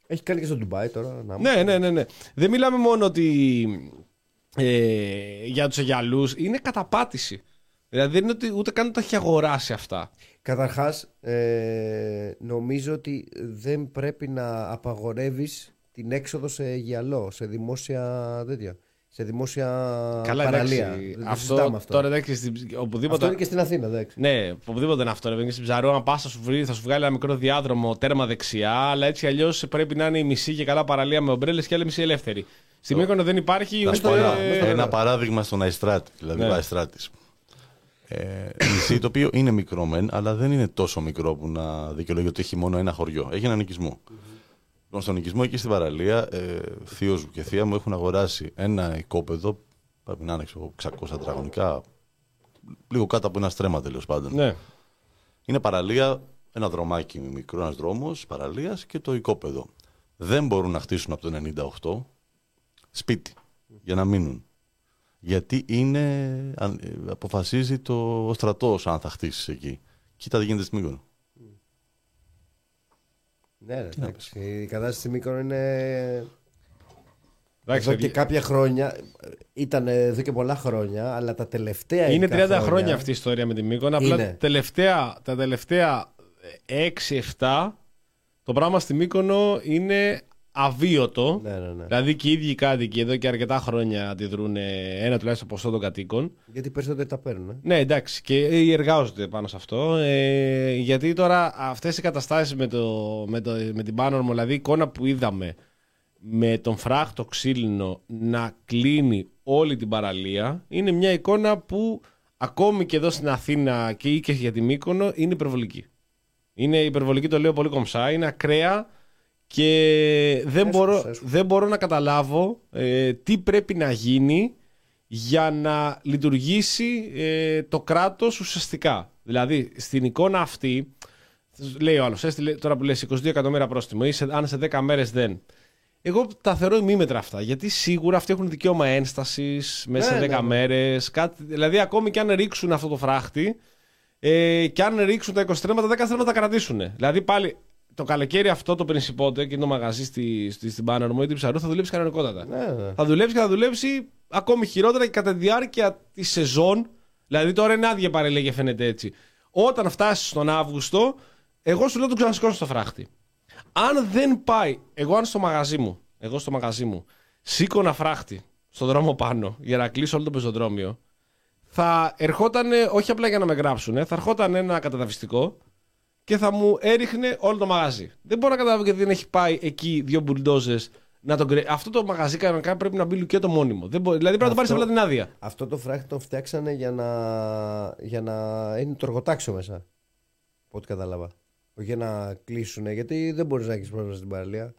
Έχει κάνει και στο Ντουμπάι τώρα. Να ναι, ναι, ναι, ναι. Δεν μιλάμε μόνο ότι ε, για τους αγιαλούς. Είναι καταπάτηση. Δηλαδή δεν είναι ότι ούτε καν τα έχει αγοράσει αυτά. Καταρχάς, ε, νομίζω ότι δεν πρέπει να απαγορεύεις την έξοδο σε αγιαλό, σε δημόσια τέτοια. Σε δημόσια καλά, παραλία. Εντάξει, αυτό, αυτό τώρα εντάξει, οπουδήποτε. Αυτό είναι και στην Αθήνα, εντάξει. Ναι, οπουδήποτε είναι αυτό. Είναι στην Ψαρό, αν πα θα σου βγάλει ένα μικρό διάδρομο τέρμα δεξιά, αλλά έτσι αλλιώς πρέπει να είναι η μισή και καλά παραλία με ομπρέλες και άλλη μισή ελεύθερη. Στη Μύκονο δεν υπάρχει. Ούτε... Πω, ένα, ένα παράδειγμα στον Αϊστράτη, δηλαδή ναι. Αϊστράτης. Ε, νησί το οποίο είναι μικρό μεν, αλλά δεν είναι τόσο μικρό που να δικαιολογεί ότι έχει μόνο ένα χωριό. Έχει έναν οικισμό. Στον οικισμό εκεί στην παραλία, ε, θείος μου και θεία μου έχουν αγοράσει ένα οικόπεδο, πρέπει να είναι εξακόσια τετραγωνικά, λίγο κάτω από ένα στρέμμα τέλος πάντων. Ναι. Είναι παραλία, ένα δρομάκι μικρό, ένας δρόμος παραλίας και το οικόπεδο. Δεν μπορούν να χτίσουν από το ενενήντα οκτώ σπίτι για να μείνουν. Γιατί είναι, αποφασίζει το στρατός αν θα χτίσεις εκεί. Κοίτα τι γίνεται στη Μύκονο. Ναι, εντάξει. Η κατάσταση στη Μύκονο είναι. Εντάξει, εδώ και κάποια χρόνια. Ήταν εδώ και πολλά χρόνια, αλλά τα τελευταία. Είναι τριάντα χρόνια αυτή η ιστορία με τη Μύκονο. Απλά τα τελευταία, τα τελευταία έξι εφτά το πράγμα στη Μύκονο είναι αβίωτο. Ναι, ναι, ναι. Δηλαδή και οι ίδιοι κάτοικοι εδώ και αρκετά χρόνια αντιδρούν ένα τουλάχιστον ποσό των κατοίκων. Γιατί περισσότεροι τα παίρνουν. Ε? Ναι, εντάξει, και εργάζονται πάνω σε αυτό. Ε, γιατί τώρα αυτές οι καταστάσεις με, το, με, το, με την Πάνορμο, δηλαδή η εικόνα που είδαμε με τον φράχτο ξύλινο να κλείνει όλη την παραλία, είναι μια εικόνα που ακόμη και εδώ στην Αθήνα και, και για τη Μύκονο είναι υπερβολική. Είναι υπερβολική, το λέω πολύ κομψά, είναι ακραία. Και δεν, έσχος, μπορώ, έσχος. δεν μπορώ να καταλάβω ε, τι πρέπει να γίνει για να λειτουργήσει ε, το κράτος ουσιαστικά. Δηλαδή, στην εικόνα αυτή, λέει ο άλλος, έστειλε, τώρα που λες είκοσι δύο εκατομμύρια πρόστιμο, ή σε, αν σε δέκα μέρες δεν. Εγώ τα θεωρώ ημίμετρα αυτά, γιατί σίγουρα αυτοί έχουν δικαίωμα ένστασης μέσα ναι, σε δέκα ναι. μέρες. Κάτι, δηλαδή, ακόμη και αν ρίξουν αυτό το φράχτη, ε, και αν ρίξουν τα είκοσι στρέμματα, τα δέκα στρέμματα τα κρατήσουν. Δηλαδή, πάλι. Το καλοκαίρι αυτό το Πρινσιπότε και το μαγαζί στη, στη, στην Πανορμό ή την Ψαρού θα δουλέψει κανονικότατα. Ναι, ναι. Θα δουλέψει και θα δουλέψει ακόμη χειρότερα και κατά τη διάρκεια τη σεζόν. Δηλαδή τώρα είναι άδεια παρελία και φαίνεται έτσι. Όταν φτάσει τον Αύγουστο, εγώ σου λέω τον ξανασκώσω στο φράχτη. Αν δεν πάει, εγώ αν στο μαγαζί μου, εγώ στο μαγαζί μου σήκωνα φράχτη στον δρόμο πάνω για να κλείσω όλο το πεζοδρόμιο, θα ερχόταν όχι απλά για να με γράψουν, θα ερχόταν ένα καταδαφιστικό. Και θα μου έριχνε όλο το μαγαζί. Δεν μπορώ να καταλάβω γιατί δεν έχει πάει εκεί δύο μπουλντόζες να τον κρε... Αυτό το μαγαζί κανονικά πρέπει να μπει λουκέτο μόνιμο. Δεν μπορεί... Δηλαδή πρέπει αυτό... να το πάρει απλά την άδεια. Αυτό το φράχτη τον φτιάξανε για να, για να είναι το εργοτάξιο μέσα. Από ό,τι κατάλαβα. για να κλείσουν, γιατί δεν μπορείς να έχεις πρόσβαση στην παραλία.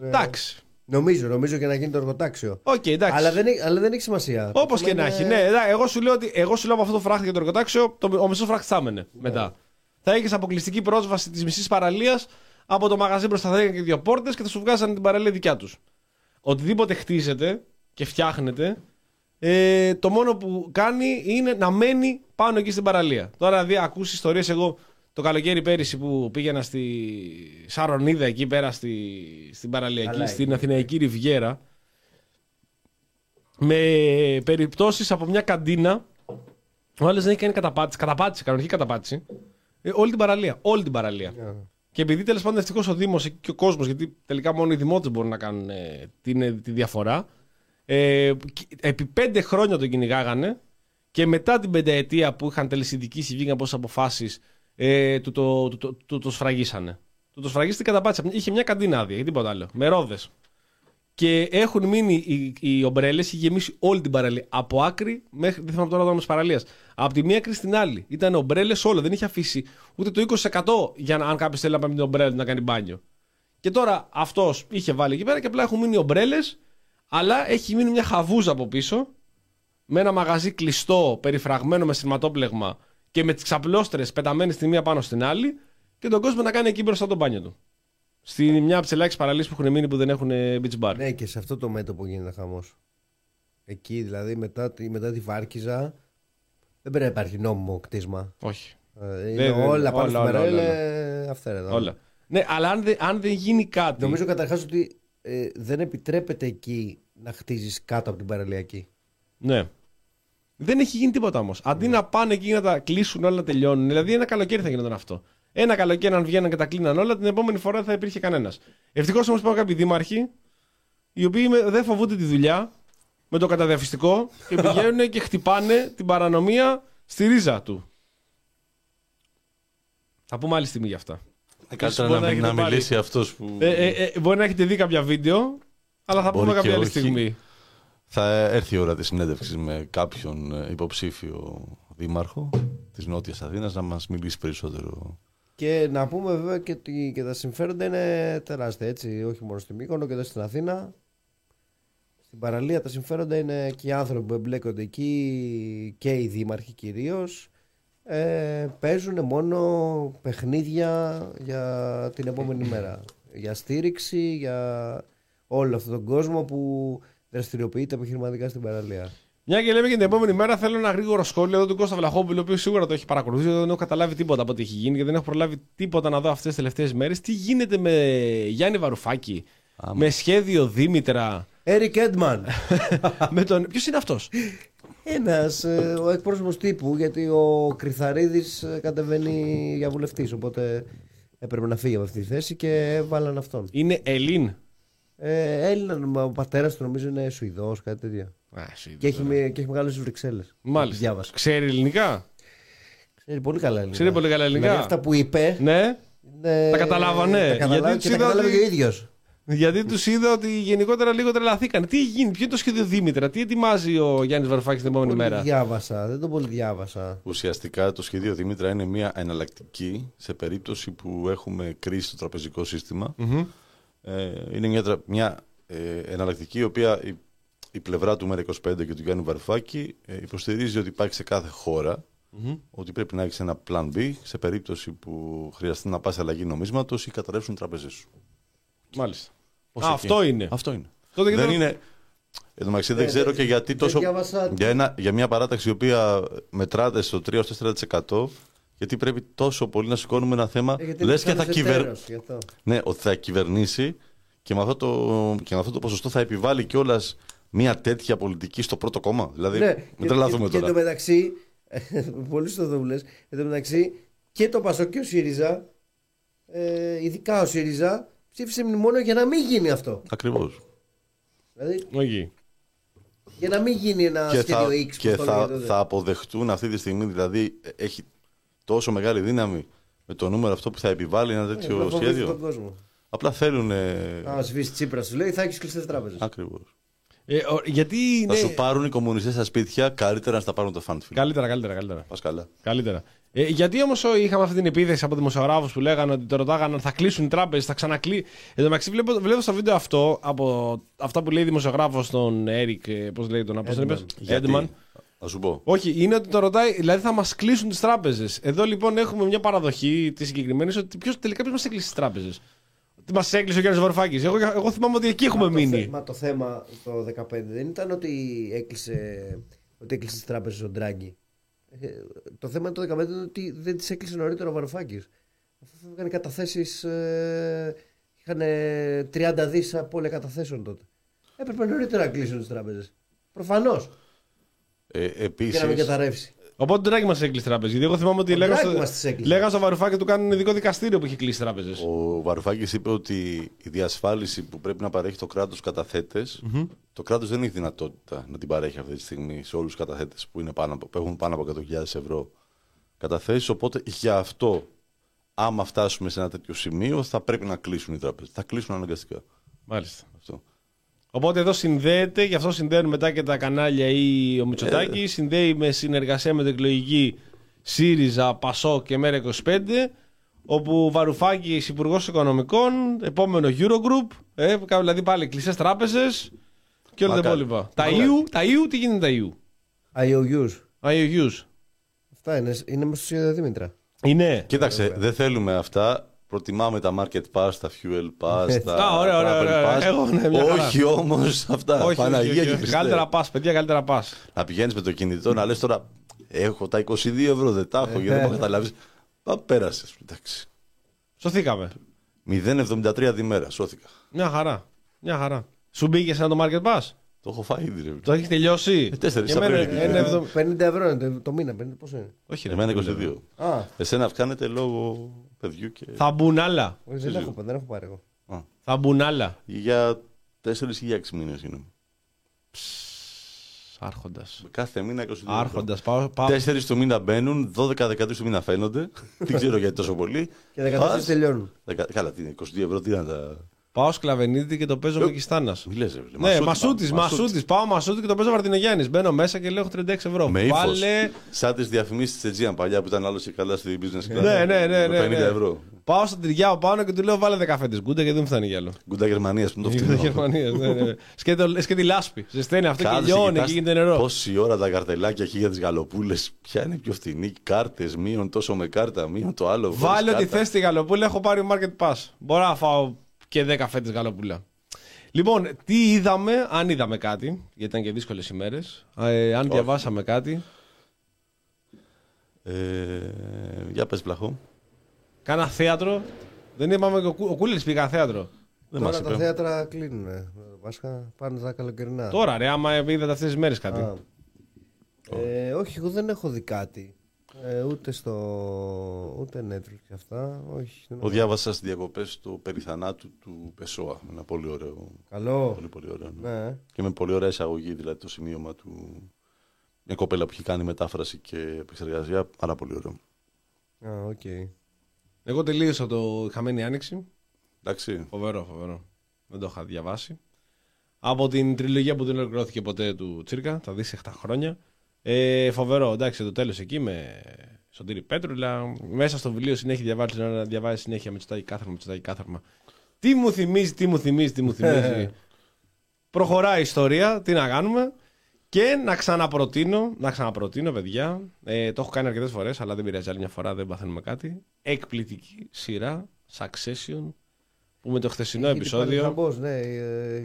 Εντάξει. Νομίζω, νομίζω και να γίνει το εργοτάξιο. Okay, αλλά, δεν, αλλά δεν έχει σημασία. Όπως και είναι... να έχει. Ναι, εγώ σου λέω ότι εγώ σου λέω από αυτό το φράχτη για το εργοτάξιο, το, ο μισός φράχτης θα έμενε yeah. μετά. Θα έχεις αποκλειστική πρόσβαση της μισής παραλίας από το μαγαζί μπροστά. Θα είχαν και δύο πόρτες και θα σου βγάζανε την παραλία δικιά τους. Οτιδήποτε χτίζεται και φτιάχνεται, ε, το μόνο που κάνει είναι να μένει πάνω εκεί στην παραλία. Τώρα, δηλαδή, ακούσεις ιστορίες εγώ. Το καλοκαίρι πέρυσι που πήγαινα στη Σαρονίδα εκεί πέρα στη... στην παραλιακή, Αλάει. στην Αθηναϊκή Ριβιέρα, με περιπτώσεις από μια καντίνα, ο άλλος δεν έχει κάνει καταπάτηση, καταπάτηση, κανονική καταπάτηση, ε, όλη την παραλία, όλη την παραλία. Yeah. Και επειδή τέλος πάντων ευτυχώς ο Δήμος και ο κόσμος, γιατί τελικά μόνο οι δημότες μπορούν να κάνουν ε, την, τη διαφορά, ε, επί πέντε χρόνια τον κυνηγάγανε και μετά την πενταετία που είχαν τελεσυνδικήσει, βγήκαν πόσες αποφάσεις, Ε, του το, το, το, το, το σφραγίσανε. Του το σφραγίσανε την καταπάτηση. Είχε μια καντίνα άδεια, τίποτα άλλο. Με ρόδες. Και έχουν μείνει οι, οι ομπρέλες, είχε γεμίσει όλη την παραλία. Από άκρη μέχρι. Δεν θυμάμαι τώρα το όνομα τη παραλία. Από τη μία άκρη στην άλλη. Ήταν ομπρέλες όλο. Δεν είχε αφήσει ούτε το είκοσι τοις εκατό για να, αν κάποιο θέλει να πάει με την ομπρέλα να κάνει μπάνιο. Και τώρα αυτό είχε βάλει εκεί πέρα και απλά έχουν μείνει ομπρέλες, αλλά έχει μείνει μια χαβούζα από πίσω. Με ένα μαγαζί κλειστό, περιφραγμένο με σειρματόπλεγμα. Και με τις ξαπλώστρες πεταμένες τη μία πάνω στην άλλη, και τον κόσμο να κάνει εκεί μπροστά τον μπάνιο του. Στην μια από τις ελάχιστες παραλίες που έχουν μείνει που δεν έχουν beach bar. Ναι, και σε αυτό το μέτωπο γίνεται χαμός. Εκεί δηλαδή μετά, μετά τη Βάρκιζα δεν πρέπει να υπάρχει νόμιμο κτίσμα. Όχι. Ε, είναι δεν, όλα πάνω στην παραλία. Αυτά είναι. Όλα. Ναι, αλλά αν, δε, αν δεν γίνει κάτι. Νομίζω καταρχάς ότι ε, δεν επιτρέπεται εκεί να χτίζεις κάτω από την παραλιακή. Ναι. Δεν έχει γίνει τίποτα όμως. Αντί mm. να πάνε εκεί να τα κλείσουν όλα, να τελειώνουν. Δηλαδή, ένα καλοκαίρι θα γινόταν αυτό. Ένα καλοκαίρι, αν βγαίναν και τα κλείναν όλα, την επόμενη φορά δεν θα υπήρχε κανένας. Ευτυχώς όμως υπάρχουν κάποιοι δήμαρχοι, οι οποίοι δεν φοβούνται τη δουλειά με το καταδιαφιστικό και πηγαίνουν και χτυπάνε την παρανομία στη ρίζα του. Θα πούμε άλλη στιγμή για αυτά. Καλύτερα να, να, να μιλήσει αυτός που. Ε, ε, ε, μπορεί να έχετε δει κάποια βίντεο, αλλά θα μπορεί πούμε κάποια άλλη όχι. στιγμή. Θα έρθει η ώρα της συνέντευξης με κάποιον υποψήφιο δήμαρχο της Νότιας Αθήνας να μας μιλήσει περισσότερο. Και να πούμε βέβαια και ότι και τα συμφέροντα είναι τεράστια, έτσι, όχι μόνο στην Μύκονο και εδώ στην Αθήνα. Στην παραλία τα συμφέροντα είναι και οι άνθρωποι που εμπλέκονται εκεί και οι δήμαρχοι κυρίως. Ε, παίζουν μόνο παιχνίδια για την επόμενη μέρα. Για στήριξη, για όλο αυτόν τον κόσμο που... δραστηριοποιείται επιχειρηματικά στην παραλία. Μια και λέμε και την επόμενη μέρα, θέλω ένα γρήγορο σχόλιο εδώ του Κώστα Βλαχόπουλου, ο οποίος σίγουρα το έχει παρακολουθήσει. Δεν έχω καταλάβει τίποτα από ό,τι έχει γίνει και δεν έχω προλάβει τίποτα να δω αυτές τις τελευταίες μέρες. Τι γίνεται με Γιάννη Βαρουφάκη, Άμα. με σχέδιο Δήμητρα. Έρικ Έντμαν. τον... Ποιος είναι αυτός? Ένας, ε, ο εκπρόσωπος τύπου, γιατί ο Κρυθαρίδης κατεβαίνει για βουλευτής. Οπότε έπρεπε να φύγει από αυτή τη θέση και βάλαν αυτόν. Είναι Ελλήν. Ε, Έλληνα, ο πατέρας του νομίζω είναι Σουηδός, κάτι τέτοιο. Και έχει, με, έχει μεγάλο στις Βρυξέλλες. Μάλιστα. Διάβασα. Ξέρει ελληνικά. Ξέρει πολύ καλά ελληνικά. Ξέρει πολύ καλά ελληνικά. Με αυτά που είπε. Ναι. ναι τα καταλάβανε. Τα καταλάβανε και τα κατάλαβε ότι... και ο ίδιος. Γιατί τους είδα ότι γενικότερα λίγο τρελαθήκαν. Τι γίνει, ποιο είναι το σχέδιο Δήμητρα, τι ετοιμάζει ο Γιάννης Βαρουφάκης την επόμενη μέρα? Διάβασα, δεν το πολύ διάβασα. Ουσιαστικά το σχέδιο Δήμητρα είναι μια εναλλακτική σε περίπτωση που έχουμε κρίση στο τραπεζικό σύστημα. Mm-hmm. Είναι μια, μια ε, εναλλακτική η οποία η, η πλευρά του Μέρα είκοσι πέντε και του Γιάννη Βαρουφάκη ε, υποστηρίζει ότι υπάρχει σε κάθε χώρα, mm-hmm. ότι πρέπει να έχεις ένα plan B σε περίπτωση που χρειαστεί να πας αλλαγή νομίσματος ή καταρρεύσουν τραπεζές σου. Μάλιστα. Α, αυτό είναι. Αυτό είναι. Τότε δεν είναι... Εν τω μεταξύ δεν ξέρω και γιατί τόσο... Για, ένα, για μια παράταξη η οποία μετράται στο τρία τέσσερα τοις εκατό γιατί πρέπει τόσο πολύ να σηκώνουμε ένα θέμα. Ε, λες και θα, κυβερ... ναι, ότι θα κυβερνήσει και με, αυτό το... και με αυτό το ποσοστό θα επιβάλλει κιόλας μια τέτοια πολιτική στο πρώτο κόμμα. Δηλαδή, ναι, μην τρελαθούμε τώρα. Και εν τω μεταξύ, πολύ στο δούλε, εν τω μεταξύ και το Πασόκ και ο ΣΥΡΙΖΑ, ε, ειδικά ο ΣΥΡΙΖΑ, ψήφισε μνημόνιο για να μην γίνει αυτό. Ακριβώς. Δηλαδή... Μαγή. Για να μην γίνει ένα και σχέδιο X. Και θα, θα αποδεχτούν αυτή τη στιγμή, δηλαδή έχει. Τόσο μεγάλη δύναμη με το νούμερο αυτό που θα επιβάλλει ένα τέτοιο ε, σχέδιο. Απλά θέλουν. Α, σβήσει Τσίπρα, σου λέει, θα έχει κλειστές τράπεζες. Ακριβώς. Ε, γιατί είναι... Θα σου πάρουν οι κομμουνιστές στα σπίτια, καλύτερα να στα πάρουν το φαντ. Καλύτερα, καλύτερα, καλύτερα. Πας καλά. Καλύτερα. Ε, γιατί όμως είχαμε αυτή την επίθεση από δημοσιογράφους που λέγανε ότι το ρωτάγανε αν θα κλείσουν οι τράπεζες, θα ξανακλεί. Εν τω μεταξύ, βλέπω, βλέπω στο βίντεο αυτό από αυτά που λέει δημοσιογράφος στον Έρικ, πώς λέει τον Απόστολο, Έντμαν. Θα σου πω. Όχι, είναι ότι το ρωτάει, δηλαδή θα μας κλείσουν τις τράπεζες. Εδώ λοιπόν έχουμε μια παραδοχή τη συγκεκριμένη ότι ποιος, τελικά ποιος μας έκλεισε τις τράπεζες. Μας έκλεισε ο Γιάννης Βαρουφάκης. Εγώ, εγώ θυμάμαι ότι εκεί έχουμε μα μείνει. Το, μα το θέμα το είκοσι δεκαπέντε δεν ήταν ότι έκλεισε, ότι έκλεισε τις τράπεζες ο Ντράγκη. Το θέμα το είκοσι δεκαπέντε είναι ότι δεν τις έκλεισε νωρίτερα ο Βαρουφάκης. Αφού φεύγανε καταθέσεις, ε, είχαν τριάντα δισεκατομμύρια από όλα καταθέσεων τότε. Έπρεπε νωρίτερα να κλείσουν τις τράπεζες. Προφανώς. Ε, επίσης... Για να μην καταρρεύσει. Οπότε τον Ντράγκη μας έκλεισε τράπεζες. Γιατί εγώ θυμάμαι ότι λέγα στο... λέγα στο Βαρουφάκη του κάνουν ειδικό δικαστήριο που είχε κλείσει τράπεζες. Ο Βαρουφάκης είπε ότι η διασφάλιση που πρέπει να παρέχει το κράτος καταθέτες, mm-hmm. το κράτος δεν έχει δυνατότητα να την παρέχει αυτή τη στιγμή σε όλους τους καταθέτες που, είναι πάνω, που έχουν πάνω από εκατό χιλιάδες ευρώ καταθέσεις. Οπότε για αυτό, άμα φτάσουμε σε ένα τέτοιο σημείο, θα πρέπει να κλείσουν οι τράπεζες. Θα κλείσουν αναγκαστικά. Μάλιστα. Αυτό. Οπότε εδώ συνδέεται, γι' αυτό συνδέουν μετά και τα κανάλια ή ο Μητσοτάκη, ε, συνδέει με συνεργασία με την εκλογική ΣΥΡΙΖΑ, ΠΑΣΟ και Μέρα είκοσι πέντε, όπου Βαρουφάκης, Υπουργός Οικονομικών, επόμενο Eurogroup, ε, δηλαδή πάλι κλειστές τράπεζες και όλα τα υπόλοιπα. Τα Ιου, τα Ιου, τι γίνεται τα Ιου. Αι Ο Γιους. Αυτά είναι, είναι μέσα στο Σχέδιο Δημήτρα. Είναι. Κοίταξε, δεν θέλουμε αυτά. Προτιμάμε τα market pass, τα fuel pass, τα travel pass. Όχι όμως αυτά. Παναγία και Χριστέ. Καλύτερα pass, παιδιά, καλύτερα pass. Να πηγαίνεις με το κινητό, να λες τώρα έχω τα είκοσι δύο ευρώ, δεν τα έχω, γιατί δεν έχω καταλάβει. Πέρασες, εντάξει. Σωθήκαμε. μηδέν κόμμα εβδομήντα τρία τη μέρα, σώθηκα. Μια χαρά, μια χαρά. Σου μπήκε ένα το market pass. Το έχω φάει ήδη. Το έχει τελειώσει. πενήντα ευρώ είναι το μήνα, πόσο είναι. Όχι, εμένα είκοσι δύο. Εσένα κάνετε λόγω... Και... Θα μπουν άλλα. Όχι, δεν, έχω, δεν έχω πάρει εγώ. Α. Θα μπουν άλλα. Για τέσσερις ή έξι μήνες είναι. Άρχοντας. Κάθε μήνα είκοσι δύο. Άρχοντας. Πάω, πάω. τέσσερις του μήνα μπαίνουν, δώδεκα δεκατρία του μήνα φαίνονται. Δεν ξέρω γιατί τόσο πολύ. Και δεκατέσσερα τελειώνουν. Δεκα... Καλά, τι είναι, είκοσι δύο ευρώ, τι να τα. Πάω Σκλαβενίδη και το παίζω Μεκιστάνα. Ναι, Μασούτη, Μασούτη. Πάω Μασούτη και το παίζω Βαρτινογιάννη. Μπαίνω μέσα και λέω έχω τριάντα έξι ευρώ. Με ύφος. Σαν τις διαφημίσεις της Aegean παλιά που ήταν άλλο και καλά στην business class. Ναι, ναι, ναι. ναι, ναι. πενήντα ευρώ. Πάω στον Τριγκάο πάνω και του λέω βάλε δεκαφέτες γκούντα και δεν μου φτάνει για άλλο. Γκούντα Γερμανίας που το φτιάχνει. Γκούντα Γερμανίας, ναι, ναι. Σκέτη λάσπη. Ζεσταίνει αυτό και λιώνει και γίνεται νερό. Πόση ώρα τα καρτελάκια εκεί για τις γαλοπούλες. Ποια είναι πιο φθηνή, κάρτες, μείον τόσο με κάρτα, μείον το άλλο. Βάλε ότι θες τη γαλοπούλα, έχω πάρει market pass. Μπορώ να φάω. Και δέκα φέτες γαλοπούλα. Λοιπόν, τι είδαμε, αν είδαμε κάτι, γιατί ήταν και δύσκολες ημέρες, ε, αν διαβάσαμε κάτι. Ε, για πες Βλαχό. Κάνα θέατρο. Δεν είπαμε και ο, ο Κούλης πήγα θέατρο. Δεν Τώρα τα είπε. Θέατρα κλείνουν. Βασικά πάνε τα καλοκαιρινά. Τώρα ρε, άμα είδατε αυτές τις μέρες κάτι. Α, ε, όχι, εγώ δεν έχω δει κάτι. Ε, ούτε στο. Ούτε Netflix και αυτά. Όχι. Το διάβασα στις διακοπές του Περιθανάτου του Πεσόα. Ένα πολύ ωραίο. Καλό. Πολύ, πολύ ωραίο, ναι. Ναι. Και με πολύ ωραία εισαγωγή, δηλαδή το σημείωμα του. Μια κοπέλα που είχε κάνει μετάφραση και επεξεργασία. Άρα πολύ ωραίο. Α, οκ. Okay. Εγώ τελείωσα το Χαμένη Άνοιξη. Εντάξει. Φοβερό, φοβερό. Δεν το είχα διαβάσει. Από την τριλογία που δεν ολοκληρώθηκε ποτέ του Τσίρκα, θα δεις επτά χρόνια. Ε, φοβερό, εντάξει, το τέλος εκεί με Σωτήρη Πέτρουλα. Μέσα στο βιβλίο συνέχεια διαβάζει να διαβάζει συνέχεια Μητσοτάκη κάθαρμα, Μητσοτάκη κάθαρμα. Τι μου θυμίζει, τι μου θυμίζει, τι μου θυμίζει. Προχωράει η ιστορία, τι να κάνουμε. Και να ξαναπροτείνω, να ξαναπροτείνω, παιδιά. Ε, το έχω κάνει αρκετές φορές, αλλά δεν πειράζει, άλλη μια φορά δεν παθαίνουμε κάτι. Εκπληκτική σειρά Succession. Που με το χθεσινό έχει επεισόδιο. Χαμπός, ναι,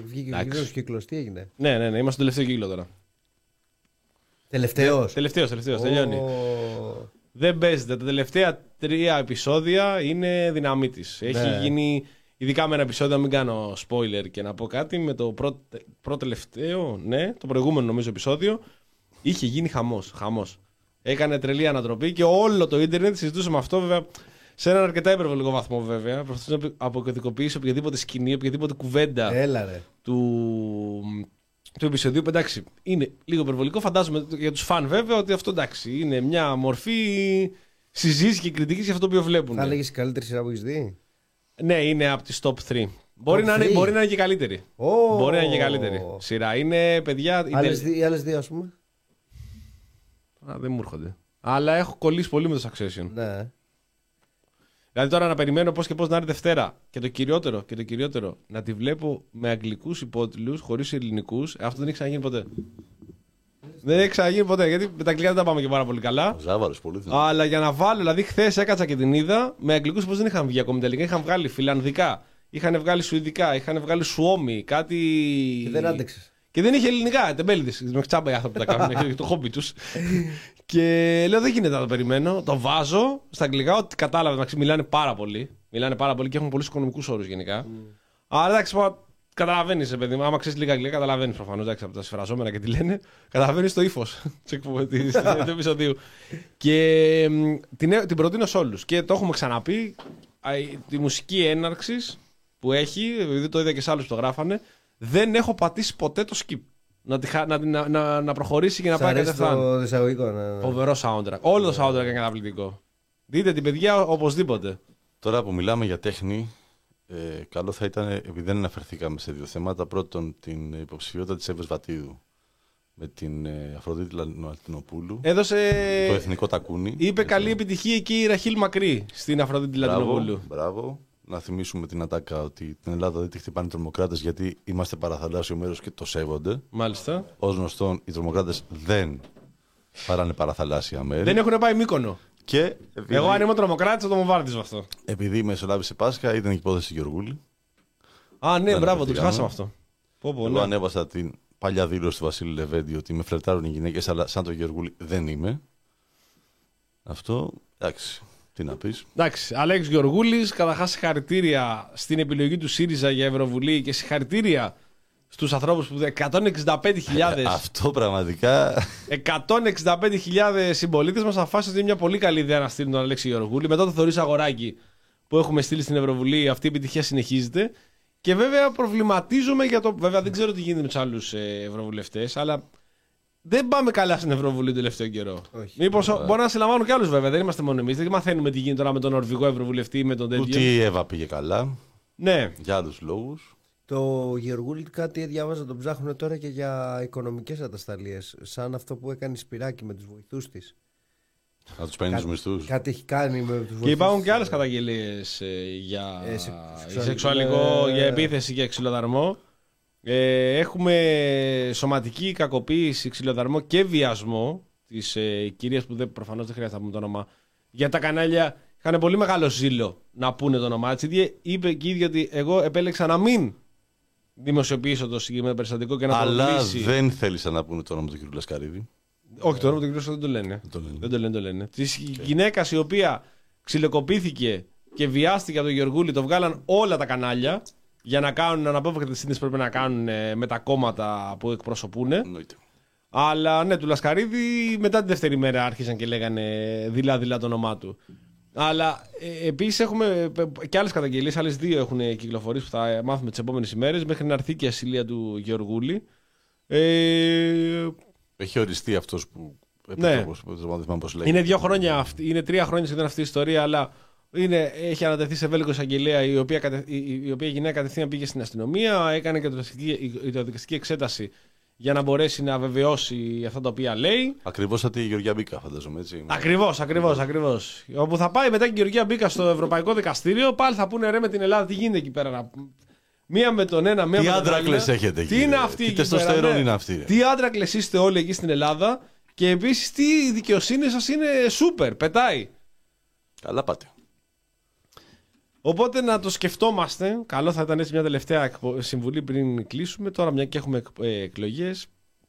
βγήκε ο κύκλος, τι έγινε. Ναι, ναι, ναι, είμαστε στο τελευταίο κύκλο τώρα. Τελευταίος. Τελευταίος, τελευταίος, oh. τελειώνει. Δεν παίζεται. Τα τελευταία τρία επεισόδια είναι δυναμίτης. Έχει ναι. γίνει, ειδικά με ένα επεισόδιο, να μην κάνω spoiler και να πω κάτι, με το πρώτο προ, τελευταίο, ναι, το προηγούμενο νομίζω επεισόδιο, είχε γίνει χαμός, χαμός. Έκανε τρελή ανατροπή και όλο το ίντερνετ συζητούσε με αυτό, βέβαια, σε έναν αρκετά υπερβολικό βαθμό, βέβαια. Προσπαθούσε να αποκωδικοποιήσει οποιαδήποτε σκηνή, οποιαδήποτε κουβέντα. Έλα, ρε. Του... του επεισοδίου, εντάξει, είναι λίγο υπερβολικό. Φαντάζομαι για τους φαν βέβαια ότι αυτό εντάξει είναι μια μορφή συζήτηση και κριτικής για αυτό που βλέπουν. Θα λέγεις καλύτερη σειρά που έχεις δει. Ναι, είναι από τις top τρία. Μπορεί, top να, είναι, μπορεί να είναι και καλύτερη. Oh. Μπορεί να είναι και καλύτερη σειρά. Είναι παιδιά. Οι άλλες δύο, ας πούμε. Α, δεν μου έρχονται. Αλλά έχω κολλήσει πολύ με το Succession. Ναι. Δηλαδή τώρα να περιμένω πώς και πώς να είναι Δευτέρα. Και το κυριότερο, και το κυριότερο, να τη βλέπω με αγγλικούς υπότιτλους, χωρίς ελληνικούς. Αυτό δεν έχει ξαναγίνει ποτέ. Δεν έχει ξαναγίνει ποτέ, γιατί με τα αγγλικά δεν τα πάμε και πάρα πολύ καλά. Ζάβαλος, πολύ θες. Αλλά για να βάλω, δηλαδή χθες έκατσα και την είδα με αγγλικούς πώς δεν είχαν βγει ακόμη τελικά. Είχαν βγάλει φιλανδικά, είχαν βγάλει σουηδικά, είχαν βγάλει σουόμι, κάτι. Και δεν άντεξες. Και δεν είχε ελληνικά, τεμπέλη τη. Με τσάμπα οι άνθρωποι τα κάνουν, το χόμπι του. Και λέω: δεν γίνεται να το περιμένω. Το βάζω στα αγγλικά, ό,τι κατάλαβα. Εντάξει, μιλάνε πάρα πολύ. Μιλάνε πάρα πολύ και έχουν πολλούς οικονομικούς όρους γενικά. Mm. Αλλά εντάξει, καταλαβαίνει, παιδί μου. Άμα ξέρει λίγα αγγλικά, καταλαβαίνει προφανώς. Εντάξει, από τα συμφραζόμενα και τι λένε, καταλαβαίνει το ύφος του επεισοδίου. Και την, την προτείνω σε όλους. Και το έχουμε ξαναπεί. Τη μουσική έναρξη που έχει, επειδή το είδα και σε άλλους που το γράφανε. Δεν έχω πατήσει ποτέ το skip. Να, τη, να, να, να, να προχωρήσει και να πάει κατευθείαν. Φοβερό soundtrack. Όλο το soundtrack είναι καταπληκτικό. Δείτε την παιδιά οπωσδήποτε. Τώρα που μιλάμε για τέχνη, ε, καλό θα ήταν, επειδή δεν αναφερθήκαμε σε δύο θέματα. Πρώτον, την υποψηφιότητα της Εύης Βατίδου με την ε, Αφροδίτη Λατινοπούλου. Έδωσε. Το εθνικό τακούνι. Είπε έτσι. Καλή επιτυχία και η Ραχίλ Μακρύ στην Αφροδίτη Λατινοπούλου. Μπράβο. Να θυμίσουμε την ατάκα ότι την Ελλάδα δεν τη χτυπάνε οι τρομοκράτες γιατί είμαστε παραθαλάσσιο μέρος και το σέβονται. Μάλιστα. Ως γνωστόν, οι τρομοκράτες δεν παράνε παραθαλάσσια μέρη. Δεν έχουν πάει Μύκονο. Και επειδή... εγώ, αν είμαι τρομοκράτης, θα το μου βάρδιζω αυτό. Επειδή μεσολάβησε Πάσχα, ήταν η υπόθεση Γεωργούλη. Α, ναι, δεν μπράβο, το ξεχάσαμε αυτό. Πω, πω, εγώ ναι. Ανέβασα την παλιά δήλωση του Βασίλη Λεβέντη ότι με φλερτάρουν οι γυναίκες, αλλά σαν το Γεωργούλη δεν είμαι. Αυτό εντάξει. Τι να πεις. Εντάξει, Αλέξης Γεωργούλης, καταρχάς συγχαρητήρια στην επιλογή του ΣΥΡΙΖΑ για Ευρωβουλή και συγχαρητήρια στους ανθρώπους που εκατόν εξήντα πέντε χιλιάδες. Αυτό πραγματικά. εκατόν εξήντα πέντε χιλιάδες συμπολίτες μας αφάσουν ότι είναι μια πολύ καλή ιδέα να στείλουν τον Αλέξη Γεωργούλη. Μετά το Θωρείς Αγοράκι που έχουμε στείλει στην Ευρωβουλή, αυτή η επιτυχία συνεχίζεται. Και βέβαια προβληματίζομαι για το. Βέβαια δεν ξέρω τι γίνεται με τους άλλους ευρωβουλευτές, αλλά. Δεν πάμε καλά στην Ευρωβουλή τον τελευταίο καιρό. Μήπως μπορεί να συλλαμβάνουν κι άλλους βέβαια. Δεν είμαστε μόνο εμείς. Δεν μαθαίνουμε τι γίνεται τώρα με τον Νορβηγό Ευρωβουλευτή ή με τον τέτοιο. Ούτε η Εύα πήγε καλά. Ναι. Για άλλους λόγους. Το Γεωργούλη κάτι διάβαζα, τον ψάχνουν τώρα και για οικονομικές ατασταλίες. Σαν αυτό που έκανε η Σπυράκη με τους βοηθούς της. Να τους παίρνει τους μισθούς. Κάτι έχει κάνει με τους βοηθούς. Και υπάρχουν και άλλες καταγγελίες για σεξουαλικό, για επίθεση και ξυλοδαρμό. Ε, έχουμε σωματική κακοποίηση, ξυλοδαρμό και βιασμό της ε, κυρίας που δεν, προφανώς δεν χρειάζεται να πούμε το όνομα. Για τα κανάλια είχαν πολύ μεγάλο ζήλο να πούνε το όνομά της. Είπε και η ίδια ότι εγώ επέλεξα να μην δημοσιοποιήσω το συγκεκριμένο περιστατικό και να αλλά προβλήσει. Δεν θέλησαν να πούνε το όνομα του κ. Λασκαρίδη. Όχι, το όνομα του κ. Λασκαρίδη δεν το λένε. Δεν το λένε, δεν το λένε, το λένε. Okay. Της γυναίκας η οποία ξυλοκοπήθηκε και βιάστηκε από τον Γεωργούλη, το βγάλαν όλα τα κανάλια. Για να κάνουν αναπόφευκτα τις πρέπει να κάνουν με τα κόμματα που εκπροσωπούν. Εννοείται. Αλλά ναι, του Λασκαρίδη μετά τη δεύτερη μέρα άρχισαν και λέγανε δειλά-δειλά το όνομά του. Αλλά ε, επίσης έχουμε και άλλες καταγγελίες, άλλες δύο έχουν κυκλοφορήσει που θα μάθουμε τις επόμενες ημέρες μέχρι να έρθει και η ασυλία του Γεωργούλη. Ε... Έχει οριστεί αυτός που. Ναι. Είναι δύο χρόνια, είναι τρία χρόνια σχεδόν αυτή η ιστορία, αλλά. Είναι, έχει ανατεθεί σε Βέλγο εισαγγελέα η οποία, κατε, η, η οποία γυναίκα κατευθείαν πήγε στην αστυνομία, έκανε και ιδιωτικαστική εξέταση για να μπορέσει να βεβαιώσει αυτά τα οποία λέει. Ακριβώς σαν τη Γεωργία Μπίκα, φαντάζομαι έτσι. Ακριβώς, ακριβώς, ακριβώς. Όπου θα πάει μετά και η Γεωργία Μπίκα στο Ευρωπαϊκό Δικαστήριο, πάλι θα πούνε ρε με την Ελλάδα, τι γίνεται εκεί πέρα. Μία με τον ένα, μία με τον άλλο. Τι άντρακλες έχετε εκεί. Τι είναι αυτή η τεστοστερόν είναι αυτή. Τι άντρακλες είστε όλοι εκεί στην Ελλάδα και επίσης τι δικαιοσύνη σας είναι σούπερ, πετάει. Καλά πάτε. Οπότε να το σκεφτόμαστε, καλό θα ήταν έτσι μια τελευταία συμβουλή πριν κλείσουμε, τώρα μια και έχουμε εκλογές,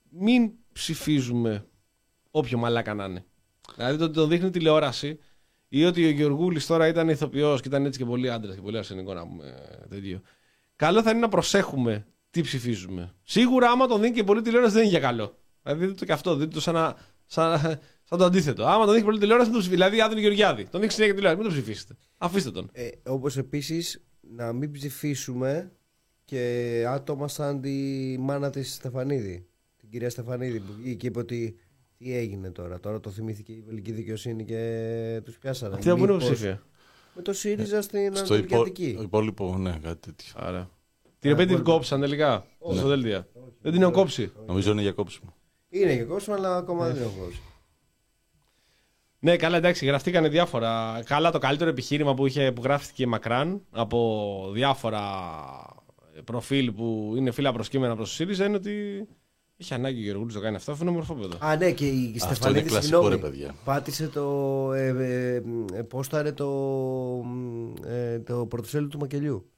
μην ψηφίζουμε όποιο μαλάκα να είναι. Δηλαδή το ότι το δείχνει τηλεόραση ή ότι ο Γεωργούλης τώρα ήταν ηθοποιός και ήταν έτσι και πολύ άντρας και πολύ αρσενικό να πούμε τέτοιο. Καλό θα είναι να προσέχουμε τι ψηφίζουμε. Σίγουρα άμα τον δίνει και πολύ τηλεόραση δεν είναι για καλό. Δηλαδή δείτε το και αυτό, δείτε το σαν να... Σαν... Σαν το αντίθετο. Άμα τον έχει πολύ τηλεόραση, τον ψηφίσετε. Δηλαδή, Άδωνη Γεωργιάδη. Τον έχει συνέχεια τηλεόραση, μην τον ψηφίσετε. Αφήστε τον. Ε, όπως επίσης να μην ψηφίσουμε και άτομα σαν τη μάνα της Στεφανίδη. Την κυρία Στεφανίδη που βγήκε και είπε ότι τι έγινε τώρα. Τώρα το θυμήθηκε η βελγική δικαιοσύνη και τους πιάσανε. Αυτή θα πούνε υποψήφια. Με το ΣΥΡΙΖΑ ε, στην Ανατολική. Στο υπόλοιπο, ναι, κάτι τέτοιο. Άρα. Την οποία την κόψαν τελικά. Στο δελτία. Δεν την έχουν κόψει. Νομίζω είναι για κόψιμο. Είναι για κόψιμο, αλλά ακόμα δεν έχουν κόψει. Ναι, καλά, εντάξει, γραφτήκανε διάφορα. Καλά, το καλύτερο επιχείρημα που, είχε, που γράφτηκε μακράν από διάφορα προφίλ που είναι φύλλα προσκύμενα προς το ΣΥΡΙΖΑ είναι ότι είχε ανάγκη ο Γεωργούλης να το κάνει αυτό. Αυτό είναι μορφόπεδο. Α, ναι, και η Στεφανίδη συγγνώμη, πάτησε το. Ε, ε, ε, πόσταρε το, ε, το πρωτοσέλιδο του Μακελιού.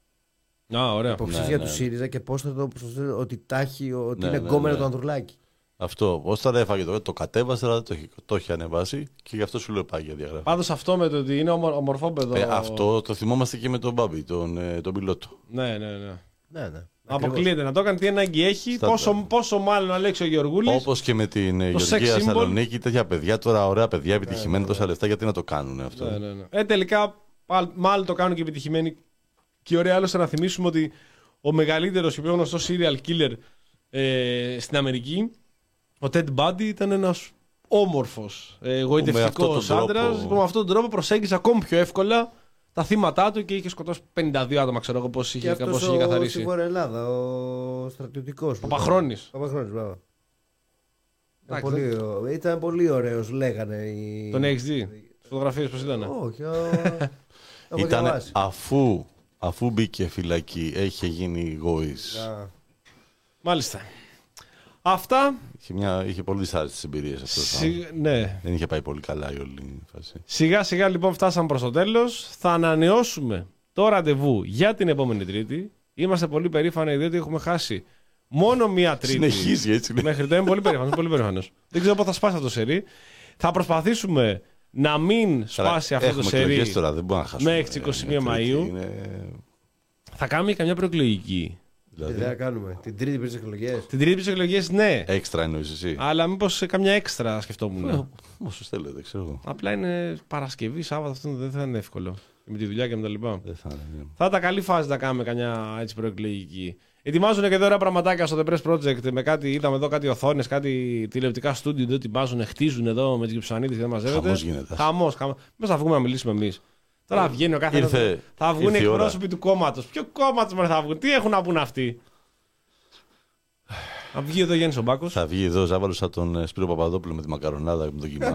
Α, ωραία. Υποψήφια ναι, ναι, του ΣΥΡΙΖΑ και πόσταρε το πρωτοσέλιδο ότι, τάχει, ότι ναι, είναι ναι, κόμμενο ναι, το Ανδρουλάκι. Αυτό, ώστε να έφαγε το, το κατέβασε, αλλά το, το έχει ανεβάσει και γι' αυτό σου λέω πάει για διαγραφή. Πάντως αυτό με το ότι είναι ομορφόπεδο. Ε, αυτό το θυμόμαστε και με τον Μπάμπη, τον, τον πιλότο. Ναι, ναι, ναι. ναι, ναι. Αποκλείεται να το έκανε, τι ανάγκη έχει, πόσο, πόσο μάλλον Αλέξη ο Γεωργούλης. Όπως και με την Γεωργία Θεσσαλονίκη, τέτοια παιδιά τώρα, ωραία παιδιά, επιτυχημένα ναι, ναι, τόσα λεφτά, γιατί να το κάνουν αυτό. Ναι, ναι, ναι. Ε, τελικά μάλλον το κάνουν και επιτυχημένοι. Και ωραία, άλλωστε να θυμίσουμε ότι ο μεγαλύτερος και πιο γνωστός serial killer ε, στην Αμερική. Ο Ted Bundy ήταν ένας όμορφος, εγωιτευτικός άντρας που με αυτόν τον τρόπο προσέγγιζε ακόμη πιο εύκολα τα θύματά του και είχε σκοτώσει πενήντα δύο άτομα, ξέρω εγώ πώς είχε, πώς είχε ο... καθαρίσει. Και αυτός ο Ελλάδα, ο στρατιωτικός. Ο Παχρόνης. Ο Παχρόνης, μπράβο. Ήταν, πολύ... ήταν πολύ ωραίος, λέγανε. Οι... Τον έχεις δει, τις φωτογραφίες πώς ήταν. Όχι, ήταν αφού, αφού μπήκε φυλακή, έχει γίνει γόης. Μάλιστα. Αυτά. Είχε, μια, είχε πολύ δυσάρεστες εμπειρίες αυτό. Σι... Ναι. Δεν είχε πάει πολύ καλά η όλη φάση. Σιγά σιγά λοιπόν φτάσαμε προς το τέλος. Θα ανανεώσουμε το ραντεβού για την επόμενη Τρίτη. Είμαστε πολύ περήφανοι διότι έχουμε χάσει μόνο μία Τρίτη. Συνεχίζει έτσι. Ναι. Μέχρι τώρα είμαι πολύ περήφανος. Πολύ περήφανος. Δεν ξέρω πότε θα σπάσει αυτό το σερί. Θα προσπαθήσουμε να μην σπάσει Άρα, αυτό το σερί μέχρι τις εικοστή πρώτη Μαΐου. Είναι... Θα κάνουμε καμιά προεκλογική. Δηλαδή... Τι θα κάνουμε, την Τρίτη πριν τις εκλογές. Την Τρίτη πριν τις εκλογές, ναι. Έξτρα εννοείς εσύ. Αλλά μήπως καμιά έξτρα σκεφτόμουν. Όσους θέλετε, ξέρω εγώ. Απλά είναι Παρασκευή, Σάββατο, αυτό δεν θα είναι εύκολο. Και με τη δουλειά και με τα λοιπά. Δεν θα είναι. Θα ήταν καλή φάση να κάνουμε καμιά έτσι προεκλογική. Ετοιμάζουν και τώρα πραγματάκια στο The Press Project με κάτι, είδαμε εδώ κάτι οθόνες, κάτι τηλεοπτικά στούντιο εδώ, ετοιμάζουν, χτίζουν εδώ με τις Κυψανίδες και δεν μαζεύεται. Χαμός γίνεται. Χαμός, χαμός. Μες θα βγούμε να μιλήσουμε εμείς. Τώρα βγαίνει ο κάθε ήρθε, ένας, θα βγουν οι εκπρόσωποι του κόμματος. Ποιο κόμματος μωρέ θα βγουν, τι έχουν να πούν αυτοί. Θα βγει εδώ ο Γιάννης ο Μπάκος. Θα βγει εδώ ο Ζάβαλος από τον Σπύρο Παπαδόπουλο με τη μακαρονάδα και με τον κοιμά.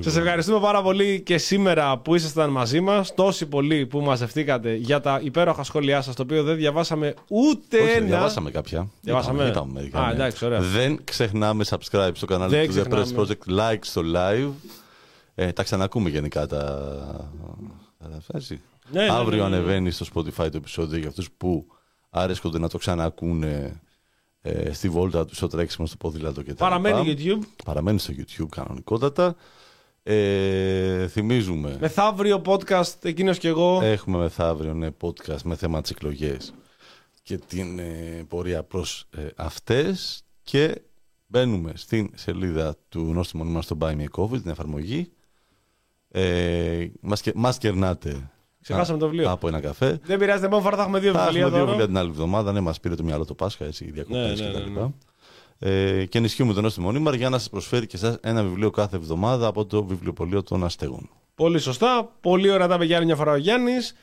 Σας ευχαριστούμε πάρα πολύ και σήμερα που ήσασταν μαζί μας. Τόσοι πολλοί που μαζευτήκατε για τα υπέροχα σχόλιά σας, το οποίο δεν διαβάσαμε ούτε Όχι, ένα. Διαβάσαμε κάποια. Διαβάσαμε. Ήταν, ήταν Α, εντάξει, ωραία. Δεν ξεχνάμε subscribe στο κανάλι δεν του The Press Project, like στο live. Ε, τα ξανακούμε γενικά τα, τα φάση. Ναι, ναι, ναι, ναι. Αύριο ανεβαίνει στο Spotify το επεισόδιο για αυτούς που αρέσκονται να το ξανακούνε ε, στη βόλτα τους, στο τρέξιμο, στο ποδήλατο κτλ. Παραμένει YouTube. Παραμένει στο YouTube κανονικότατα. Ε, θυμίζουμε. Μεθαύριο podcast, εκείνος και εγώ. Έχουμε μεθαύριο ναι, podcast με θέμα τις εκλογές και την ε, πορεία προς ε, αυτές και... Μπαίνουμε στην σελίδα του Νόστιμο Νίμαρ στο Buy Me a Coffee, την εφαρμογή. Ε, μας κερνάτε ξεχάσαμε το βιβλίο από ένα καφέ. Δεν πειράζει, την επόμενη φορά θα έχουμε δύο βιβλία. Θα έχουμε δύο βιβλία την άλλη εβδομάδα. Ναι, μας πήρε το μυαλό το Πάσχα, έτσι, οι διακοπές ναι, ναι, κτλ. Ναι, ναι. Ε, και ενισχύουμε τον Νόστιμο Νίμαρ για να σας προσφέρει και εσάς ένα βιβλίο κάθε εβδομάδα από το βιβλιοπωλείο των Αστέγων. Πολύ σωστά. Πολύ ωραία τα είπε για άλλη μια φορά ο Γιάννης.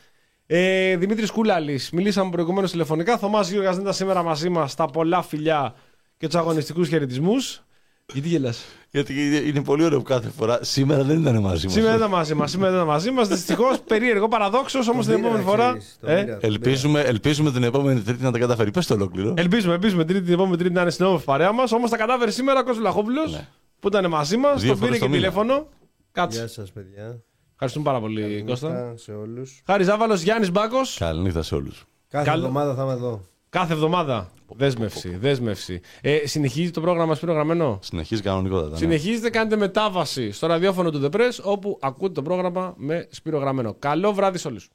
Ε, Δημήτρης Κούλαλης, μιλήσαμε προηγουμένως τηλεφωνικά. Θωμάς Γιώργας δεν ήταν σήμερα μαζί μας. Τα πολλά φιλιά. Και τους αγωνιστικούς χαιρετισμούς. Γιατί γελάς? Γιατί είναι πολύ ωραίο που κάθε φορά. Σήμερα δεν ήταν μαζί μας. Σήμερα δεν ήταν μαζί μας. Σήμερα δεν ήταν μαζί μας. Δυστυχώς, περίεργο, παραδόξως, όμως την επόμενη φορά. Ελπίζουμε την επόμενη Τρίτη να τα καταφέρει. Πες το ολόκληρο. Ελπίζουμε την επόμενη Τρίτη να είναι στην όμορφη παρέα μας. Όμως τα κατάφερε σήμερα ο Κώστας Βλαχόπουλος που ήταν μαζί μας. Τον πήρε και τηλέφωνο. Κάτσε. Γεια σας, παιδιά. Ευχαριστούμε πάρα πολύ, Κώστα. Χάρης Ζάβαλος, Γιάννης Μπάκος. Καληνύχτα σε όλους. Κάθε εβδομάδα θα είμαι εδώ. Κάθε εβδομάδα. Δέσμευση, δέσμευση. Ε, συνεχίζει το πρόγραμμα Σπύρο Γραμμένο. Συνεχίζει κανονικότατα. Συνεχίζετε, κάνετε μετάβαση στο ραδιόφωνο του The Press όπου ακούτε το πρόγραμμα με Σπύρο Γραμμένο. Καλό βράδυ σε όλους.